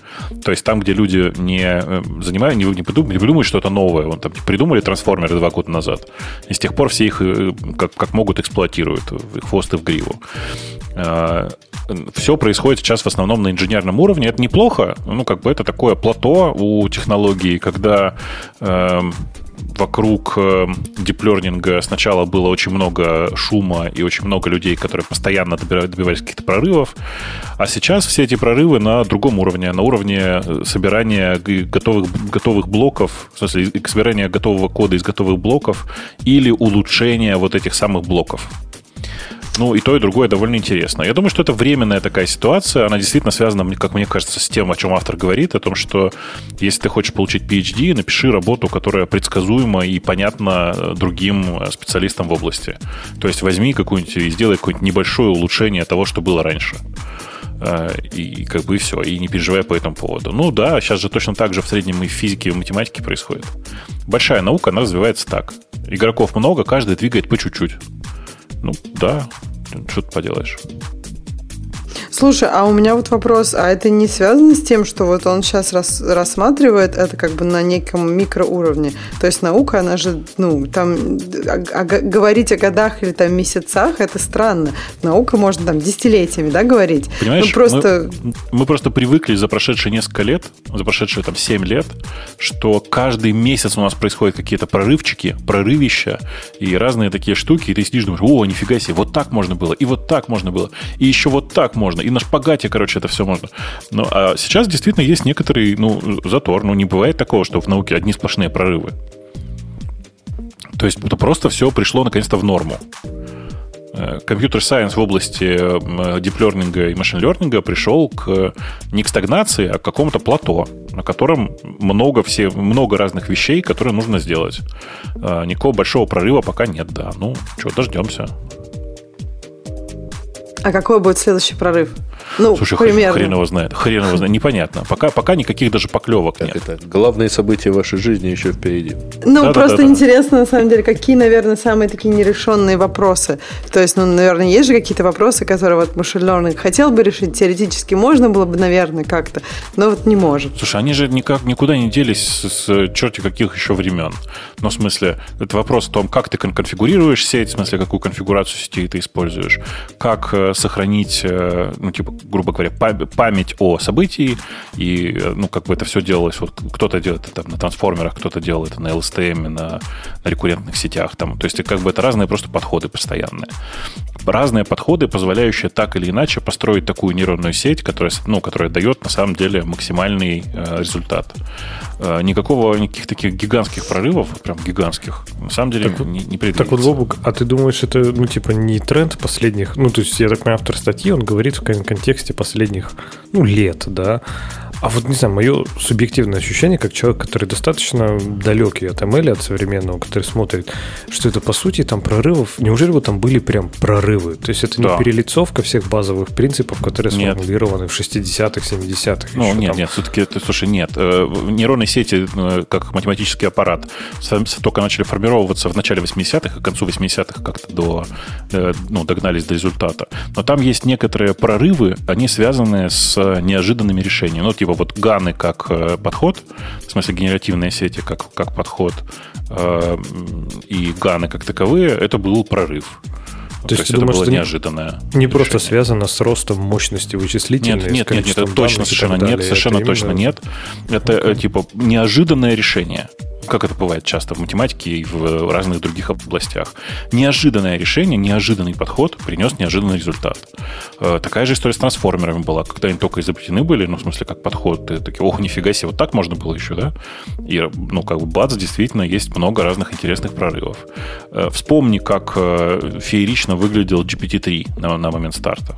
То есть там, где люди не занимают, не придумывают что-то новое. Вон, там, придумали трансформеры два года назад. И с тех пор все их Как, как могут эксплуатируют в хвост и в гриву. Все происходит сейчас в основном на инженерном уровне. Это неплохо, ну как бы это такое плато у технологий, когда э, вокруг диплернинга сначала было очень много шума и очень много людей, которые постоянно добивались каких-то прорывов, а сейчас все эти прорывы на другом уровне, на уровне собирания готовых, готовых блоков, в смысле собирания готового кода из готовых блоков или улучшения вот этих самых блоков. Ну, и то, и другое довольно интересно. Я думаю, что это временная такая ситуация. Она действительно связана, как мне кажется, с тем, о чем автор говорит, о том, что если ты хочешь получить PhD, напиши работу, которая предсказуема и понятна другим специалистам в области. То есть возьми какую-нибудь и сделай какое-нибудь небольшое улучшение того, что было раньше. И как бы все, и не переживай по этому поводу. Ну да, сейчас же точно так же в среднем и в физике, и в математике происходит. Большая наука, она развивается так. Игроков много, каждый двигает по чуть-чуть. Ну, да, что ты поделаешь. Слушай, а у меня вот вопрос, а это не связано с тем, что вот он сейчас рас, рассматривает это как бы на неком микроуровне? То есть наука, она же, ну, там, а, а, говорить о годах или там месяцах, это странно. Наука можно там десятилетиями, да, говорить? Понимаешь, ну, просто... Мы, мы просто привыкли за прошедшие несколько лет, за прошедшие там семь лет, что каждый месяц у нас происходят какие-то прорывчики, прорывища и разные такие штуки, и ты сидишь, думаешь, о, нифига себе, вот так можно было, и вот так можно было, и еще вот так можно. И на шпагате, короче, это все можно. Ну, а сейчас действительно есть некоторый, ну, затор. Ну, не бывает такого, что в науке одни сплошные прорывы. То есть это просто все пришло наконец-то в норму. компьютер-сайенс в области дип-лернинга и машин-лернинга пришел к, не к стагнации, а к какому-то плато, на котором много, все, много разных вещей, которые нужно сделать. Никакого большого прорыва пока нет, да. Ну, что, дождемся. А какой будет следующий прорыв? Ну, слушай, примерно. Хрен его знает. Хрен его знает. Непонятно. Пока, пока никаких даже поклевок как нет. Это? Главные события вашей жизни еще впереди. Ну, да, просто да, да, интересно, да. На самом деле, какие, наверное, самые такие нерешенные вопросы. То есть, ну, наверное, есть же какие-то вопросы, которые вот машин лернинг хотел бы решить. Теоретически можно было бы, наверное, как-то, но вот не может. Слушай, они же никак, никуда не делись с, с черти каких еще времен. Ну, в смысле, это вопрос о том, как ты конфигурируешь сеть, в смысле, какую конфигурацию сетей ты используешь, как сохранить, ну, типа, грубо говоря, память о событии, и, ну, как бы это все делалось, вот кто-то делает это на трансформерах, кто-то делает это на эл эс ти эм, на, на рекуррентных сетях, там, то есть, как бы это разные просто подходы постоянные. Разные подходы, позволяющие так или иначе построить такую нейронную сеть, которая, ну, которая дает, на самом деле, максимальный э, результат. Э, никакого, никаких таких гигантских прорывов, прям гигантских, на самом деле, так, не, не предвидится. Так вот, Лобук, а ты думаешь, это, ну, типа, не тренд последних, ну, то есть, я так понимаю, автор статьи, он говорит в контексте последних, ну, лет, да. А вот, не знаю, мое субъективное ощущение, как человек, который достаточно далекий от эм эл, от современного, который смотрит, что это, по сути, там прорывов... Неужели вот там были прям прорывы? То есть это да. не перелицовка всех базовых принципов, которые нет. сформулированы в шестидесятых, семидесятых? Ну, нет, там. нет, все-таки, слушай, нет. Нейронные сети, как математический аппарат, только начали формироваться в начале восьмидесятых, и к концу восьмидесятых как-то до, ну, догнались до результата. Но там есть некоторые прорывы, они связаны с неожиданными решениями. Ну, типа вот ганы как подход, в смысле генеративные сети как, как подход, э, и ганы как таковые, это был прорыв. То, То есть, есть это думаешь, было неожиданное. Не, не просто связано с ростом мощности вычислительной. Нет, нет, нет, это точно совершенно нет, совершенно это точно именно... нет. Это okay. типа неожиданное решение. Как это бывает часто в математике и в разных других областях. Неожиданное решение, неожиданный подход принес неожиданный результат. Такая же история с трансформерами была, когда они только изобретены были, ну, в смысле, как подход, ты такие, ох, нифига себе, вот так можно было еще, да? И, ну, как бы, бац, действительно, есть много разных интересных прорывов. Вспомни, как феерично выглядел джи пи ти три на, на момент старта.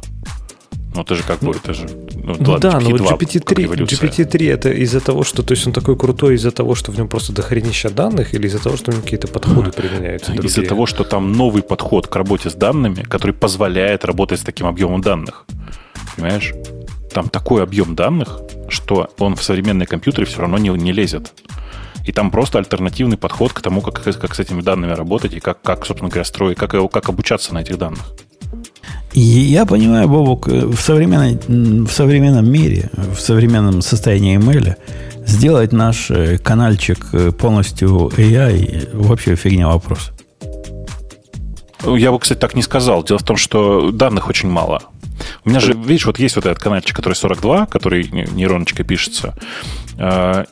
Ну, это же как бы, это же... Ну, ну ладно, да, джи пи ти два, но вот джи пи ти три, джи пи ти три это из-за того, что... То есть он такой крутой из-за того, что в нем просто дохренища данных, или из-за того, что у него какие-то подходы применяются? Другие? Из-за того, что там новый подход к работе с данными, который позволяет работать с таким объемом данных. Понимаешь? Там такой объем данных, что он в современные компьютеры все равно не, не лезет. И там просто альтернативный подход к тому, как, как с этими данными работать, и как, как собственно говоря, строить, как, как обучаться на этих данных. И я понимаю, Бобок, в, в современном мире, в современном состоянии эм эл сделать наш канальчик полностью эй ай вообще фигня вопрос. Я бы, кстати, так не сказал. Дело в том, что данных очень мало. У меня же, видишь, вот есть вот этот канальчик, который сорок два, который нейроночкой пишется,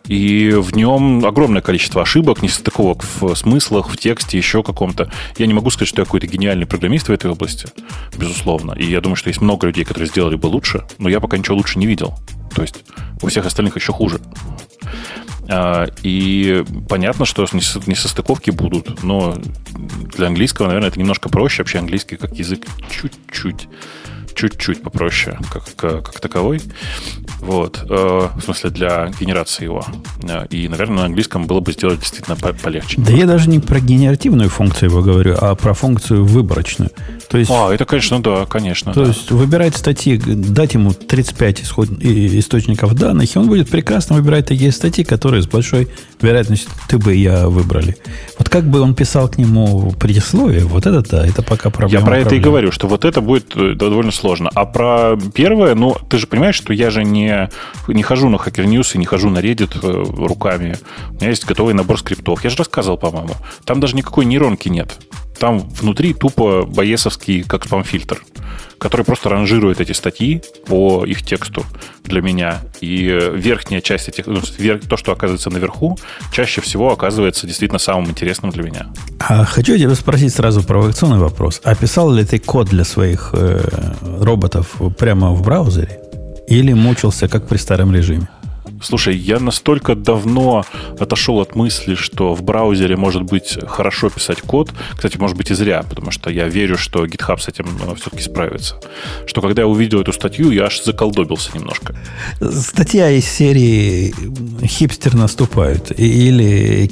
и в нем огромное количество ошибок, несостыковок в смыслах, в тексте, еще каком-то. Я не могу сказать, что я какой-то гениальный программист в этой области, безусловно. И я думаю, что есть много людей, которые сделали бы лучше, но я пока ничего лучше не видел. То есть у всех остальных еще хуже. И понятно, что несостыковки будут, но для английского, наверное, это немножко проще. Вообще английский как язык чуть-чуть... чуть-чуть попроще, как, как, как таковой. Вот. Э, в смысле, для генерации его. И, наверное, на английском было бы сделать действительно по- полегче. Да я даже не про генеративную функцию его говорю, а про функцию выборочную. То есть, а, это, конечно, да, конечно. То да. есть, выбирать статьи, дать ему тридцать пять исход... источников данных, и он будет прекрасно выбирать такие статьи, которые с большой вероятностью ты бы и я выбрали. Вот как бы он писал к нему предисловие, вот это да, это пока проблема. Я про это проблема. И говорю, что вот это будет довольно сложно. Сложно. А про первое, ну, ты же понимаешь, что я же не, не хожу на Hacker News и не хожу на Reddit руками. У меня есть готовый набор скриптов. Я же рассказывал, по-моему. Там даже никакой нейронки нет. Там внутри тупо байесовский, как спам-фильтр, который просто ранжирует эти статьи по их тексту для меня. И верхняя часть этих, то, что оказывается наверху, чаще всего оказывается действительно самым интересным для меня. А хочу тебя спросить сразу провокационный вопрос. А писал ли ты код для своих э, роботов прямо в браузере? Или мучился, как при старом режиме? Слушай, я настолько давно отошел от мысли, что в браузере может быть хорошо писать код. Кстати, может быть и зря, потому что я верю, что GitHub с этим все-таки справится. Что когда я увидел эту статью, я аж заколдобился немножко. Статья из серии «Хипстер наступают» или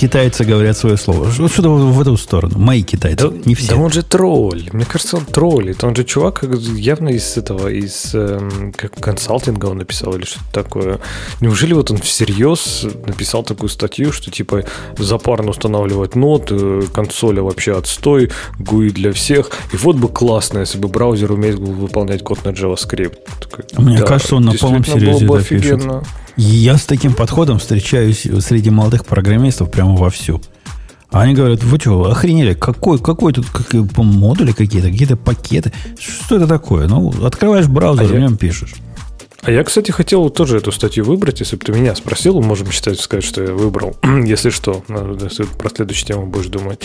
«Китайцы говорят свое слово». Что-то в эту сторону. Мои китайцы, да, не все. Да он же тролль. Мне кажется, он троллит. Он же чувак явно из этого, из эм, как консалтинга он написал или что-то такое. Неужели вот он всерьез написал такую статью, что типа запарно устанавливать нод, консоли вообще отстой, гуи для всех. И вот бы классно, если бы браузер умеет выполнять код на JavaScript. Такой, мне да, кажется, он на полном серьезе было бы офигенно. Я с таким подходом встречаюсь среди молодых программистов прямо вовсю. Они говорят, вы что, охренели? Какой, какой тут какие, модули какие-то, какие-то пакеты? Что это такое? Ну, открываешь браузер, а в нем я... пишешь. А я, кстати, хотел тоже эту статью выбрать, если бы ты меня спросил, можем считать, сказать, что я выбрал, если что, если про следующую тему будешь думать.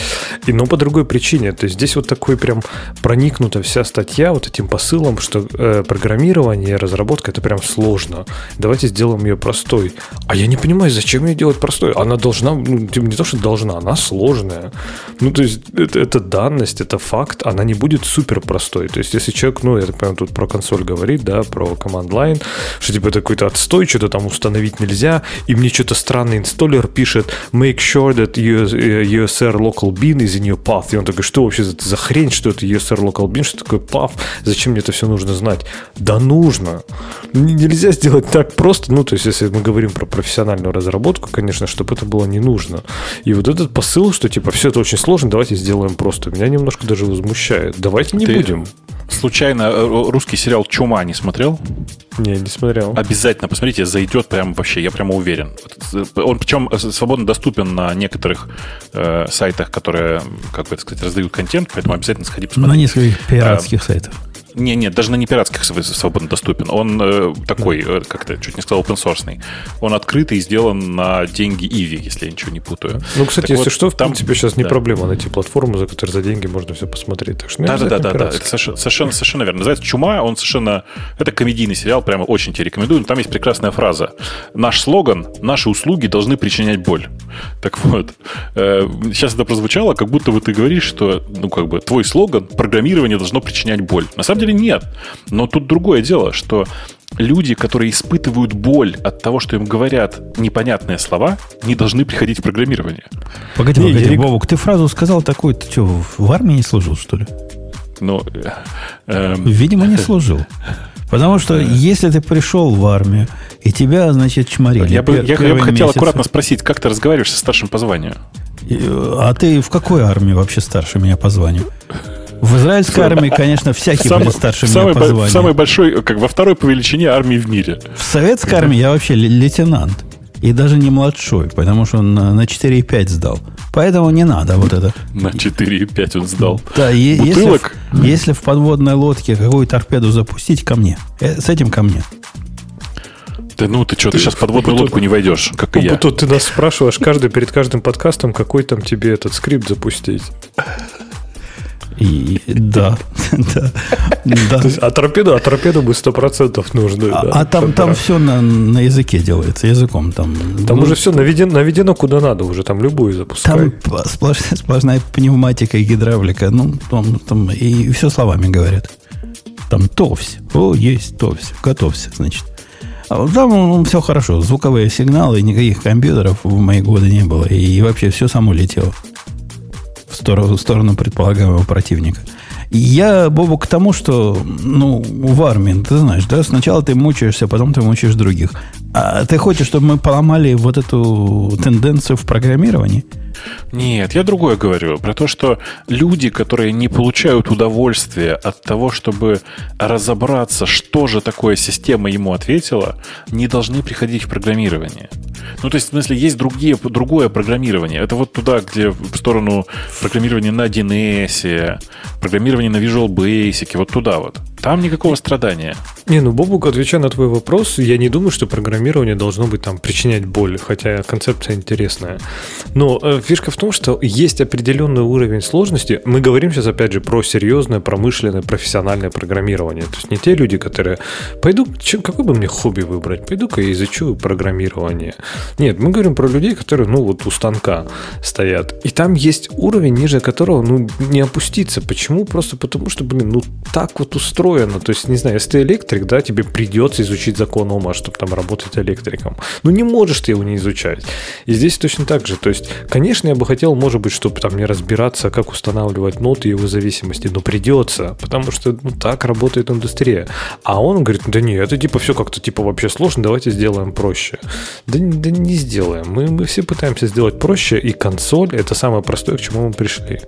И, но по другой причине, то есть здесь вот такой прям проникнута вся статья вот этим посылом, что э, программирование, разработка, это прям сложно. Давайте сделаем ее простой. А я не понимаю, зачем ее делать простой? Она должна, ну, не то, что должна, она сложная. Ну, то есть это, это данность, это факт, она не будет супер простой. То есть если человек, ну, я так понимаю, тут про консоль говорит, да, про command line, что типа это какой-то отстой, что-то там установить нельзя, и мне что-то странный инсталлер пишет make sure that usr local bin is in your path. И он такой, что вообще за хрень, что это usr local bin, что такое path, зачем мне это все нужно знать? Да нужно. Нельзя сделать так просто, ну то есть если мы говорим про профессиональную разработку, конечно, чтобы это было не нужно. И вот этот посыл, что типа все это очень сложно, давайте сделаем просто, меня немножко даже возмущает. Давайте не Ты будем. Случайно русский сериал «Чума» не смотрел? Не, не смотрел. Обязательно посмотрите, зайдет прям вообще, я прямо уверен. Он причем свободно доступен на некоторых э, сайтах, которые, как бы это сказать, раздают контент, поэтому обязательно сходи посмотреть. На нескольких пиратских а, сайтах. Не, не, даже на не пиратских свободно доступен. Он э, такой, э, как-то чуть не сказал, опенсорсный. Он открытый и сделан на деньги Иви, если я ничего не путаю. Ну, кстати, так если вот, что, в там тебе сейчас да. не проблема найти платформу, за которую за деньги можно все посмотреть. Так что, ну, да, да, да, да, да, это совершенно, совершенно верно. Называется «Чума», он совершенно... Это комедийный сериал, прямо очень тебе рекомендую. Но там есть прекрасная фраза. Наш слоган: «Наши услуги должны причинять боль». Так вот, э, сейчас это прозвучало, как будто бы ты говоришь, что, ну, как бы, твой слоган «Программирование должно причинять боль». На самом деле нет. Но тут другое дело, что люди, которые испытывают боль от того, что им говорят непонятные слова, не должны приходить в программирование. Погоди, погоди, я... Бобок, ты фразу сказал такую, ты что, в армии не служил, что ли? Ну, э, э, Видимо, не служил. Потому что если ты пришел в армию, и тебя, значит, чморили. Я бы, я, я бы хотел месяца. аккуратно спросить, как ты разговариваешь со старшим по званию? А ты в какой армии вообще старше меня по званию? В израильской армии, конечно, всякие были старше меня по званию. В самой большой, как во второй по величине армии в мире. В советской армии я вообще лейтенант. И даже не младшой, потому что он на четыре и пять сдал. Поэтому не надо вот это. На четыре и пять он сдал. Да, е- бутылок? Если в, если в подводной лодке какую торпеду запустить, ко мне. Э- с этим ко мне. Да ну ты что, ты, ты сейчас в подводную лодку тут, не войдешь, как и я. Тут ты нас спрашиваешь каждый перед каждым подкастом, какой там тебе этот скрипт запустить. И, да, да, да. То есть, а торпеду, а торпеду бы сто процентов нужны. А, да, а там, там все на, на языке делается, языком там. Там ну, уже все наведено, наведено куда надо уже, там любую запускай. Там сплошная, сплошная пневматика и гидравлика, ну, там, там и все словами говорят. Там товсь, о, есть товсь, готовься, значит. А там ну, все хорошо, звуковые сигналы, никаких компьютеров в мои годы не было, и вообще все само летело в сторону, в сторону предполагаемого противника. Я, Бобу, к тому, что ну, в армии, ты знаешь, да, сначала ты мучаешься, потом ты мучаешь других. А ты хочешь, чтобы мы поломали вот эту тенденцию в программировании? Нет, я другое говорю. Про то, что люди, которые не получают удовольствия от того, чтобы разобраться, что же такое система ему ответила, не должны приходить в программирование. Ну, то есть, в смысле, есть другие, другое программирование. Это вот туда, где в сторону программирования на ди эн эс, программирования на Visual Basic, вот туда вот. Там никакого страдания. Не, ну, Бобук, отвечая на твой вопрос, я не думаю, что программирование должно быть там причинять боль, хотя концепция интересная. Но э, фишка в том, что есть определенный уровень сложности. Мы говорим сейчас, опять же, про серьезное, промышленное, профессиональное программирование. То есть не те люди, которые пойду, чем, какое бы мне хобби выбрать, пойду-ка я изучу программирование. Нет, мы говорим про людей, которые, ну, вот у станка стоят. И там есть уровень, ниже которого, ну, не опуститься. Почему? Просто потому, что, блин, ну, так вот устроено. То есть, не знаю, если ты электрик, да, тебе придется изучить закон Ома, чтобы там работать электриком. Ну, не можешь ты его не изучать. И здесь точно так же. То есть, конечно, я бы хотел, может быть, чтобы там не разбираться, как устанавливать ноты и его зависимости, но придется, потому что, ну, так работает индустрия. А он говорит, да нет, это типа все как-то типа вообще сложно, давайте сделаем проще. Да, да не сделаем. Мы, мы все пытаемся сделать проще, и консоль — это самое простое, к чему мы пришли.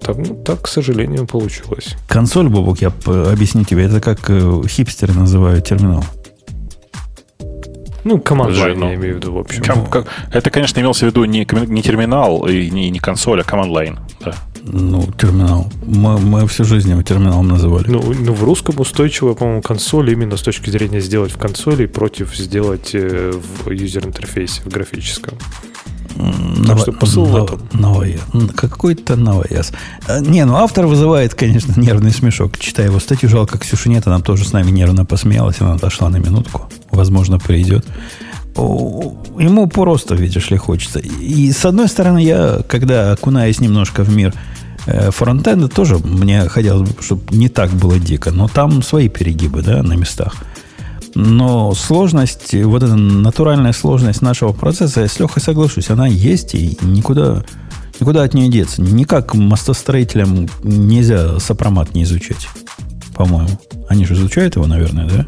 Так, ну, так, к сожалению, получилось. Консоль, Бобок, я объясню тебе, это как э, хипстеры называют терминал. Ну, команд-лайн, я имею в виду, в общем. Ком- как... Это, конечно, имелся в виду не, не терминал и не, не консоль, а команд-лайн. Да. Ну, терминал. Мы, мы всю жизнь его терминалом называли. Ну, ну, в русском устойчивая, по-моему, консоль именно с точки зрения сделать в консоли против сделать э, в юзер-интерфейсе, в графическом. Так что посыл в этом. Какой-то новояз. Не, ну автор вызывает, конечно, нервный смешок. Читая его статью, жалко Ксюши нет, она тоже с нами нервно посмеялась, она отошла на минутку. Возможно, придет. Ему просто, видишь ли, хочется. И с одной стороны, я, когда окунаюсь немножко в мир фронтенда, тоже мне хотелось бы, чтобы не так было дико. Но там свои перегибы, да, на местах. Но сложность, вот эта натуральная сложность нашего процесса, я с Лехой соглашусь, она есть и никуда, никуда от нее деться. Никак мостостроителям нельзя сопромат не изучать, по-моему. Они же изучают его, наверное, да?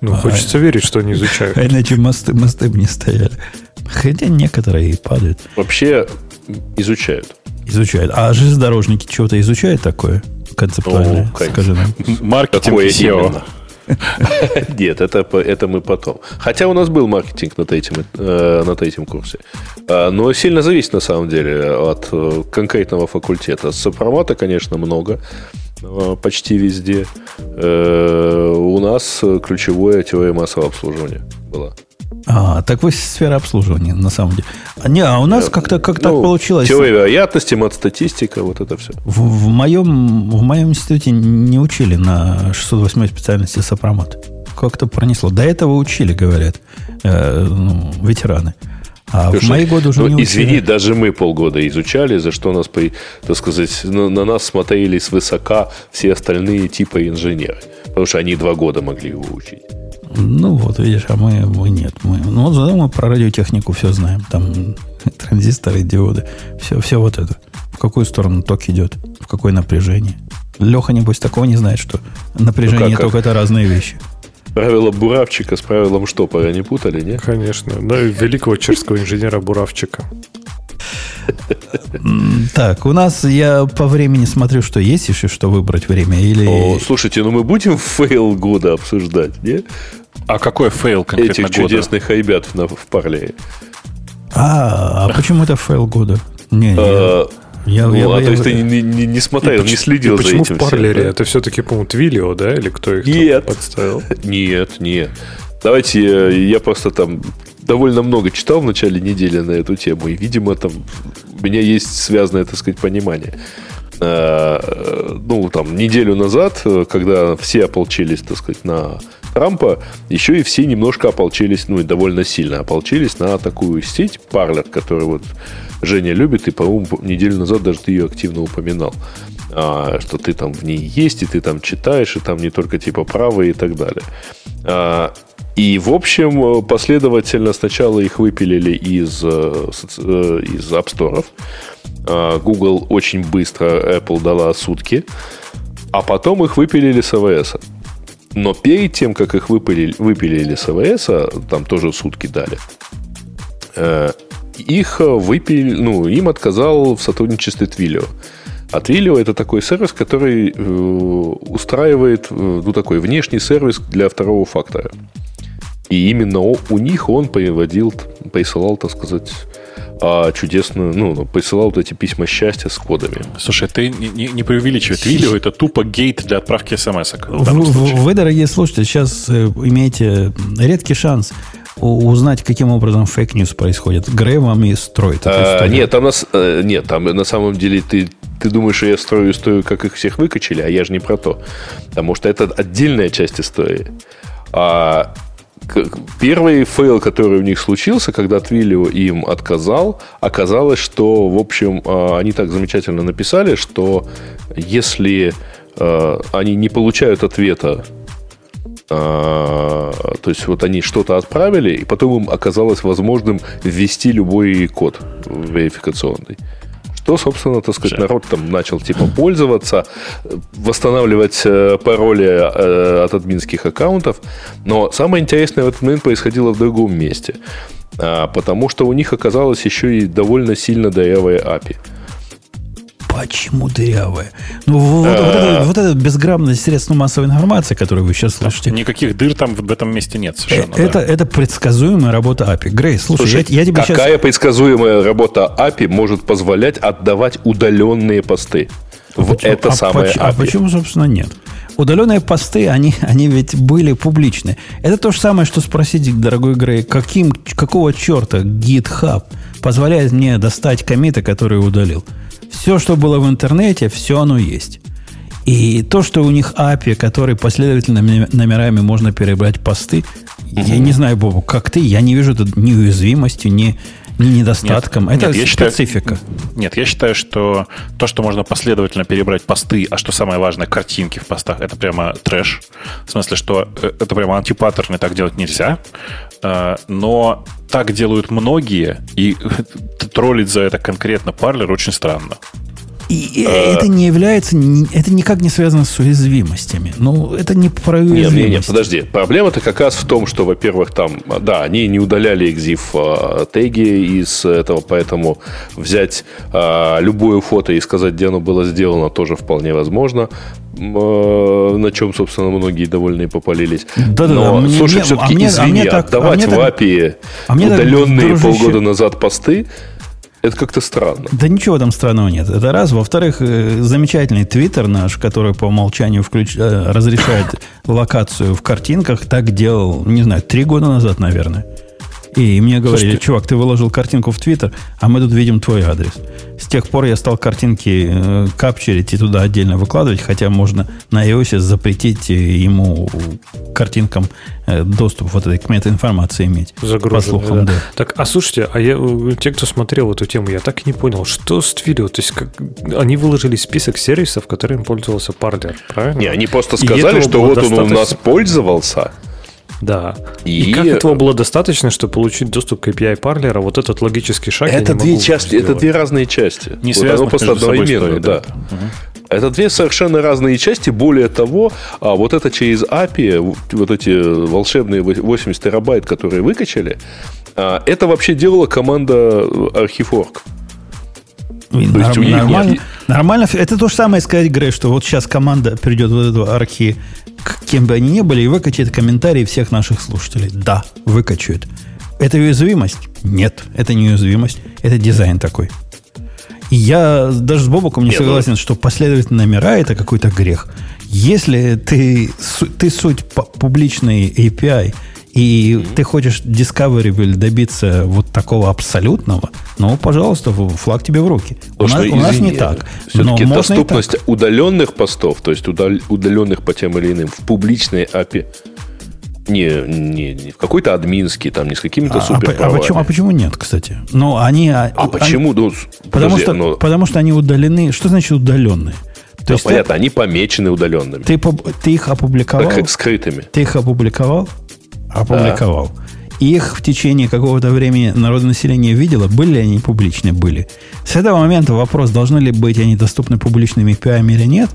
Ну, хочется а, верить, что они изучают. А иначе мосты, мосты бы не стояли. Хотя некоторые и падают. Вообще изучают. Изучают. А железнодорожники чего-то изучают такое концептуальное? Ну, скажи нам. Маркетинг и сео. Нет, это, это мы потом. Хотя у нас был маркетинг на третьем, э, на третьем курсе. Но сильно зависит, на самом деле, от конкретного факультета. Сопромата, конечно, много. Почти везде. Э, у нас ключевая теория массового обслуживания была. А, так вы сфера обслуживания, на самом деле. Не, а у нас как-то как ну, так получилось. Теория вероятности, матстатистика, вот это все. В, в, моем, в моем институте не учили на шестьсот восьмой специальности сопромат. Как-то пронесло. До этого учили, говорят, э, ну, ветераны. А Слушай, в мои годы уже ну, не учили. Извини, даже мы полгода изучали, за что нас, так сказать, на, на нас смотрели свысока все остальные типа инженеры. Потому что они два года могли его учить. Ну вот, видишь, а мы, мы нет. Мы, ну вот зато мы про радиотехнику все знаем. Там транзисторы, диоды. Все, все вот это. В какую сторону ток идет, в какое напряжение. Леха, небось, такого не знает, что напряжение ну, как, тока – это разные вещи. Правило Буравчика с правилом штопора не путали, не? Конечно. Да, великого чешского инженера Буравчика. Так, у нас я по времени смотрю, что есть еще, что выбрать время или... О, слушайте, ну мы будем фейл года обсуждать, не? А какой фейл конкретно этих года? Чудесных ребят в, в Парлере. А, а почему это фейл года? Не, а, я, ну, я, а я, то я, есть я... ты не, не, не смотрел, и не следил за этим всем. Почему в Парлере? Да? Это все-таки, по-моему, Твилио, да? Или кто их нет. там подставил? Нет, нет. Давайте я, я просто там... довольно много читал в начале недели на эту тему, и, видимо, там у меня есть связанное, так сказать, понимание. Ну, там, неделю назад, когда все ополчились, так сказать, на Трампа, еще и все немножко ополчились, ну, и довольно сильно ополчились на такую сеть Parler, которую вот Женя любит, и, по-моему, неделю назад даже ты ее активно упоминал. Что ты там в ней есть, и ты там читаешь, и там не только, типа, правые и так далее. И, в общем, последовательно сначала их выпилили из, из апсторов. Google очень быстро, Apple дала сутки. А потом их выпилили с эй дабл ю эс. Но перед тем, как их выпилили, выпилили с эй дабл ю эс, там тоже сутки дали. Их выпили, ну, им отказал в сотрудничестве Twilio. А Twilio – это такой сервис, который устраивает, ну, такой внешний сервис для второго фактора. И именно у них он приводил, присылал, так сказать, а чудесную, ну, присылал вот эти письма счастья с кодами. Слушай, ты не, не преувеличивай. Твилио — это тупо гейт для отправки смс-ок. Вы, дорогие слушатели, сейчас имеете редкий шанс узнать, каким образом фейк-ньюс происходит. Грей вам и строит. А, нет, там нас, нет, там на самом деле ты, ты думаешь, что я строю историю, как их всех выкачали, а я же не про то. Потому что это отдельная часть истории. А первый фейл, который у них случился, когда Twilio им отказал, оказалось, что, в общем, они так замечательно написали, что если они не получают ответа, то есть вот они что-то отправили, и потом им оказалось возможным ввести любой код верификационный. Что, собственно, так сказать, народ там начал типа пользоваться, восстанавливать пароли от админских аккаунтов. Но самое интересное в этот момент происходило в другом месте. Потому что у них оказалось еще и довольно сильно дырявое эй пи ай. Почему дырявое? Ну, вот, а... вот, это, вот это безграмотность средств массовой информации, которую вы сейчас слышите. Никаких дыр там в этом месте нет совершенно. Это, да. это предсказуемая работа эй пи ай. Грей, слушай, слушай я, я тебе какая сейчас... Какая предсказуемая работа эй пи ай может позволять отдавать удаленные посты? А в почему, это а самое поч, эй пи ай. А почему, собственно, нет? Удаленные посты, они, они ведь были публичны. Это то же самое, что спросить, дорогой Грей, каким, какого черта GitHub позволяет мне достать комиты, которые удалил? Все, что было в интернете, все оно есть. И то, что у них эй пи ай, который последовательными номерами можно перебрать посты, mm-hmm. я не знаю, Бобу, как ты, я не вижу тут ни уязвимости, ни... Не недостатком. Нет, это нет, специфика. Я считаю, нет, я считаю, что то, что можно последовательно перебрать посты, а что самое важное, картинки в постах, это прямо трэш. В смысле, что это прямо антипаттерн, и так делать нельзя. Но так делают многие, и троллить за это конкретно Parler очень странно. И это не является, это никак не связано с уязвимостями. Ну, это не про уязвимость. Нет, нет, подожди. Проблема-то как раз в том, что, во-первых, там, да, они не удаляли экзиф теги из этого, поэтому взять а, любое фото и сказать, где оно было сделано, тоже вполне возможно. На чем, собственно, многие довольные попалились. Да-да-да. Но, мне, слушай, мне, все-таки, а мне, извини, а мне так, отдавать а мне в эй пи ай а удаленные так, полгода назад посты, это как-то странно. Да ничего там странного нет. Это раз. Во-вторых, замечательный твиттер наш, который по умолчанию включ... разрешает локацию в картинках, так делал, не знаю, три года назад, наверное. И мне говорили, слушайте, чувак, ты выложил картинку в твиттер, а мы тут видим твой адрес. С тех пор я стал картинки капчерить и туда отдельно выкладывать, хотя можно на iOS запретить ему картинкам доступ вот этой к метаинформации иметь. Загруженный, по слухам, да. да. Так, а слушайте, а я, те, кто смотрел эту тему, я так и не понял, что с Твилио? То есть, как, они выложили список сервисов, которым пользовался Parler, правильно? Не, они просто сказали, что вот он достаточно... у нас пользовался. Да. И... и как этого было достаточно, чтобы получить доступ к эй пи ай Parler, вот этот логический шаг. Это две части, это две разные части. Не связано вот между собой история, да. да. Угу. Это две совершенно разные части. Более того, вот это через эй пи ай, вот эти волшебные восемьдесят терабайт, которые выкачали, это вообще делала команда Архив точка орг. Норм, нормально, нормально. Это то же самое сказать, Грей, что вот сейчас команда придет вот этого архи, кем бы они ни были, и выкачает комментарии всех наших слушателей. Да, выкачают. Это уязвимость? Нет, это не уязвимость. Это дизайн такой. И я даже с Бобоком не Нет, согласен, да. что последовательные номера – это какой-то грех. Если ты, ты суть публичный эй пи ай, и mm-hmm. ты хочешь discoverable добиться вот такого абсолютного, ну, пожалуйста, флаг тебе в руки. У нас, извини, у нас не так. Все-таки но доступность так. удаленных постов, то есть удаленных по тем или иным, в публичной эй пи ай, не, не, не в какой-то админский, там, не с какими-то а, суперправами. А почему, а почему нет, кстати? Ну, они, а они, почему? Ну, потому, подожди, что, но... потому что они удалены. Что значит удаленные? То да, есть понятно, ты, они помечены удаленными. Ты, ты их опубликовал? Так как скрытыми. Ты их опубликовал? Опубликовал. Да. Их в течение какого-то времени народонаселение видело, были ли они публичны, были. С этого момента вопрос, должны ли быть они доступны публичными эй пи ай или нет,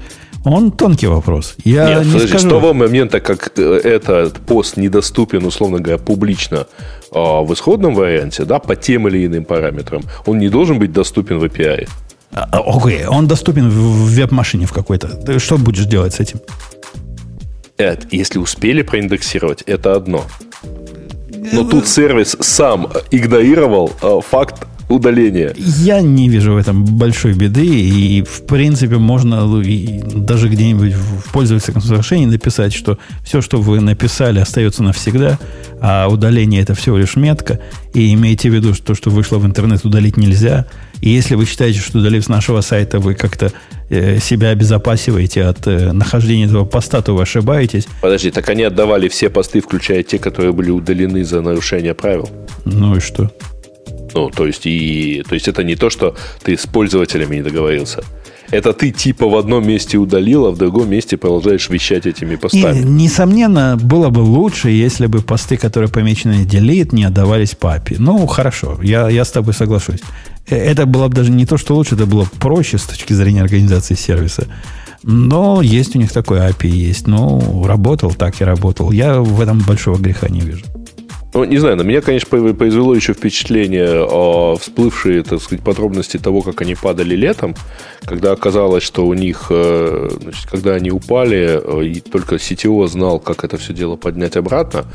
он тонкий вопрос. Я нет, не подожди, скажу. С того момента, как этот пост недоступен, условно говоря, публично в исходном варианте, да, по тем или иным параметрам, он не должен быть доступен в эй пи ай. Окей, okay, он доступен в веб-машине в какой-то. Что будешь делать с этим? Это, если успели проиндексировать, это одно. Но тут сервис сам игнорировал э, факт удаления. Я не вижу в этом большой беды, и, в принципе, можно даже где-нибудь в пользовательском соглашении написать, что все, что вы написали, остается навсегда, а удаление – это всего лишь метка, и имейте в виду, что то, что вышло в интернет, удалить нельзя. И если вы считаете, что удалив с нашего сайта, вы как-то э, себя обезопасиваете от э, нахождения этого поста, то вы ошибаетесь. Подожди, так они отдавали все посты, включая те, которые были удалены за нарушение правил? Ну и что? Ну, то есть, и, то есть это не то, что ты с пользователями не договорился. Это ты типа в одном месте удалил, а в другом месте продолжаешь вещать этими постами. И, несомненно, было бы лучше, если бы посты, которые помечены «Delete», не отдавались папе. Ну, хорошо, я, я с тобой соглашусь. Это было бы даже не то, что лучше, это было проще с точки зрения организации сервиса. Но есть у них такой эй пи ай, есть. Ну, работал, так и работал. Я в этом большого греха не вижу. Ну, не знаю, на меня, конечно, произвело еще впечатление о всплывшие, так сказать, подробности того, как они падали летом, когда оказалось, что у них, значит, когда они упали, и только си ти о знал, как это все дело поднять обратно,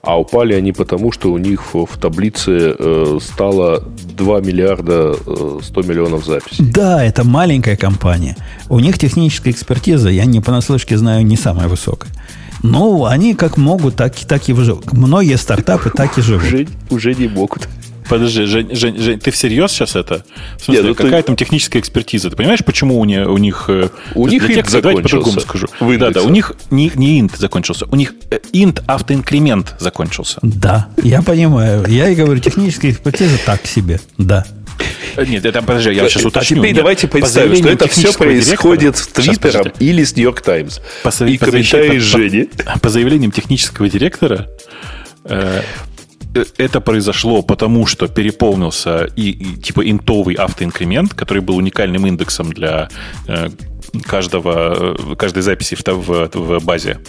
а упали они потому, что у них в таблице стало два миллиарда сто миллионов записей. Да, это маленькая компания. У них техническая экспертиза, я не понаслышке знаю, не самая высокая. Ну, они как могут, так, так и живут. Многие стартапы так и живут. Уже, уже не могут. Подожди, Жень, Жень, Жень, ты всерьез сейчас это? В смысле, Нет, ну какая ты... там техническая экспертиза? Ты понимаешь, почему у, не, у них... У них инт закончился. Скажу. Да, да, у них не, не инт закончился. У них инт автоинкремент закончился. Да, я понимаю. Я и говорю, техническая экспертиза так себе. Да. Нет, это, подожди, я сейчас уточню. А теперь Нет, давайте представим, что это все происходит с Твиттером или с Нью-Йорк Таймс. Посов... И комментарии Жени. По заявлениям технического директора... Э... Это произошло потому, что переполнился и, и типа интовый автоинкремент, который был уникальным индексом для э, каждого, каждой записи в, в, в базе.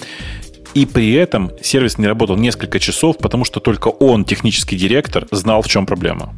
И при этом сервис не работал несколько часов, потому что только он, технический директор, знал, в чем проблема.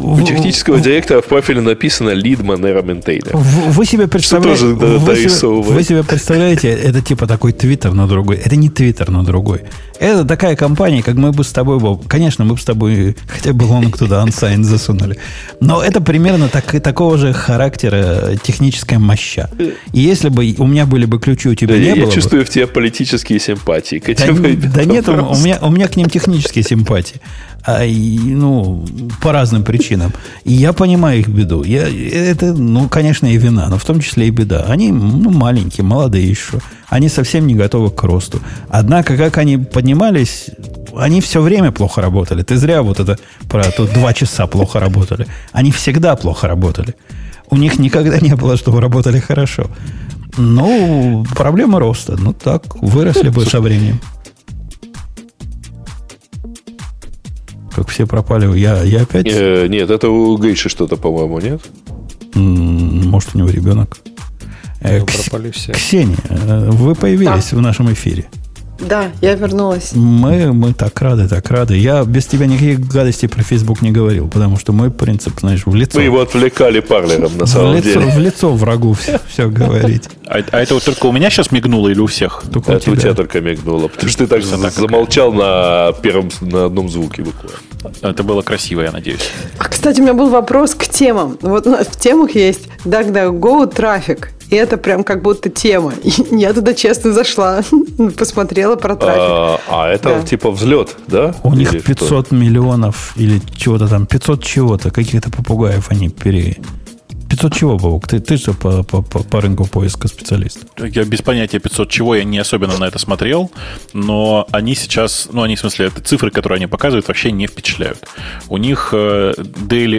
У технического директора в профиле написано «Lead Monero Maintainer». Вы себе представляете, вы себе представляете, это типа такой твиттер на другой. Это не твиттер на другой. Это такая компания, как мы бы с тобой... Конечно, мы бы с тобой хотя бы лонг туда unsigned засунули. Но это примерно так, такого же характера техническая моща. И если бы у меня были бы ключи, у тебя да, не я было Я чувствую бы, в тебе политические симпатии. К этим да ребятам, да нет, у меня, у меня к ним технические симпатии. А, и, ну, по разным причинам. И я понимаю их беду. Я, это, ну, конечно, и вина, но в том числе и беда. Они ну, маленькие, молодые еще. Они совсем не готовы к росту. Однако, как они поднимались, они все время плохо работали. Ты зря вот это про то два часа плохо работали. Они всегда плохо работали. У них никогда не было, чтобы работали хорошо. Ну, проблема роста. Ну, так, выросли бы со временем. Как все пропали, я, я опять... Э, нет, это у Гейши что-то, по-моему, нет? Может, у него ребенок. Э, Кс... Пропали все. Ксения, вы появились да. в нашем эфире. Да, я вернулась. Мы, мы так рады, так рады. Я без тебя никаких гадостей про Facebook не говорил, потому что мой принцип, знаешь, в лицо... Мы его отвлекали парлером, на самом деле. В лицо врагу все говорить. А это вот только у меня сейчас мигнуло или у всех? Это у тебя только мигнуло, потому что ты так замолчал на одном звуке буквально. Это было красиво, я надеюсь. А, кстати, у меня был вопрос к темам. Вот в темах есть DuckDuckGo трафик. И это прям как будто тема. Я туда честно зашла, посмотрела про трафик. А, а это да. типа взлет, да? У или них пятьсот что? Миллионов или чего-то там, пятьсот чего-то, каких-то попугаев они пере... пятьсот чего, Бабук? Ты, ты что по, по, по рынку поиска специалист? Я без понятия пятьсот чего, я не особенно на это смотрел, но они сейчас, ну они в смысле, это цифры, которые они показывают, вообще не впечатляют. У них daily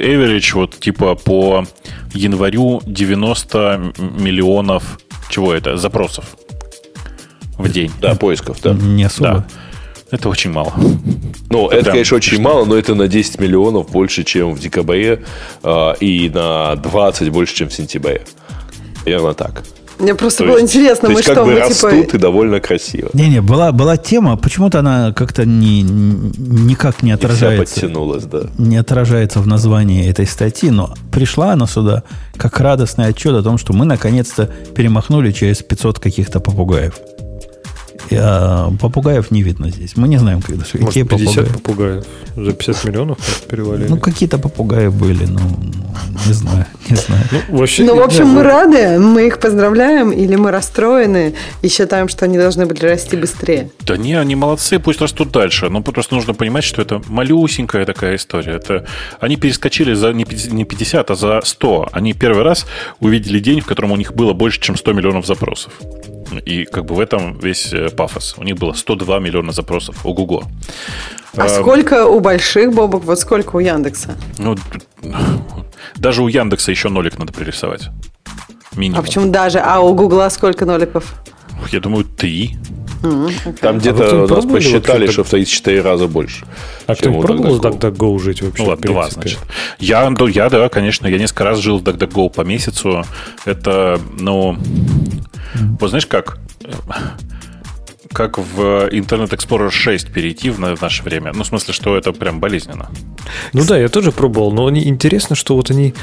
average вот типа по январю девяносто миллионов, чего это, запросов в день. Да, поисков, да. Не особо. Да. Это очень мало. Ну, это, это конечно, очень мало, но это на десять миллионов больше, чем в декабре, э, и на двадцать больше, чем в сентябре. Верно так. Мне просто то было есть, интересно, мы что... То есть, как бы растут типа... и довольно красиво. Не-не, была, была тема, почему-то она как-то не, никак не отражается. Подтянулась, да. Не отражается в названии этой статьи, но пришла она сюда как радостный отчет о том, что мы наконец-то перемахнули через пятьсот каких-то попугаев. А попугаев не видно здесь. Мы не знаем, когда же. Может, какие пятьдесят попугаев? попугаев. За пятьдесят миллионов перевалили. Ну, какие-то попугаи были, но не знаю. Не знаю. Ну, вообще, ну в общем, мы рады, мы их поздравляем, или мы расстроены и считаем, что они должны были расти быстрее. Да не, они молодцы, пусть растут дальше. Но просто нужно понимать, что это малюсенькая такая история. Это они перескочили за не пятьдесят, а за сто. Они первый раз увидели день, в котором у них было больше, чем сто миллионов запросов. И как бы в этом весь пафос. У них было сто два миллиона запросов у Google. А, а сколько у больших бобок? Вот сколько у Яндекса? Ну, даже у Яндекса еще нолик надо пририсовать. Минимум. А почему даже? А у Гугла сколько ноликов? Я думаю, три. Mm-hmm, okay. Там где-то а нас посчитали, что в четыре раза больше. А кто-нибудь пробовал в DuckDuckGo жить вообще? Ну ладно, два, значит. Я, я, да, конечно. Я несколько раз жил в DuckDuckGo по месяцу. Это, ну... Вот знаешь, как, как в Internet Explorer шесть перейти в наше время. Ну, в смысле, что это прям болезненно. Ну да, я тоже пробовал, но интересно, что вот они...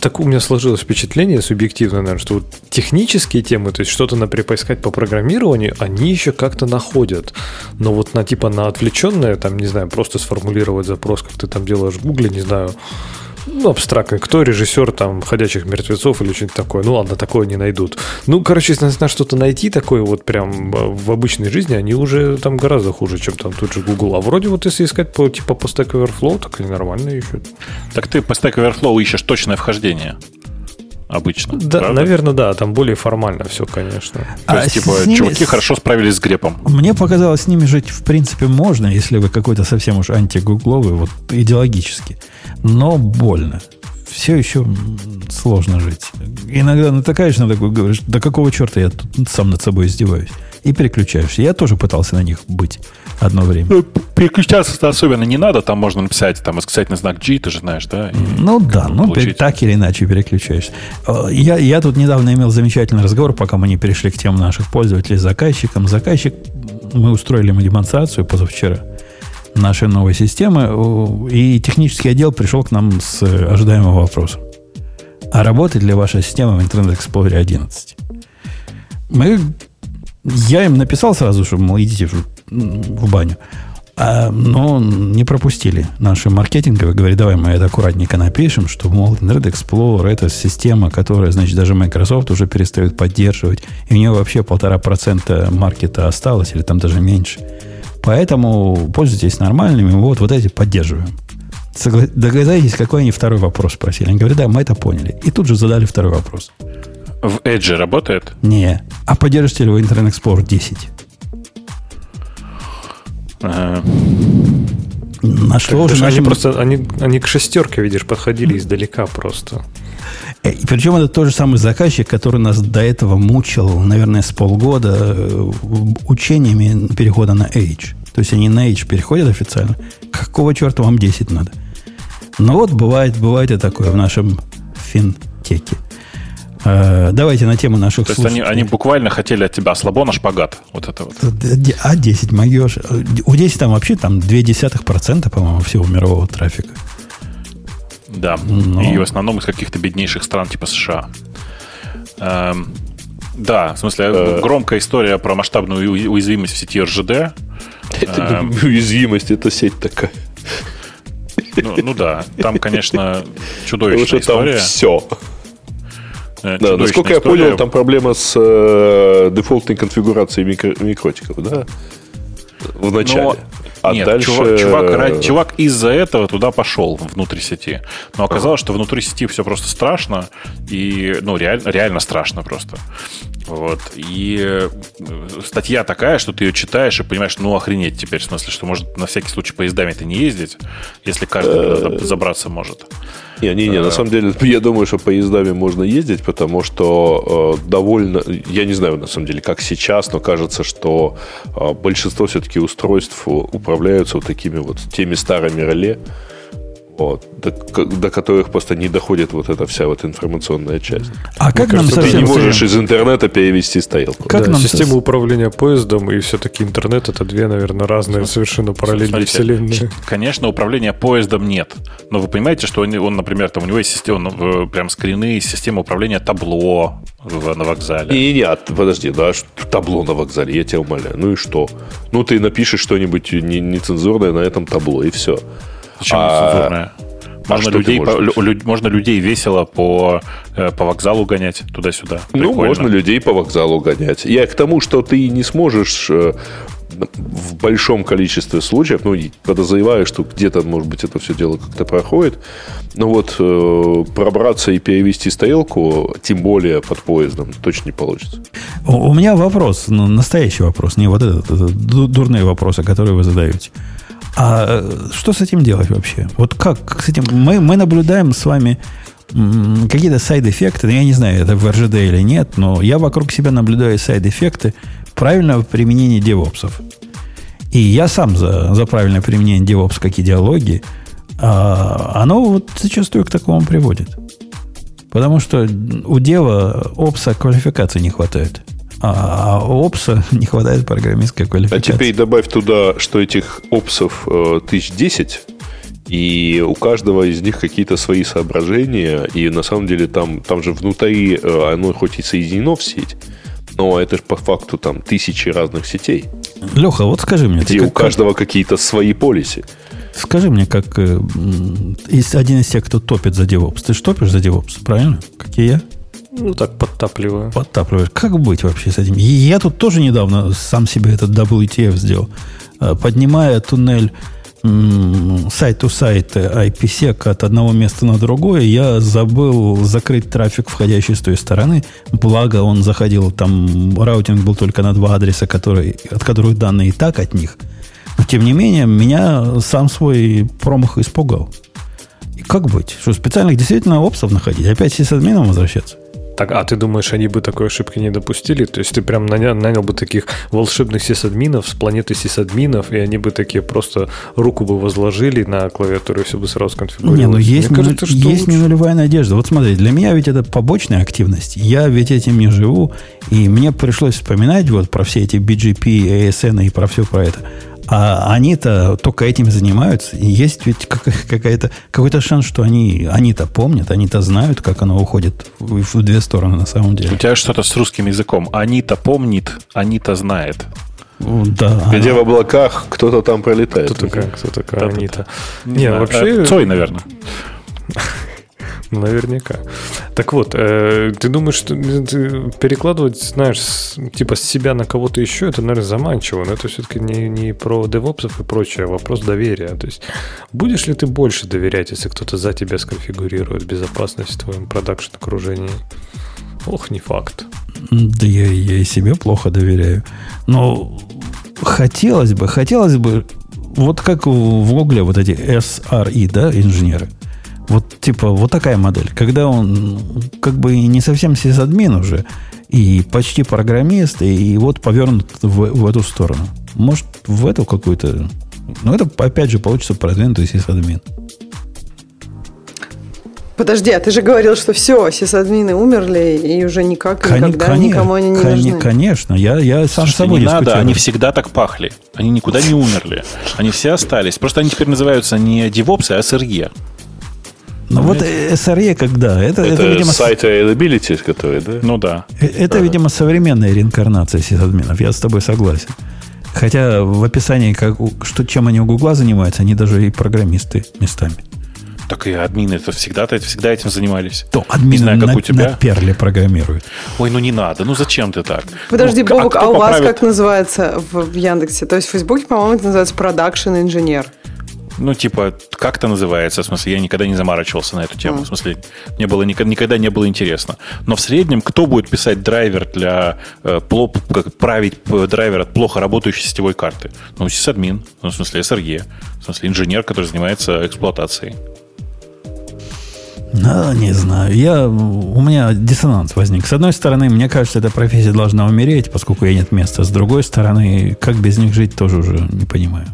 Так у меня сложилось впечатление субъективное, наверное, что вот технические темы, то есть что-то на припоискать по программированию, они еще как-то находят. Но вот на типа на отвлеченное, там, не знаю, просто сформулировать запрос, как ты там делаешь в Гугле, не знаю... Ну, абстрактный, кто режиссер там «Ходячих мертвецов» или что-нибудь такое. Ну, ладно, такое не найдут. Ну, короче, если на что-то найти такое вот прям в обычной жизни, они уже там гораздо хуже, чем там тут же Google. А вроде вот если искать по, типа по Stack Overflow, так и нормально ищут. Так ты по Stack Overflow ищешь точное вхождение обычно, да, правда? Наверное, да, там более формально все, конечно. А то есть, типа, ними... чуваки хорошо справились с грепом. Мне показалось, с ними жить, в принципе, можно, если вы какой-то совсем уж антигугловый, вот идеологически. Но больно. Все еще сложно жить. Иногда натыкаешь на такую, говоришь, да какого черта я тут сам над собой издеваюсь. И переключаешься. Я тоже пытался на них быть одно время. Ну, переключаться-то особенно не надо. Там можно написать там, восклицательный знак G, ты же знаешь, да? И ну да, ну пере, так или иначе переключаешься. Я, я тут недавно имел замечательный разговор, пока мы не перешли к тем наших пользователей с заказчиком. Заказчик, мы устроили ему демонстрацию позавчера нашей новой системы, и технический отдел пришел к нам с ожидаемым вопросом. А работает ли ваша система в Internet Explorer одиннадцать? Мы... Я им написал сразу, что, мол, идите в, в баню. А, но не пропустили. Наши маркетинговые говорят, давай мы это аккуратненько напишем, что, мол, Internet Explorer – это система, которая, значит, даже Microsoft уже перестает поддерживать. И у нее вообще полтора процента маркета осталось, или там даже меньше. Поэтому пользуйтесь нормальными, вот, вот эти поддерживаем. Согла... Догадайтесь, какой они второй вопрос спросили. Они говорят, да, мы это поняли. И тут же задали второй вопрос. В Edge работает? Не. А поддержите ли вы Internet Explorer десять? А... На что же они, просто, они, они к шестерке, видишь, подходили mm-hmm. издалека просто. И причем это тот же самый заказчик, который нас до этого мучил, наверное, с полгода учениями перехода на Edge. То есть они на Edge переходят официально. Какого черта вам десять надо? Ну вот бывает, бывает и такое в нашем финтеке. Давайте на тему наших слушателей. То есть они, они буквально хотели от тебя слабона шпагат. Вот это вот. А десять могешь. У десять там вообще там ноль целых две десятых процента, по-моему, всего мирового трафика. Да. Но... И в основном из каких-то беднейших стран типа США. Эм, да, в смысле, э... громкая история про масштабную уязвимость в сети эр жэ дэ. Это эм... уязвимость, это сеть такая. Ну, ну да, там, конечно, чудовищная потому что история. Там все. Да, насколько история. Я понял, там проблема с э, дефолтной конфигурацией микро, микротиков, да? В начале. Но... А нет, дальше... чувак, чувак, чувак из-за этого туда пошел, внутрь сети. Но оказалось, ага. что внутри сети все просто страшно. И, ну, реаль, реально страшно просто. Вот. И статья такая, что ты ее читаешь и понимаешь, ну, охренеть теперь. В смысле, что может на всякий случай поездами-то не ездить, если каждый забраться может. Не-не-не, на самом деле, я думаю, что поездами можно ездить, потому что э, довольно... Я не знаю, на самом деле, как сейчас, но кажется, что э, большинство все-таки устройств управляются вот такими вот теми старыми реле, вот, до, до которых просто не доходит вот эта вся вот информационная часть. А как Мне нам кажется, совсем... Ты не можешь из интернета перевести стрелку. Как да, нам система с... управления поездом и все-таки интернет — это две, наверное, разные совершенно параллельные Смотрите, вселенные. Конечно, управления поездом нет, Но вы понимаете, что он, он например, там у него есть система, прям скрины, система управления табло в, на вокзале. И нет, подожди, да, табло на вокзале, я тебя умоляю. Ну и что? Ну ты напишешь что-нибудь нецензурное на этом табло, и все. Почему нецензурное? Можно, а людей, по, лю, можно людей весело по, по вокзалу гонять туда-сюда. Прикольно. Ну, можно людей по вокзалу гонять. Я к тому, что ты не сможешь в большом количестве случаев, ну, подозреваю, что где-то, может быть, это все дело как-то проходит, но вот э, пробраться и перевести стрелку, тем более под поездом, точно не получится. У, у меня вопрос, ну, настоящий вопрос, не вот этот, этот дурные вопросы, которые вы задаете. А что с этим делать вообще? Вот как с этим? Мы, мы наблюдаем с вами какие-то сайд-эффекты. Я не знаю, это в эр жэ дэ или нет, но я вокруг себя наблюдаю сайд-эффекты правильного применения девопсов. И я сам за, за правильное применение девопс как идеологии. А оно вот зачастую к такому приводит. Потому что у дева опса квалификации не хватает. А опса не хватает программистской квалификации. А теперь добавь туда, что этих опсов тысяч десять, и у каждого из них какие-то свои соображения, и на самом деле там, там же внутри оно хоть и соединено в сеть, но это же по факту там тысячи разных сетей. Леха, вот скажи мне. Где у как... каждого какие-то свои полиси. Скажи мне, как один из тех, кто топит за DevOps. Ты же топишь за DevOps, правильно? Как и я? Ну, так подтапливаю. Подтапливаешь. Как быть вообще с этим? Я тут тоже недавно сам себе этот дабл ю ти эф сделал. Поднимая туннель сайт-ту-сайт IPsec от одного места на другое, я забыл закрыть трафик, входящий с той стороны. Благо, он заходил, там раутинг был только на два адреса, которые, от которых данные и так от них. Но, тем не менее, меня сам свой промах испугал. И как быть? Что, специально действительно опсов находить? Опять сисадмином возвращаться? Так, а ты думаешь, они бы такой ошибки не допустили? То есть ты прям нанял, нанял бы таких волшебных сисадминов с планеты сисадминов, и они бы такие просто руку бы возложили на клавиатуру и все бы сразу конфигурировали. Не, ну есть, мне кажется, что есть ненулевая надежда. Вот смотри, для меня ведь это побочная активность. Я ведь этим не живу, и мне пришлось вспоминать вот про все эти би джи пи, эй эс эн и про все про это. А они-то только этим занимаются. И есть ведь какая-то, какой-то шанс, что они, они-то помнят, они-то знают, как оно уходит в, в две стороны на самом деле. У тебя что-то с русским языком. Они-то помнит, они-то знает. Да, где она... в облаках кто-то там пролетает. Кто такая, кто такая они-то. Не, знаю, вообще... Цой, наверное. Наверняка. Так вот, э, ты думаешь, что ты перекладывать, знаешь, с, типа с себя на кого-то еще, это, наверное, заманчиво, но это все-таки не, не про девопсов и прочее, а вопрос доверия. То есть будешь ли ты больше доверять, если кто-то за тебя сконфигурирует безопасность в твоем продакшн-окружении? Ох, не факт. Да я, я и себе плохо доверяю. Но хотелось бы, хотелось бы, вот как в Google вот эти эс эр и, да, инженеры, вот типа вот такая модель, когда он как бы не совсем сисадмин уже, и почти программист, и вот повернут в, в эту сторону. Может, в эту какую-то... Ну, это, опять же, получится продвинутый сисадмин. Подожди, а ты же говорил, что все, сисадмины умерли, и уже никак, Кон- никогда конечно, никому они не кон- нужны. Конечно, я, я сам с собой не дискутирую. Надо, они всегда так пахли. Они никуда не умерли. Они все остались. Просто они теперь называются не девопсы, а эс эр и. Ну вот эс эр и когда? Это, это, это видимо, сайт availability, который, да? Ну да. Это, ага. видимо, современная реинкарнация сисадминов. Я с тобой согласен. Хотя в описании, как, что, чем они у Гугла занимаются, они даже и программисты местами. Так и админы это всегда, это всегда этим занимались. То админы не знаю, как на, у тебя. На перле программируют. Ой, ну не надо, ну зачем ты так? Подожди, ну, Бобок, а, а у вас как называется в Яндексе? То есть в Фейсбуке, по-моему, это называется продакшн-инженер. Ну, типа, как это называется? В смысле, я никогда не заморачивался на эту тему. Mm. В смысле, мне было никогда не было интересно. Но в среднем, кто будет писать драйвер для... Э, плоп, как, править драйвер от плохо работающей сетевой карты? Ну, сисадмин. Ну, в смысле, эс эр и. В смысле, инженер, который занимается эксплуатацией. Ну, не знаю. Я, у меня диссонанс возник. С одной стороны, мне кажется, эта профессия должна умереть, поскольку ей нет места. С другой стороны, как без них жить, тоже уже не понимаю.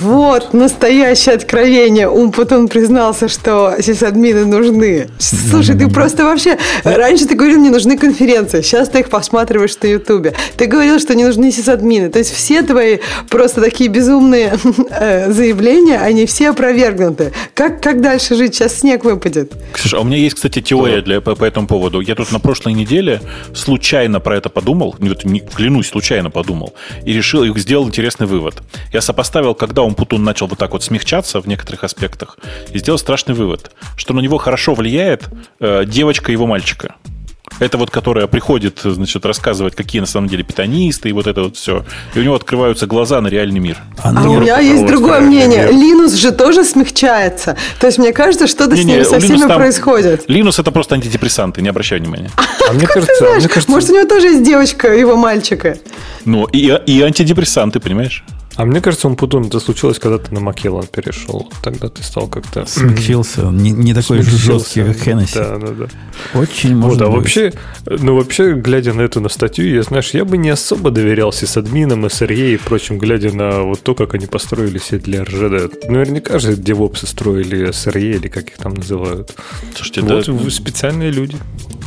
Вот, настоящее откровение. Он потом признался, что сисадмины нужны. Слушай, ты просто вообще... Раньше ты говорил, мне нужны конференции. Сейчас ты их посматриваешь на Ютубе. Ты говорил, что не нужны сисадмины. То есть все твои просто такие безумные заявления, они все опровергнуты. Как, как дальше жить? Сейчас снег выпадет. Ксюша, а у меня есть, кстати, теория для, по, по этому поводу. Я тут на прошлой неделе случайно про это подумал. Не, клянусь, случайно подумал. И решил, и сделал интересный вывод. Я сопоставил, когда он, Путун, начал вот так вот смягчаться в некоторых аспектах, и сделал страшный вывод, что на него хорошо влияет э, девочка его мальчика. Это вот, которая приходит, значит, рассказывать, какие на самом деле питонисты, и вот это вот все. И у него открываются глаза на реальный мир. А, а у меня есть другое мнение. Мир. Линус же тоже смягчается. То есть, мне кажется, что-то не, с ними не, со Линус всеми там... происходит. Линус – это просто антидепрессанты, не обращай внимания. А, а мне, кажется, знаешь, мне кажется, может, у него тоже есть девочка, его мальчика. Ну, и, и антидепрессанты, понимаешь? А мне кажется, он Путун, это случилось, когда ты на Маккеллан перешел. Тогда ты стал как-то... Смягчился. Не, не такой жесткий, как Хеннесси. Да, да, да. Очень вот, можно а вообще, ну, вообще, глядя на эту на статью, я, знаешь, я бы не особо доверялся с админам, эс эр и и прочим, глядя на вот то, как они построили сеть для эр жэ дэ. Наверняка же девопсы строили эс эр и и, или как их там называют. Слушайте, вот да, специальные люди.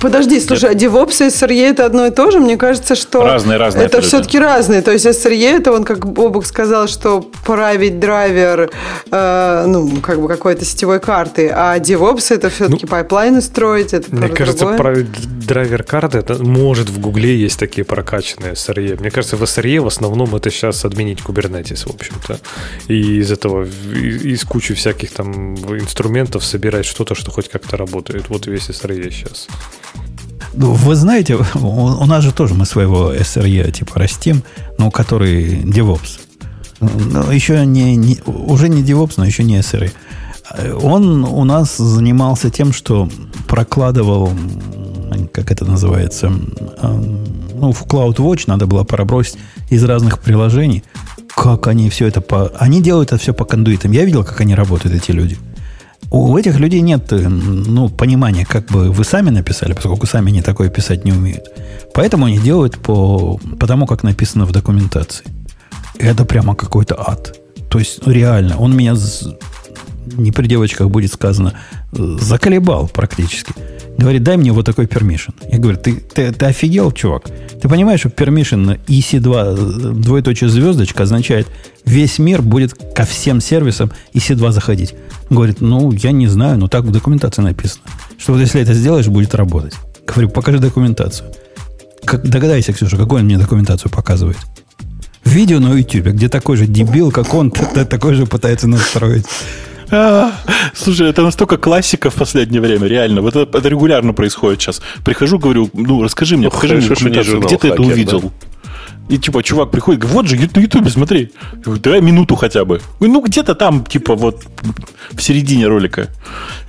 Подожди, слушай, а девопсы и эс эр и и это одно и то же? Мне кажется, что... Разные-разные. Это все-таки разные. То есть эс эр и и это он, как Бобок сказал, сказал, что править драйвер э, ну, как бы какой-то сетевой карты, а DevOps это все-таки ну, пайплайны строить. Это мне кажется, другое. Править драйвер карты, это может в Гугле есть такие прокачанные эс эр и. Мне кажется, в эс эр и в основном это сейчас отменить Kubernetes, в общем-то. И из этого, из кучи всяких там инструментов собирать что-то, что хоть как-то работает. Вот весь эс эр и сейчас. Ну, вы знаете, у, у нас же тоже мы своего эс эр и типа растим, но который DevOps. Ну, еще не, не, уже не DevOps, но еще не эс эр и. Он у нас занимался тем, что прокладывал, как это называется, ну, в CloudWatch надо было пробросить из разных приложений. Как они все это... По... Они делают это все по кондуитам. Я видел, как они работают, эти люди. У этих людей нет ну, понимания, как бы вы сами написали, поскольку сами они такое писать не умеют. Поэтому они делают по, по тому, как написано в документации. Это прямо какой-то ад. То есть, реально, он меня, не при девочках будет сказано, заколебал практически. Говорит, дай мне вот такой permission. Я говорю, ты, ты, ты офигел, чувак? Ты понимаешь, что permission и си два, двоеточие звездочка, означает, весь мир будет ко всем сервисам и си два заходить. Он говорит, ну, я не знаю, но так в документации написано. Что вот если это сделаешь, будет работать. Говорю, покажи документацию. Как, догадайся, Ксюша, какую он мне документацию показывает. Видео на Ютубе, где такой же дебил, как он, такой же пытается настроить. Слушай, это настолько классика в последнее время, реально. Вот это, это регулярно происходит сейчас. Прихожу, говорю, ну, расскажи мне, покажи мне документацию, где ты это увидел? И типа чувак приходит, говорит, вот же, на Ютубе, смотри. Я говорю, давай минуту хотя бы. Ну, где-то там, типа, вот в середине ролика.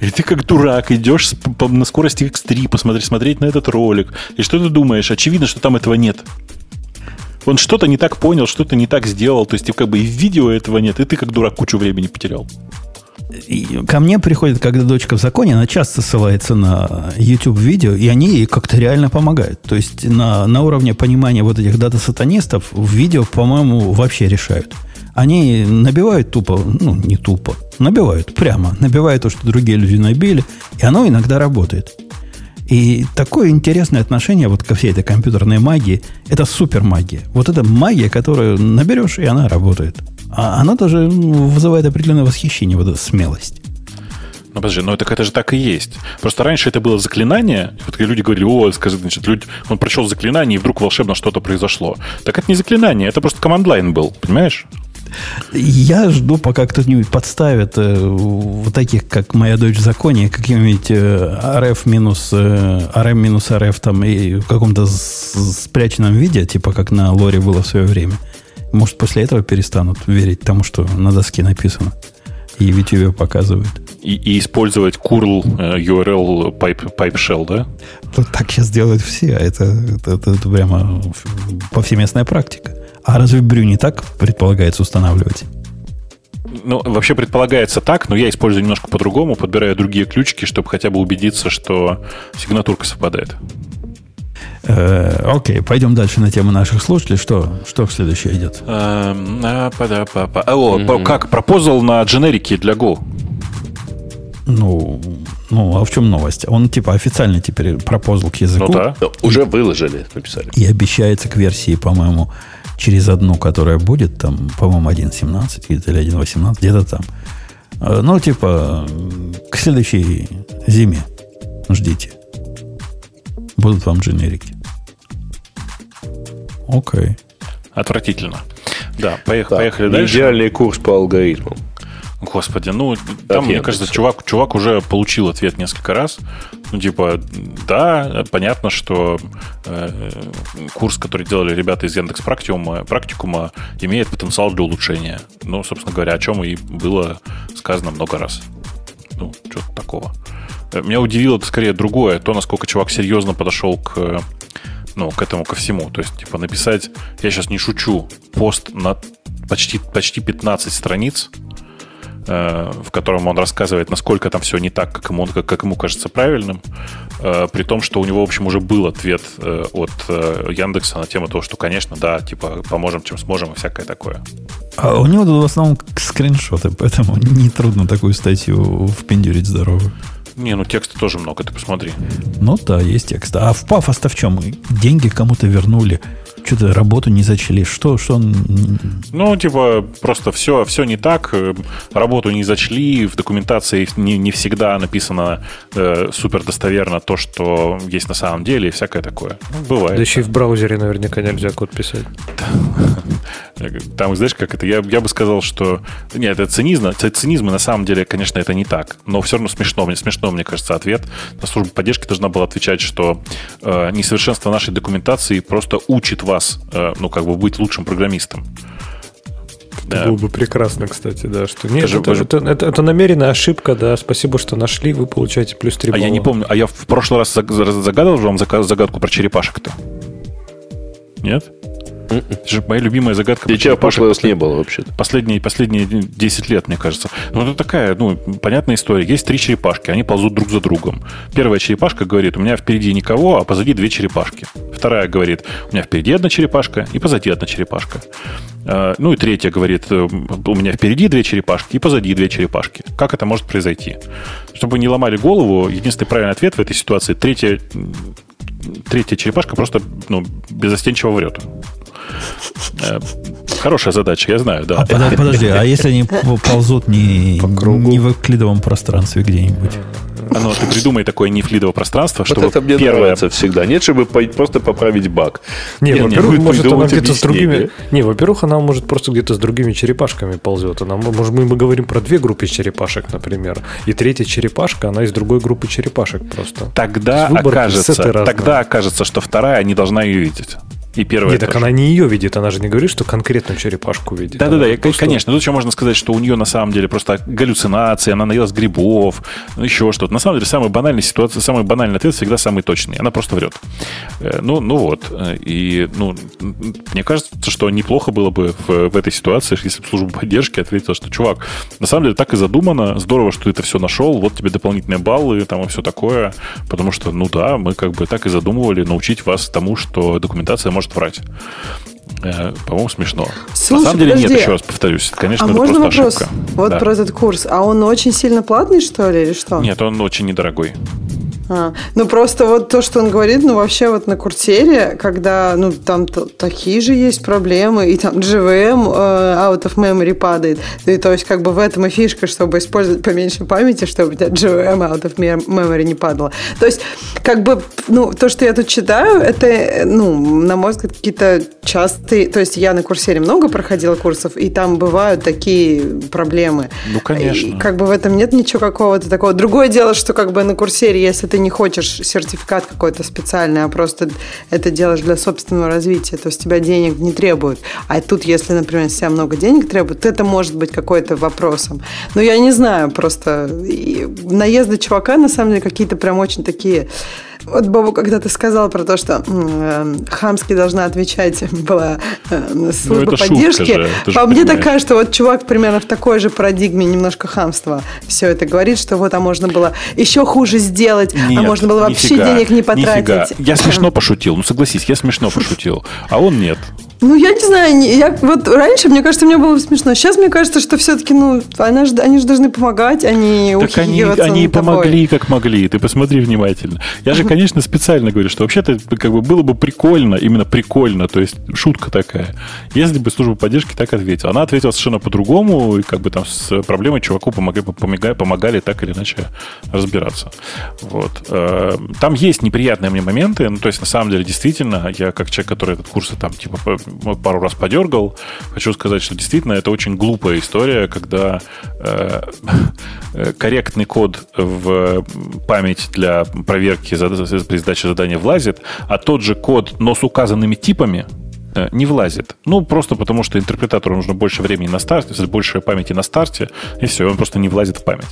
И ты как дурак идешь на скорости икс три посмотреть, смотреть на этот ролик. И что ты думаешь? Очевидно, что там этого нет. Он что-то не так понял, что-то не так сделал. То есть, как бы и в видео этого нет, и ты, как дурак, кучу времени потерял. И ко мне приходит, когда дочка в законе, она часто ссылается на YouTube-видео, и они ей как-то реально помогают. То есть, на, на уровне понимания вот этих дата-сатанистов в видео, по-моему, вообще решают. Они набивают тупо, ну, не тупо, набивают прямо, набивают то, что другие люди набили, и оно иногда работает. И такое интересное отношение вот ко всей этой компьютерной магии, это супер магия. Вот эта магия, которую наберешь, и она работает. А она тоже вызывает определенное восхищение, вот эта смелость. Ну, подожди, ну это, это же так и есть. Просто раньше это было заклинание. Вот люди говорили, о, скажи, значит, люди, он прочел заклинание, и вдруг волшебно что-то произошло. Так это не заклинание, это просто команд-лайн был, понимаешь? Я жду, пока кто-нибудь подставит э, вот таких, как моя дочь в законе, каким-нибудь э, РФ минус э, РМ минус РФ там и в каком-то спряченном виде, типа как на Лоре было в свое время. Может, после этого перестанут верить тому, что на доске написано и в Ютубе показывают. И, и использовать curl ю ар эл pipe, pipe shell, да? Вот так сейчас делают все. Это, это, это, это прямо повсеместная практика. А разве брю не так предполагается устанавливать? Ну, вообще предполагается так, но я использую немножко по-другому, подбираю другие ключики, чтобы хотя бы убедиться, что сигнатурка совпадает. Э, окей, пойдем дальше на тему наших слушателей. Что, что следующее идет? А, пада, папа. Алло, mm-hmm. как пропозал на дженерики для Go? Ну, ну, а в чем новость? Он типа официально теперь пропозал к языку. Ну да, уже выложили, написали. И обещается к версии, по-моему, через одну, которая будет, там, по-моему, один точка семнадцать или один точка восемнадцать, где-то там. Ну, типа, к следующей зиме ждите. Будут вам дженерики. Окей. Отвратительно. Да, поех- так, поехали дальше. Идеальный курс по алгоритмам. Господи, ну, там, мне кажется, чувак, чувак уже получил ответ несколько раз. Ну, типа, да, понятно, что э, курс, который делали ребята из Яндекс.Практикума, практикума, имеет потенциал для улучшения. Ну, собственно говоря, о чем и было сказано много раз. Ну, что-то такого. Меня удивило это скорее другое, то, насколько чувак серьезно подошел к, ну, к этому, ко всему. То есть, типа, написать, я сейчас не шучу, пост на почти, почти пятнадцать страниц, в котором он рассказывает, насколько там все не так, как ему, как, как ему кажется правильным, при том, что у него, в общем, уже был ответ от Яндекса на тему того, что, конечно, да, типа, поможем, чем сможем, и всякое такое. А у него тут в основном скриншоты, поэтому нетрудно такую статью впендюрить здоровую. Не, ну текста тоже много, ты посмотри. Ну да, есть текст. А в пафос-то в чем? Деньги кому-то вернули, что-то работу не зачли. Что, что он... Ну, типа, просто все, все не так. Работу не зачли, в документации не, не всегда написано э, супер достоверно то, что есть на самом деле, и всякое такое. Ну, бывает. Да еще и в браузере наверняка нельзя код писать. Там, знаешь, как это, я, я бы сказал, что... Нет, это цинизм, это цинизм, и на самом деле, конечно, это не так. Но все равно смешно, мне смешно, мне кажется, ответ. На службе поддержки должна была отвечать, что э, несовершенство нашей документации просто учит вас, э, ну, как бы, быть лучшим программистом. Это было бы прекрасно, кстати, да, что нет, это, это, же... это, это, это намеренная ошибка, да, спасибо, что нашли, вы получаете плюс три балла. А я не помню, а я в прошлый раз загадывал вам загадку про черепашек-то? Нет? Это же моя любимая загадка. И тебя прошлый раз не было вообще-то. Последние, последние десять лет, мне кажется. Ну, это такая, ну, понятная история. Есть три черепашки, они ползут друг за другом. Первая черепашка говорит, у меня впереди никого, а позади две черепашки. Вторая говорит, у меня впереди одна черепашка и позади одна черепашка. Ну, и третья говорит, у меня впереди две черепашки и позади две черепашки. Как это может произойти? Чтобы не ломали голову, единственный правильный ответ в этой ситуации – третья, третья черепашка просто, ну, безостенчиво врет. Хорошая задача, я знаю, да. А, подожди, подожди, а если они ползут не, не в эвклидовом пространстве где-нибудь? А ну, ты придумай такое неэвклидовое пространство, чтобы вот это мне первое... нравится всегда. Нет, чтобы просто поправить баг. Не, нет, во-первых, нет, может, она где-то объяснить, с другими... Не, во-первых, она, может, просто где-то с другими черепашками ползет. Она, может, мы, мы говорим про две группы черепашек, например. И третья черепашка, она из другой группы черепашек просто. Тогда, окажется, тогда окажется, что вторая не должна ее видеть. И первая. Нет, тоже. Так она не ее видит, она же не говорит, что конкретную черепашку видит. Да-да-да, да, просто... конечно. Тут еще можно сказать, что у нее на самом деле просто галлюцинации, она наелась грибов, еще что-то. На самом деле, самая банальная ситуация, самый банальный ответ всегда самый точный. Она просто врет. Ну, ну вот. И, ну, мне кажется, что неплохо было бы в, в этой ситуации, если бы служба поддержки ответила, что, чувак, на самом деле так и задумано, здорово, что ты это все нашел, вот тебе дополнительные баллы, там и все такое, потому что, ну да, мы как бы так и задумывали научить вас тому, что документация может врать. По-моему, смешно. Слушай, на самом деле подожди. Нет, еще раз повторюсь. Конечно, а это можно просто вопрос? Ошибка. Вот да. Про этот курс. А он очень сильно платный, что ли, или что? Нет, он очень недорогой. А, ну, просто вот то, что он говорит, ну, вообще вот на Курсере, когда, ну, там то, такие же есть проблемы, и там джи ви эм э, out of memory падает. И, то есть, как бы в этом и фишка, чтобы использовать поменьше памяти, чтобы джи ви эм out of memory не падало. То есть, как бы, ну, то, что я тут читаю, это, ну, на мой взгляд, какие-то частые... То есть, я на Курсере много проходила курсов, и там бывают такие проблемы. Ну, конечно. И, как бы в этом нет ничего какого-то такого. Другое дело, что, как бы, на Курсере, если ты ты не хочешь сертификат какой-то специальный, а просто это делаешь для собственного развития, то есть тебя денег не требуют. А тут, если, например, с тебя много денег требуют, это может быть какой-то вопросом. Но я не знаю, просто наезды чувака, на самом деле, какие-то прям очень такие Вот, Бобу, когда ты сказал про то, что э, хамски должна отвечать была э, служба ну, поддержки, же, по же мне понимаешь. Так кажется, вот чувак примерно в такой же парадигме немножко хамства все это говорит, что вот, а можно было еще хуже сделать, нет, а можно было вообще нифига, денег не потратить. Нифига. Я смешно пошутил, ну согласись, я смешно пошутил, а он нет. Ну, я не знаю, я, вот раньше, мне кажется, мне было смешно. Сейчас мне кажется, что все-таки, ну, она, они же должны помогать, а не ухихиваться. Так они и помогли, как могли. Ты посмотри внимательно. Я же, конечно, специально говорю, что вообще-то как бы было бы прикольно, именно прикольно, то есть шутка такая, если бы служба поддержки так ответила. Она ответила совершенно по-другому, и как бы там с проблемой чуваку помогли, помогали, помогали так или иначе разбираться. Вот. Там есть неприятные мне моменты, ну, то есть, на самом деле, действительно, я как человек, который этот курс там, типа, пару раз подергал. Хочу сказать, что действительно это очень глупая история, когда э, корректный код в память для проверки при сдаче задания влазит, а тот же код, но с указанными типами, не влазит. Ну, просто потому, что интерпретатору нужно больше времени на старте, больше памяти на старте, и все, он просто не влазит в память.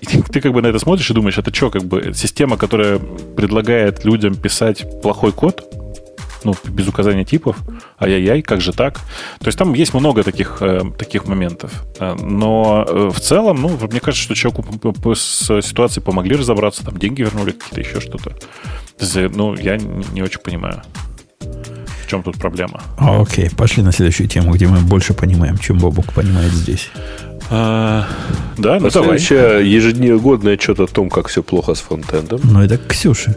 И ты как бы на это смотришь и думаешь, это что, как бы система, которая предлагает людям писать плохой код? Ну, без указания типов. Ай-яй-яй, как же так? То есть там есть много таких, э, таких моментов. Но э, в целом, ну, мне кажется, что человеку с ситуацией помогли разобраться, там деньги вернули, какие-то еще что-то. Ну, я не очень понимаю, в чем тут проблема. Окей, okay, пошли на следующую тему, где мы больше понимаем, чем Бобук понимает здесь. А, да, ну давай. Ежегодный отчет о том, как все плохо с фронтендом. Ну, это Ксюша.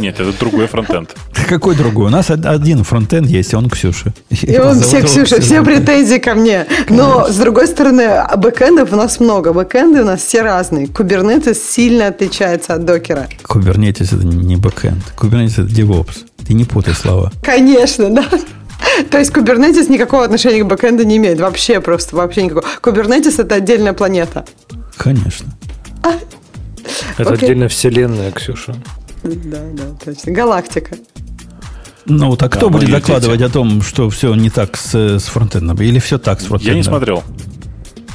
Нет, это другой фронтенд. Какой другой? У нас один фронтенд есть, он Ксюша. И он все Ксюша, все претензии ко мне. Но, с другой стороны, бэкэндов у нас много. Бэкэнды у нас все разные. Kubernetes сильно отличается от докера. Kubernetes это не бэкэнд. Kubernetes это DevOps. Ты не путай слова. Конечно, да. То есть Kubernetes никакого отношения к бэкэнду не имеет. Вообще просто, вообще никакого. Kubernetes это отдельная планета. Конечно. Это отдельная вселенная, Ксюша. Да, да, точно. Галактика. Ну, так да, кто будет летите. Докладывать о том, что все не так с, с фронтендом? Или все так с фронтендом? Я не смотрел.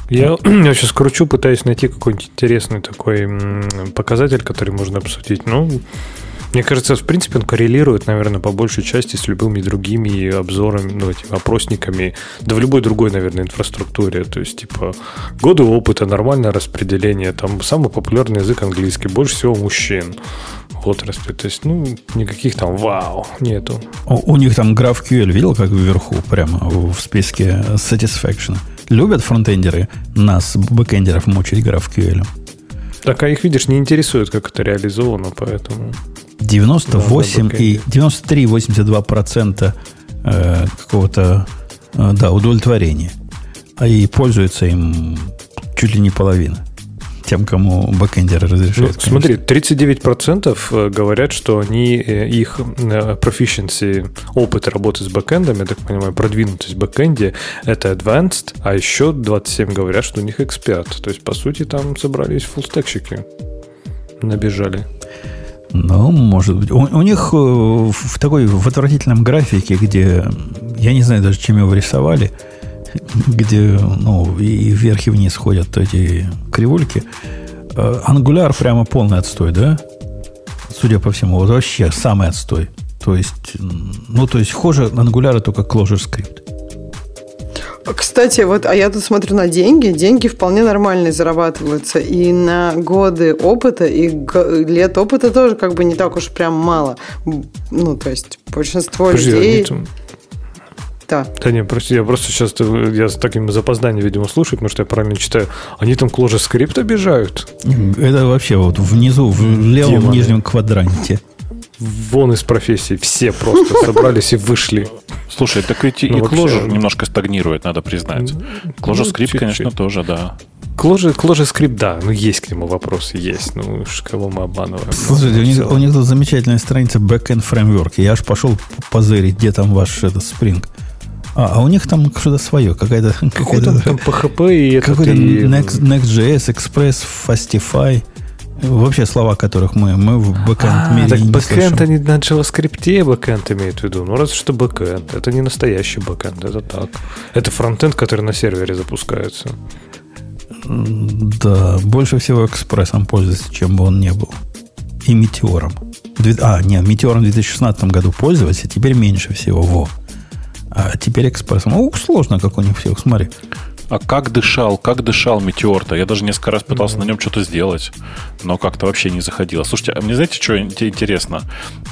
Я, я сейчас кручу, пытаюсь найти какой-нибудь интересный такой показатель, который можно обсудить. Ну, мне кажется, в принципе, он коррелирует, наверное, по большей части с любыми другими обзорами, ну, этими опросниками, да в любой другой, наверное, инфраструктуре. То есть, типа, годы опыта, нормальное распределение, там самый популярный язык английский, больше всего мужчин. Отрасли. То есть, ну, никаких там вау нету. У, у них там граф кью эл, видел, как вверху, прямо в списке satisfaction. Любят фронтендеры нас, бэкендеров, мучить граф кью эл. Так, а их, видишь, не интересует, как это реализовано, поэтому... девяносто восемь и девяносто три целых восемьдесят два процента э, какого-то э, да, удовлетворения. А и пользуется им чуть ли не половина. Тем, кому бэкэндеры разрешают. Ну, смотри, тридцать девять процентов говорят, что они, их proficiency, опыт работы с бэкэндом, я так понимаю, продвинутость в бэкэнде, это advanced, а еще двадцать семь процентов говорят, что у них эксперт. То есть, по сути, там собрались фуллстекщики. Набежали. Ну, может быть. У, у них в такой в отвратительном графике, где, я не знаю даже, чем его рисовали, где, ну, и вверх, и вниз ходят эти кривульки. Angular прямо полный отстой, да? Судя по всему, вот вообще самый отстой. То есть, ну, то есть, хуже Angular только ClojureScript. Кстати, вот, а я тут смотрю на деньги. Деньги вполне нормальные зарабатываются. И на годы опыта, и лет опыта тоже как бы не так уж прям мало. Ну, то есть, большинство Подожди, людей... Да. да не, прости, я просто сейчас я с таким запозданием, видимо, слушаю, потому что я правильно читаю. Они там ClojureScript обижают. Это вообще вот внизу, в левом Демоны. Нижнем квадранте. Вон из профессии. Все просто собрались и вышли. Слушай, так ведь ну, и Clojure немножко стагнирует, надо признать. ClojureScript, ну, конечно, тоже, да. ClojureScript, да, ну есть к нему вопросы, есть. Ну, кого мы обманываем? Слушайте, у них, у них тут замечательная страница Backend Framework. Я аж пошел позырить, где там ваш этот Spring. А, а у них там что-то свое, какая-то... Какой-то там пи эйч пи и это... Какой-то и... Next, Next.js, Express, Fastify. Вообще слова, которых мы, мы в бэкэнд мире не слышим. Так бэкэнд они на JavaScript бэкэнд имеют в виду. Ну, раз что бэкэнд, это не настоящий бэкэнд, это так. Это фронтенд, который на сервере запускается. Да, больше всего экспрессом пользуется, чем бы он не был. и Метеором. А, нет, Метеором в две тысячи шестнадцатом году пользовались, а теперь меньше всего. Во. А теперь Экспрессом. Ух, сложно, как у них всех, смотри. А как дышал, как дышал Метеор-то? Я даже несколько раз пытался mm-hmm. на нем что-то сделать, но как-то вообще не заходило. Слушайте, а мне знаете, что интересно?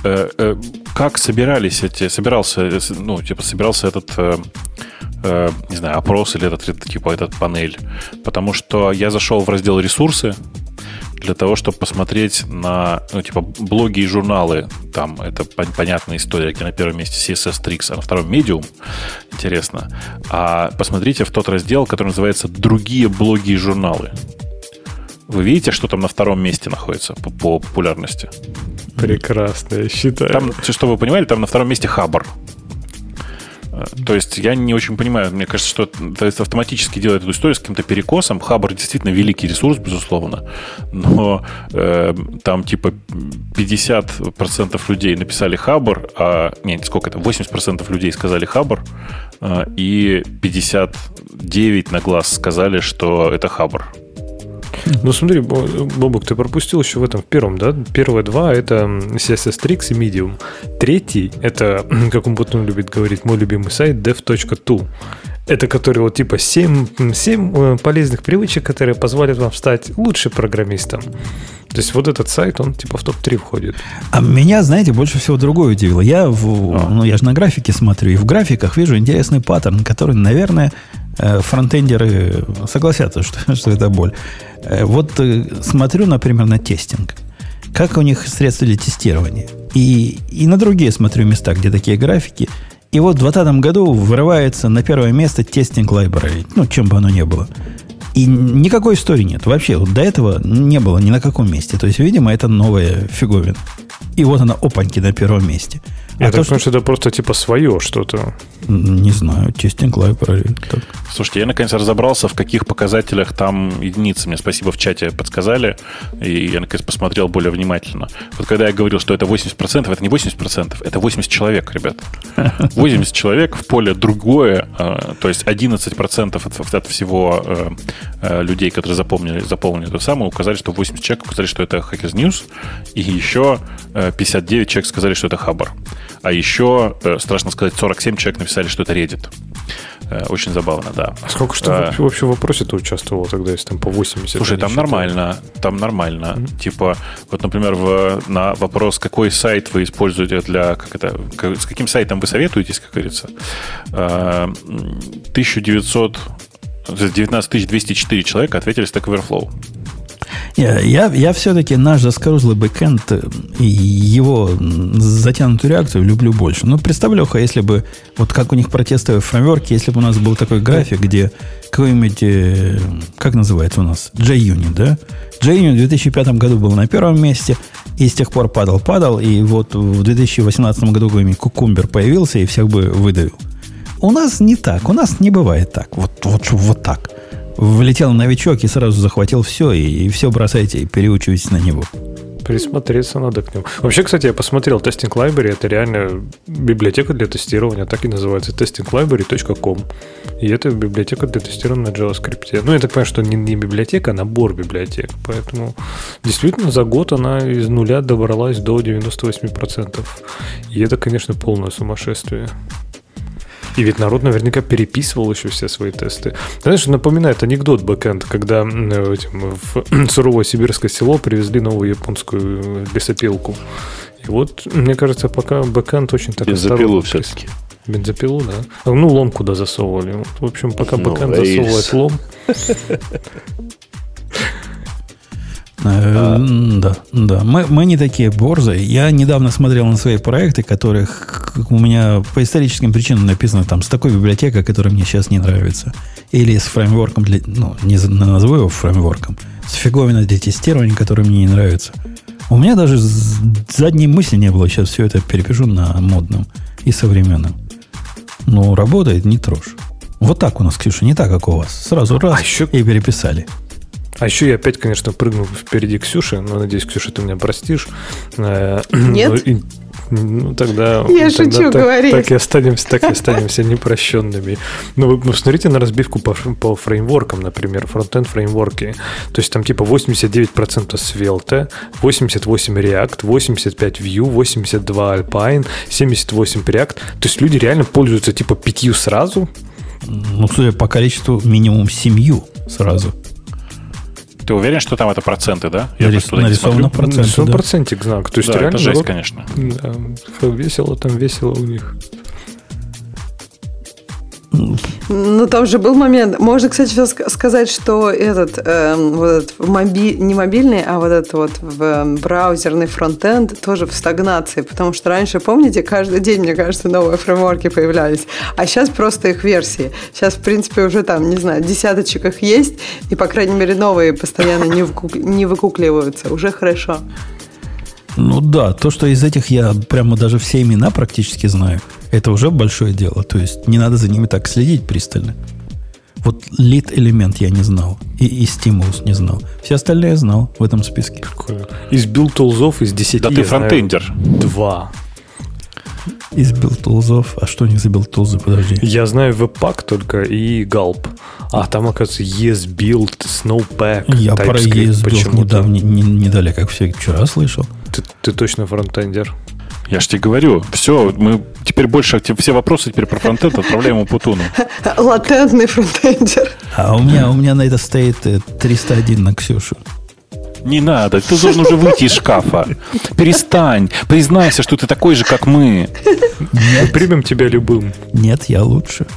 Э, э, как собирались эти, собирался, ну, типа, собирался этот, э, э, не знаю, опрос или этот, типа, этот панель? Потому что я зашел в раздел «Ресурсы», для того, чтобы посмотреть на, ну, типа, блоги и журналы. Там это понятная история, где на первом месте си эс эс-Tricks, а на втором Medium. Интересно. А посмотрите в тот раздел, который называется «Другие блоги и журналы». Вы видите, что там на втором месте находится по, по популярности? Прекрасно, я считаю. Там, чтобы вы понимали, там на втором месте Хабр. То есть я не очень понимаю, мне кажется, что это автоматически делает эту историю с каким-то перекосом. Хабр действительно великий ресурс, безусловно, но э, там типа пятьдесят процентов людей написали Хабр, а нет, сколько это, восемьдесят процентов людей сказали Хабр, э, и пятьдесят девять процентов на глаз сказали, что это Хабр. Ну, смотри, Бобок, ты пропустил еще в этом в первом, да? Первые два — это си эс эс-Tricks и Medium. Третий — это, как он потом любит говорить, мой любимый сайт dev.to. Это который вот типа семь, семь полезных привычек, которые позволят вам стать лучшим программистом. То есть вот этот сайт, он типа в топ три входит. А меня, знаете, больше всего другое удивило. Я, в, ну, я же на графике смотрю, и в графиках вижу интересный паттерн, который, наверное, фронтендеры согласятся, что, что это боль. Вот смотрю, например, на тестинг. Как у них средства для тестирования. И, и на другие смотрю места, где такие графики. И вот в двадцатом году вырывается на первое место тестинг library. Ну, чем бы оно ни было. И никакой истории нет. Вообще, вот до этого не было ни на каком месте. То есть, видимо, это новая фиговина. И вот она, опаньки, на первом месте. Я а так то, понимаю, что... что это просто типа свое что-то. Не знаю, тестинг library. Так. Слушайте, я наконец разобрался, в каких показателях там единицы. Мне спасибо в чате подсказали. И я наконец посмотрел более внимательно. Вот когда я говорил, что это восемьдесят процентов, это не восемьдесят процентов, это восемьдесят человек, ребят. восемьдесят человек в поле другое. То есть одиннадцать процентов от всего людей, которые запомнили, заполнили то самое, указали, что восемьдесят человек указали, что это Hackers News. И еще пятьдесят девять человек сказали, что это Хабр. А еще, страшно сказать, сорок семь человек написали, что это Reddit. Очень забавно, да. А сколько что а, вообще в вопросе-то участвовало тогда, если там по восемьдесят? Слушай, там считают? Нормально. Там нормально. Mm-hmm. Типа, вот, например, в, на вопрос, какой сайт вы используете для... Как это, как, с каким сайтом вы советуетесь, как говорится, девятнадцать тысяч двести четыре человека ответили Stack Overflow. Я, я, я все-таки наш заскорузлый бэкэнд и его затянутую реакцию люблю больше. Ну, представляю, если бы, вот как у них протестовые фреймворки, если бы у нас был такой график, где какой-нибудь, как называется у нас, JUnit, да? JUnit в две тысячи пятом году был на первом месте, и с тех пор падал-падал, и вот в две тысячи восемнадцатом году какой-нибудь кукумбер появился и всех бы выдавил. У нас не так, у нас не бывает так, вот, вот, вот так. Влетел новичок и сразу захватил все, и, и все бросайте, и переучивайтесь на него. Присмотреться надо к нему. Вообще, кстати, я посмотрел, Testing Library — это реально библиотека для тестирования, так и называется, testing library точка ком. И это библиотека для тестирования на JavaScript. Ну, я так понимаю, что не, не библиотека, а набор библиотек. Поэтому действительно за год она из нуля добралась до девяносто восемь процентов. И это, конечно, полное сумасшествие. И ведь народ наверняка переписывал еще все свои тесты. Знаешь, напоминает анекдот бэкэнд, когда этим, в суровое сибирское село привезли новую японскую лесопилку. И вот, мне кажется, пока бэкэнд очень так... Бензопилу все-таки. Бензопилу, да. Ну, лом куда засовывали. Вот, в общем, пока no бэкэнд засовывает лом... А, да, да. Мы, мы не такие борзые. Я недавно смотрел на свои проекты, которых у меня по историческим причинам написано там с такой библиотекой, которая мне сейчас не нравится. Или с фреймворком, для, ну, не назову его фреймворком, с фиговиной для тестирования, которая мне не нравится. У меня даже задней мысли не было. Сейчас все это перепишу на модном и современном. Но работает, не трожь. Вот так у нас, Ксюша, не так, как у вас. Сразу раз а еще... и переписали. А еще я опять, конечно, прыгнул впереди Ксюши, но, надеюсь, Ксюша, ты меня простишь. Нет. Ну, тогда... Я тогда шучу, так, говори. Так и останемся, так и останемся непрощенными. Ну, вы посмотрите на разбивку по, по фреймворкам, например, фронтенд фреймворки. То есть там типа восемьдесят девять процентов Svelte, восемьдесят восемь процентов React, восемьдесят пять процентов Vue, восемьдесят два процента Alpine, семьдесят восемь процентов Preact. То есть люди реально пользуются типа пятью сразу? Ну, судя по количеству, минимум семью сразу. Ты уверен, что там это проценты, да? Я Нарис, нарисовано проценты, нарисован да. процентик знак. То есть да, реально это жесть, народ, конечно. Да, весело там, весело у них. Ну, там же был момент. Можно, кстати, сказать, что этот, э, вот этот моби... не мобильный, а вот этот вот в браузерный фронтенд тоже в стагнации. Потому что раньше, помните, каждый день, мне кажется, новые фреймворки появлялись. А сейчас просто их версии. Сейчас, в принципе, уже там, не знаю, десяточек их есть. И, по крайней мере, новые постоянно не, вкук... не выкукливаются. Уже хорошо. Ну да, то, что из этих я прямо даже все имена практически знаю, это уже большое дело. То есть не надо за ними так следить пристально. Вот lead элемент я не знал. И, и stimulus не знал. Все остальные я знал в этом списке. Прикольно. Из build tools'ов из десяти. Да ты фронтендер. Два. Из build tools'ов. А что у них за build tools'ы? Подожди. Я знаю веб-пак только и галп. А там, оказывается, ESBuild, Snowpack. Я про ESBuild недавно, не, недалеко, как все вчера слышал. Ты, ты точно фронтендер. Я ж тебе говорю, все, мы теперь больше все вопросы теперь про фронтенд отправляем у Путуну. Латентный фронтендер. А у меня, у меня на это стоит триста один на Ксюшу. Не надо, ты должен уже выйти из шкафа. Перестань, признайся, что ты такой же, как мы. Мы примем тебя любым. Нет, я лучше.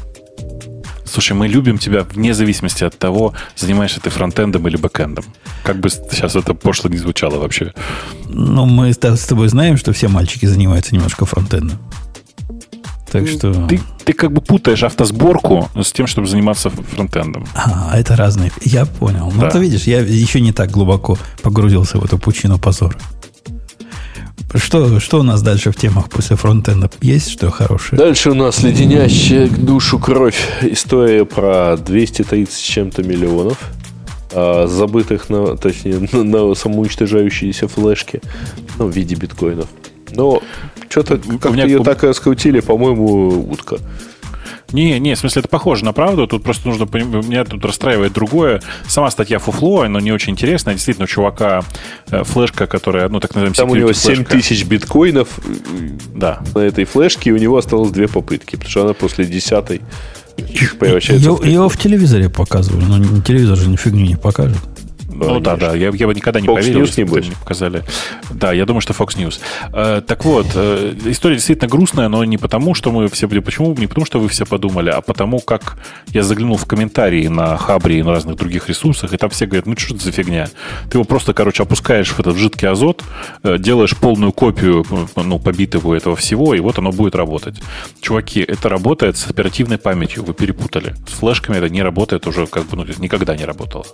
Слушай, мы любим тебя вне зависимости от того, занимаешься ты фронтендом или бэкэндом. Как бы сейчас это пошло не звучало вообще. Ну, мы с тобой знаем, что все мальчики занимаются немножко фронтендом. Так что... Ты, ты как бы путаешь автосборку с тем, чтобы заниматься фронтендом. А, это разные... Я понял. Да. Ну, ты видишь, я еще не так глубоко погрузился в эту пучину позора. Что, что у нас дальше в темах после фронтенда? Есть что хорошее? Дальше у нас леденящая душу кровь история про двести тридцать с чем-то миллионов а, забытых, на, точнее, на, на самоуничтожающиеся флешки ну, в виде биткоинов. Но что-то как-то меня... ее так и раскрутили, по-моему, утка. Не, не, в смысле, это похоже на правду. Тут просто нужно... Меня тут расстраивает другое. Сама статья фуфло, она не очень интересная. Действительно, у чувака флешка, которая... Ну, так называем, там у него семь тысяч биткоинов да. на этой флешке, и у него осталось две попытки, потому что она после десятой превращается в... Его в телевизоре показывали, но телевизор же ни фигню не покажет. Ну да, да, да. Я, я бы никогда не Fox поверил, News если бы не показали. Да, я думаю, что Fox News. Э, так вот, э, история действительно грустная, но не потому, что мы все... Почему? Не потому, что вы все подумали, а потому, как я заглянул в комментарии на Хабре и на разных других ресурсах, и там все говорят, ну что это за фигня? Ты его просто, короче, опускаешь в этот жидкий азот, э, делаешь полную копию, ну, побитого этого всего, и вот оно будет работать. Чуваки, это работает с оперативной памятью, вы перепутали. С флешками это не работает уже, как бы, ну, никогда не работало.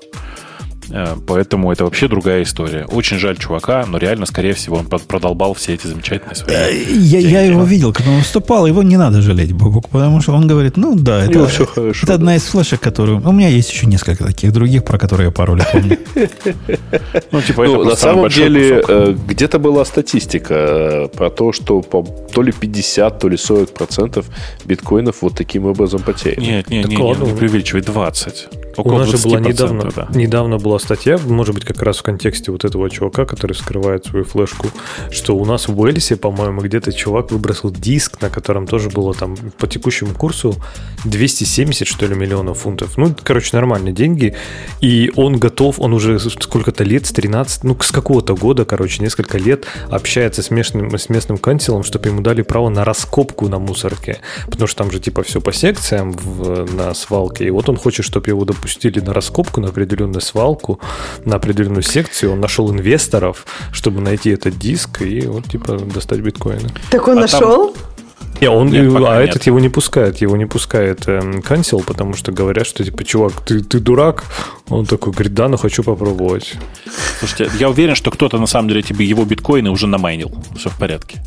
Поэтому это вообще другая история. Очень жаль чувака, но реально, скорее всего, он продолбал все эти замечательные свои я, я его видел, когда он выступал. Его не надо жалеть, Бобок, потому что он говорит, ну да, это, все хорошо, это да. одна из флешек, которую... У меня есть еще несколько таких других, про которые я пару лет помню. Ну, типа, это на самом деле, где-то была статистика про то, что то ли пятьдесят, то ли сорок процентов биткоинов вот таким образом потеряно. Нет, нет, не преувеличивай, двадцать. У нас же была недавно, да. недавно была статья, может быть, как раз в контексте вот этого чувака, который вскрывает свою флешку, что у нас в Уэльсе, по-моему, где-то чувак выбросил диск, на котором тоже было там по текущему курсу двести семьдесят, что ли, миллионов фунтов. Ну, короче, нормальные деньги. И он готов, он уже сколько-то лет, с тринадцати, ну, с какого-то года, короче, несколько лет общается с местным, с местным канцелом, чтобы ему дали право на раскопку на мусорке. Потому что там же типа все по секциям в, на свалке. И вот он хочет, чтобы его допустили пустили на раскопку, на определенную свалку, на определенную секцию. Он нашел инвесторов, чтобы найти этот диск и вот типа достать биткоины. Так он а нашел? Там... Нет, он, нет, а нет. этот его не пускает, его не пускает канцел, потому что говорят, что типа, чувак, ты, ты дурак. Он такой говорит, да, но хочу попробовать. Слушайте, я уверен, что кто-то на самом деле тебе его биткоины уже намайнил. Все в порядке.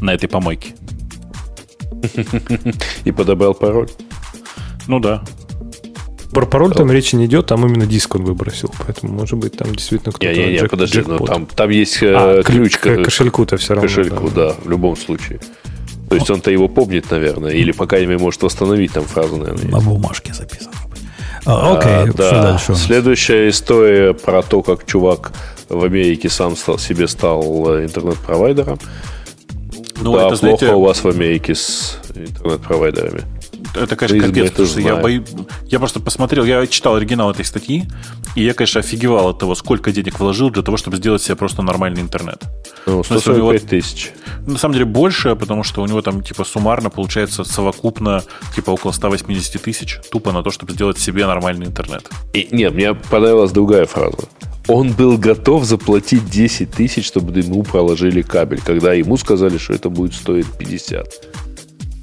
На этой помойке. И подобрал пароль. Ну да. Про пароль там речи не идет, там именно диск он выбросил. Поэтому, может быть, там действительно кто-то... Не, не, не, подожди, но там, там есть а, ключ к кошельку-то все равно. Кошельку, да, да, в любом случае. То есть он-то его помнит, наверное, или, по крайней мере, может восстановить там фразу, наверное. На бумажке записано. Окей, что дальше? Следующая история про то, как чувак в Америке сам стал, себе стал интернет-провайдером. Ну, да, это, знаете, плохо у вас в Америке с интернет-провайдерами. Это, конечно, капец, потому что я, бою... я просто посмотрел, я читал оригинал этой статьи, и я, конечно, офигевал от того, сколько денег вложил для того, чтобы сделать себе просто нормальный интернет. Ну, сто сорок пять тысяч. На самом деле больше, потому что у него там типа суммарно получается совокупно типа около сто восемьдесят тысяч тупо на то, чтобы сделать себе нормальный интернет. И, нет, мне понравилась другая фраза. Он был готов заплатить десять тысяч, чтобы ему проложили кабель, когда ему сказали, что это будет стоить пятьдесят.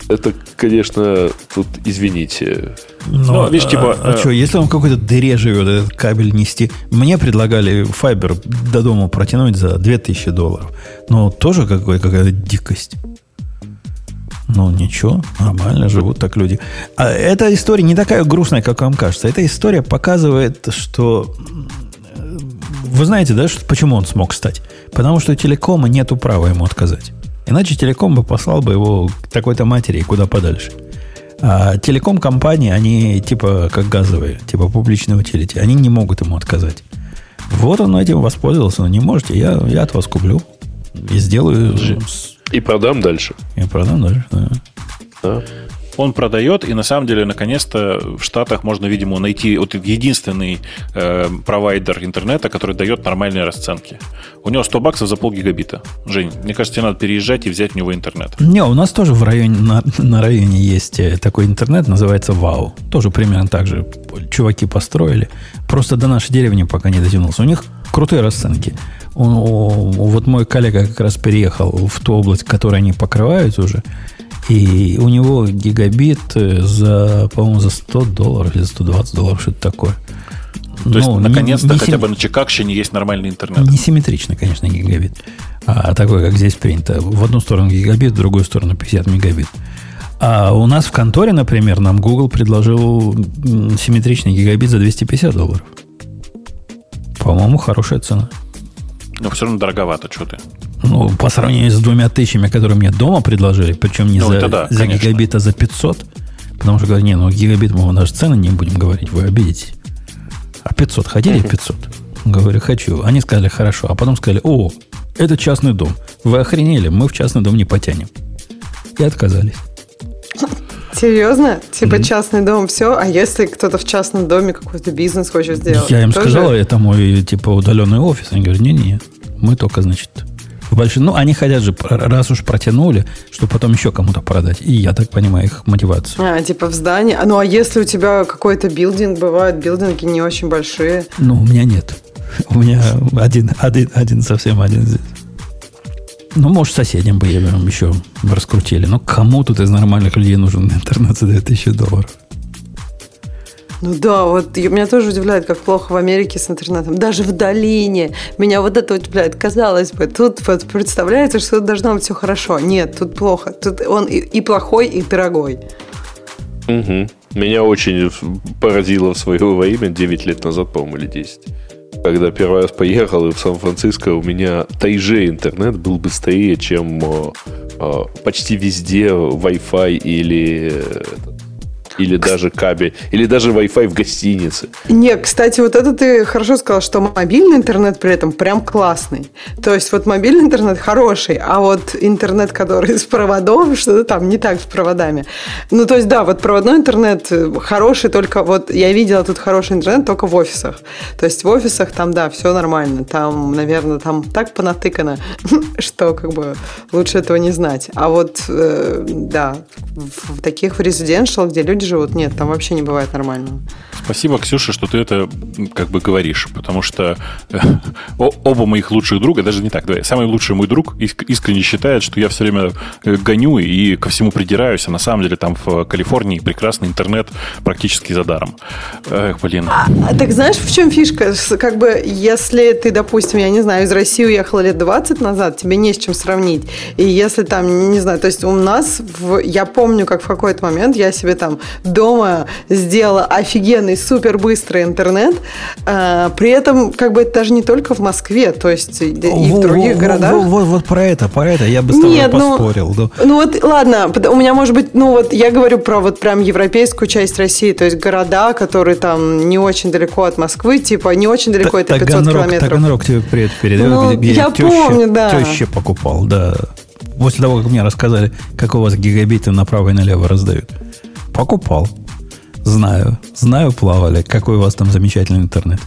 Это, конечно, тут извините. Но, ну, видишь, типа, а, а что, если он в какой-то дыре живет, этот кабель нести. Мне предлагали файбер до дома протянуть за две тысячи долларов. Но тоже какой, какая-то дикость. Ну, ничего, нормально живут так люди. А эта история не такая грустная, как вам кажется. Эта история показывает, что... Вы знаете, да, что, почему он смог стать? Потому что у телекома нету права ему отказать. Иначе телеком бы послал бы его к такой-то матери и куда подальше. А телеком-компании, они типа как газовые, типа публичные утилити, они не могут ему отказать. Вот он этим воспользовался, но не можете, я, я от вас куплю и сделаю... И продам дальше. И продам дальше, да. Да. Он продает, и на самом деле, наконец-то в Штатах можно, видимо, найти вот единственный э, провайдер интернета, который дает нормальные расценки. У него сто баксов за полгигабита. Жень, мне кажется, тебе надо переезжать и взять у него интернет. Не, у нас тоже в районе, на, на районе есть такой интернет, называется Вау. Тоже примерно так же чуваки построили. Просто до нашей деревни пока не дотянулся. У них крутые расценки. Он, вот мой коллега как раз переехал в ту область, которой они покрывают уже. И у него гигабит за, по-моему, за сто долларов или сто двадцать долларов, что-то такое. То ну, есть, наконец-то, не, не хотя сим... бы на Чикагщине есть нормальный интернет. Несимметрично, конечно, гигабит. А такой, как здесь принято. В одну сторону гигабит, в другую сторону пятьдесят мегабит. А у нас в конторе, например, нам Google предложил симметричный гигабит за двести пятьдесят долларов. По-моему, хорошая цена. Но все равно дороговато, что ты. Ну, по сравнению с двумя тысячами, которые мне дома предложили, причем не ну, за, да, за гигабит, а за пятьсот. Потому что говорят, не, ну гигабит мы даже цены не будем говорить, вы обидитесь. А пятьсот хотели? пятьсот. Говорю, хочу. Они сказали, хорошо. А потом сказали, о, это частный дом. Вы охренели, мы в частный дом не потянем. И отказались. Серьезно? Типа mm-hmm. частный дом, все? А если кто-то в частном доме какой-то бизнес хочет сделать? Я им тоже... сказал, это мой, типа, удаленный офис. Они говорят, не-не, мы только, значит... Больш... Ну, они хотят же, раз уж протянули, чтобы потом еще кому-то продать. И я так понимаю их мотивацию. А, типа в здании. Ну, а если у тебя какой-то билдинг, бывают билдинги не очень большие. Ну, у меня нет. У меня один, один, один совсем один здесь. Ну, может, соседям бы я бы еще раскрутили. Но кому тут из нормальных людей нужен интернет за две тысячи долларов? Ну да, вот меня тоже удивляет, как плохо в Америке с интернетом. Даже в долине. Меня вот это удивляет. Казалось бы, тут вот представляется, что тут должно быть все хорошо. Нет, тут плохо. Тут он и, и плохой, и дорогой. Угу. Меня очень поразило в свое время девять лет назад, по-моему, или десять. Когда первый раз поехал и в Сан-Франциско, у меня три джи интернет был быстрее, чем о, почти везде Wi-Fi или... Или даже кабель, или даже Wi-Fi в гостинице. Не, кстати, вот это ты хорошо сказал, что мобильный интернет при этом прям классный. То есть вот мобильный интернет хороший, а вот интернет, который с проводом, что-то там не так с проводами. Ну, то есть, да, вот проводной интернет хороший, только вот я видела тут хороший интернет только в офисах. То есть в офисах там, да, все нормально. Там, наверное, там так понатыкано, что как бы лучше этого не знать. А вот, да, в таких резиденшал, где люди живут, нет, там вообще не бывает нормального. Спасибо, Ксюша, что ты это как бы говоришь, потому что оба моих лучших друга, даже не так, давай, самый лучший мой друг искренне считает, что я все время гоню и ко всему придираюсь, а на самом деле там в Калифорнии прекрасный интернет практически за даром. Эх, блин. А, так знаешь, в чем фишка? Как бы, если ты, допустим, я не знаю, из России уехала лет двадцать назад, тебе не с чем сравнить. И если там, не знаю, то есть у нас, в, я помню, как в какой-то момент я себе там дома сделала офигенный, супер быстрый интернет. А, при этом, как бы, это даже не только в Москве, то есть и в других городах. Вот про это, про это я бы с тобой поспорил. Ну вот, ладно, у меня, может быть, ну вот я говорю про вот прям европейскую часть России, то есть города, которые там не очень далеко от Москвы, типа не очень далеко, это пятьсот километров. Таганрог тебе привет передавал, где я теща покупал, да. После того, как мне рассказали, как у вас гигабиты направо и налево раздают. Покупал. Знаю. Знаю, плавали. Какой у вас там замечательный интернет.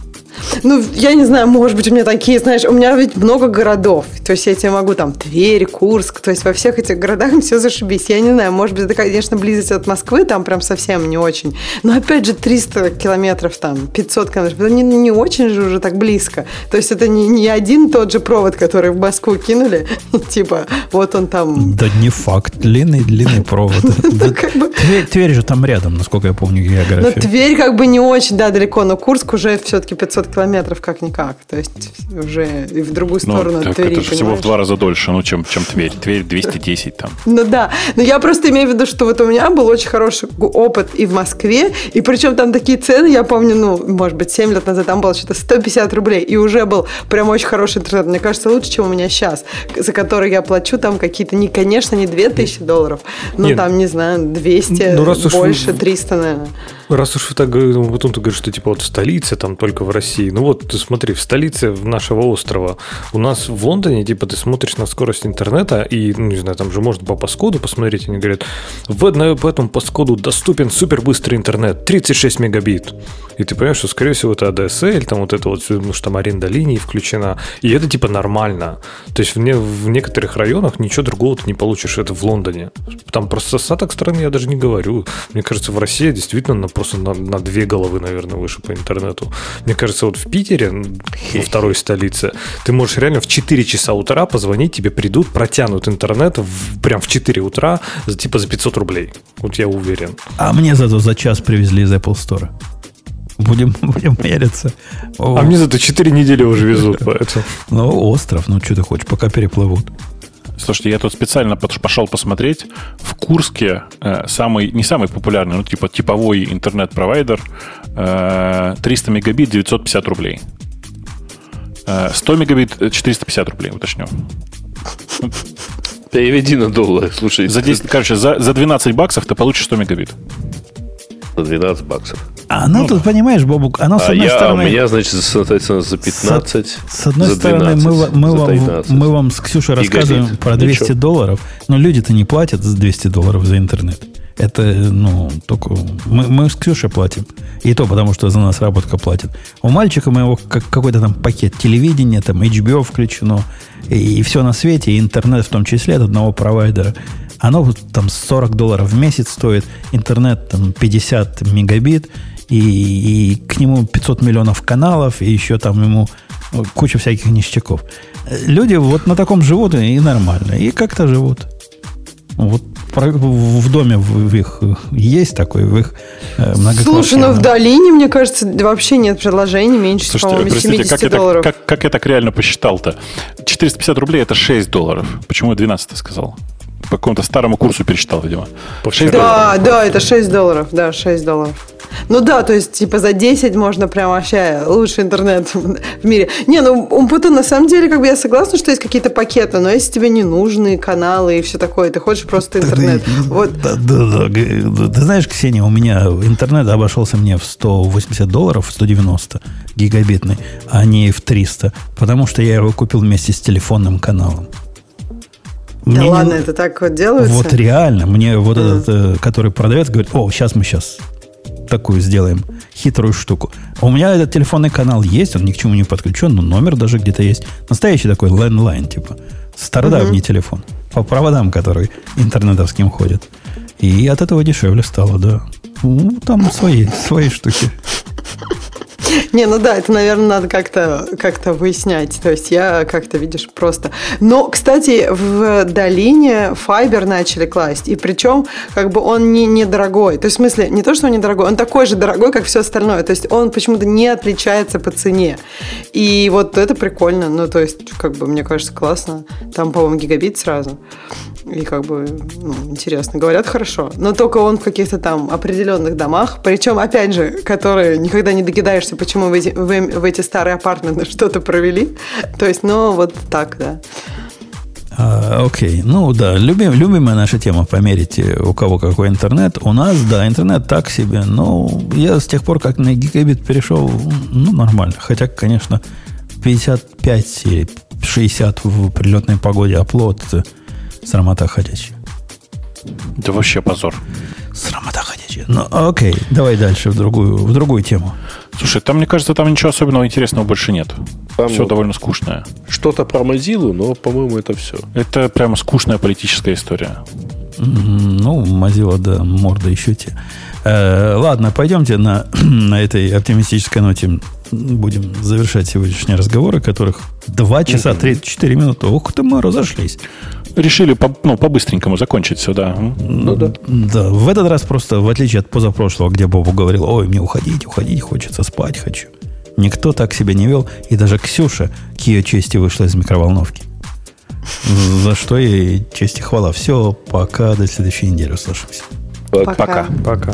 Ну, я не знаю, может быть, у меня такие, знаешь, у меня ведь много городов. То есть я тебе могу там Тверь, Курск, то есть во всех этих городах все зашибись. Я не знаю, может быть, это, конечно, близость от Москвы, там прям совсем не очень. Но опять же, триста километров, там, пятьсот километров, это не, не очень же уже так близко. То есть это не, не один тот же провод, который в Москву кинули, типа, вот он там... Да не факт, длинный-длинный провод. Тверь же там рядом, насколько я помню географию. Ну, Тверь как бы не очень, да, далеко, но Курск уже все-таки пятьсот километров как-никак. То есть уже и в другую сторону, ну, Твери. Это же всего в два раза дольше, ну, чем, чем Тверь. Тверь двести десять там. Ну да. Но я просто имею в виду, что вот у меня был очень хороший опыт и в Москве. И причем там такие цены, я помню, ну, может быть, семь лет назад там было что-то сто пятьдесят рублей. И уже был прям очень хороший интернет. Мне кажется, лучше, чем у меня сейчас. За который я плачу там какие-то, не, конечно, не две тысячи долларов. Но нет, там, не знаю, двести, ну, больше, уж... триста, наверное. Раз уж вы так говорите, потом ты говоришь, что типа вот в столице, там только в России. Ну вот, ты смотри, в столице нашего острова. У нас в Лондоне, типа, ты смотришь на скорость интернета, и, ну, не знаю, там же можно по паскоду посмотреть, они говорят, в этом паскоду доступен супербыстрый интернет, тридцать шесть мегабит. И ты понимаешь, что, скорее всего, это эй ди эс эл, там вот это вот, потому что там аренда линий включена. И это, типа, нормально. То есть в, не, в некоторых районах ничего другого ты не получишь, это в Лондоне. Там просто с атак страны я даже не говорю. Мне кажется, в России действительно на просто на, на две головы, наверное, выше по интернету. Мне кажется, вот в Питере, во второй столице, ты можешь реально в четыре часа утра позвонить, тебе придут, протянут интернет в, прям в четыре утра, за, типа за пятьсот рублей. Вот я уверен. А мне зато за час привезли из Apple Store. Будем, будем мериться. О. А мне зато четыре недели уже везут, поэтому. Ну, остров, ну что ты хочешь, пока переплывут. Слушайте, я тут специально пошел посмотреть. В Курске э, самый, не самый популярный, ну, типа типовой интернет-провайдер, э, триста мегабит девятьсот пятьдесят рублей. Э, сто мегабит четыреста пятьдесят рублей, уточню. Переведи на доллары, слушай. За десять, короче, за, за двенадцать баксов ты получишь сто мегабит. За двенадцать баксов. А, ну, ну тут, понимаешь, Бобук, оно а с одной я, стороны... А у меня, значит, соответственно, за пятнадцать, с, с одной за стороны, двенадцать, мы, мы, за тринадцать. Вам, мы вам с Ксюшей гигабит рассказываем про двести Ничего. Долларов, но люди-то не платят двести долларов за интернет. Это, ну, только... Мы, мы с Ксюшей платим. И то потому, что за нас работка платит. У мальчика моего как, какой-то там пакет телевидения, там эйч би о включено, и, и все на свете, и интернет в том числе от одного провайдера. Оно там сорок долларов в месяц стоит, интернет там пятьдесят мегабит, и, и к нему пятьсот миллионов каналов, и еще там ему куча всяких ништяков. Люди вот на таком живут и нормально, и как-то живут. Вот в доме в их есть такой, в их многоквартирном. Слушай, но в долине, мне кажется, вообще нет предложений меньше, слушайте, по-моему, семьдесят долларов. Это, как, как я так реально посчитал-то? четыреста пятьдесят рублей – это шесть долларов. Почему я двенадцать сказал? По какому-то старому курсу пересчитал, видимо. Да, да, это шесть долларов. Да, шесть долларов. Ну да, то есть, типа, за десять можно прям вообще лучший интернет в мире. Не, ну, Умпутун, на самом деле, как бы я согласна, что есть какие-то пакеты, но если тебе не нужны каналы и все такое, ты хочешь просто интернет. Ты, вот. да, да, да, да. Ты знаешь, Ксения, у меня интернет обошелся мне в сто восемьдесят долларов, в сто девяносто гигабитный, а не в триста, потому что я его купил вместе с телефонным каналом. Мне да не... ладно, это так вот делается? Вот реально. Мне вот mm. этот, который продавец, говорит, о, сейчас мы сейчас такую сделаем хитрую штуку. У меня этот телефонный канал есть, он ни к чему не подключен, но номер даже где-то есть. Настоящий такой лэндлайн, типа. Стародавний mm-hmm. телефон. По проводам, которые интернетовским ходят. И от этого дешевле стало, да. Ну, там свои, свои штуки. Не, ну да, это, наверное, надо как-то, как-то выяснять. То есть я как-то, видишь, просто... Но, кстати, в долине Fiber начали класть. И причем, как бы, он не недорогой. То есть, в смысле, не то, что он недорогой, он такой же дорогой, как все остальное. То есть он почему-то не отличается по цене. И вот это прикольно. Ну, то есть, как бы, мне кажется, классно. Там, по-моему, гигабит сразу. И, как бы, ну, интересно. Говорят, хорошо. Но только он в каких-то там определенных домах. Причем, опять же, которые никогда не докидаешься, почему в эти, в, в эти старые апартменты что-то провели. То есть, ну, вот так, да. А, окей. Ну, да, любим, любимая наша тема, померить, у кого какой интернет. У нас, да, интернет так себе. Но я с тех пор, как на гигабит перешел, ну, нормально. Хотя, конечно, пятьдесят пять или шестьдесят в прилетной погоде оплот, срамота ходячая. Да вообще позор. Срамота ходячая. Ну, окей, давай дальше в другую, в другую тему. Слушай, там, мне кажется, там ничего особенного интересного больше нет. Там все довольно скучное. Что-то про Mozilla, но, по-моему, это все. Это прямо скучная политическая история. Ну, Mozilla, да, морда еще те. Э, ладно, пойдемте на, на этой оптимистической ноте. Будем завершать сегодняшние разговоры, которых два часа тридцать четыре минуты. Ох ты, мы разошлись. Решили по, ну, по-быстренькому закончить все, да. Ну, да. Да. В этот раз просто, в отличие от позапрошлого, где Бобу говорил, ой, мне уходить, уходить хочется, спать хочу. Никто так себя не вел. И даже Ксюша, к ее чести, вышла из микроволновки. За что ей честь и хвала. Все, пока, до следующей недели. Услышимся. Пока. Пока. Пока.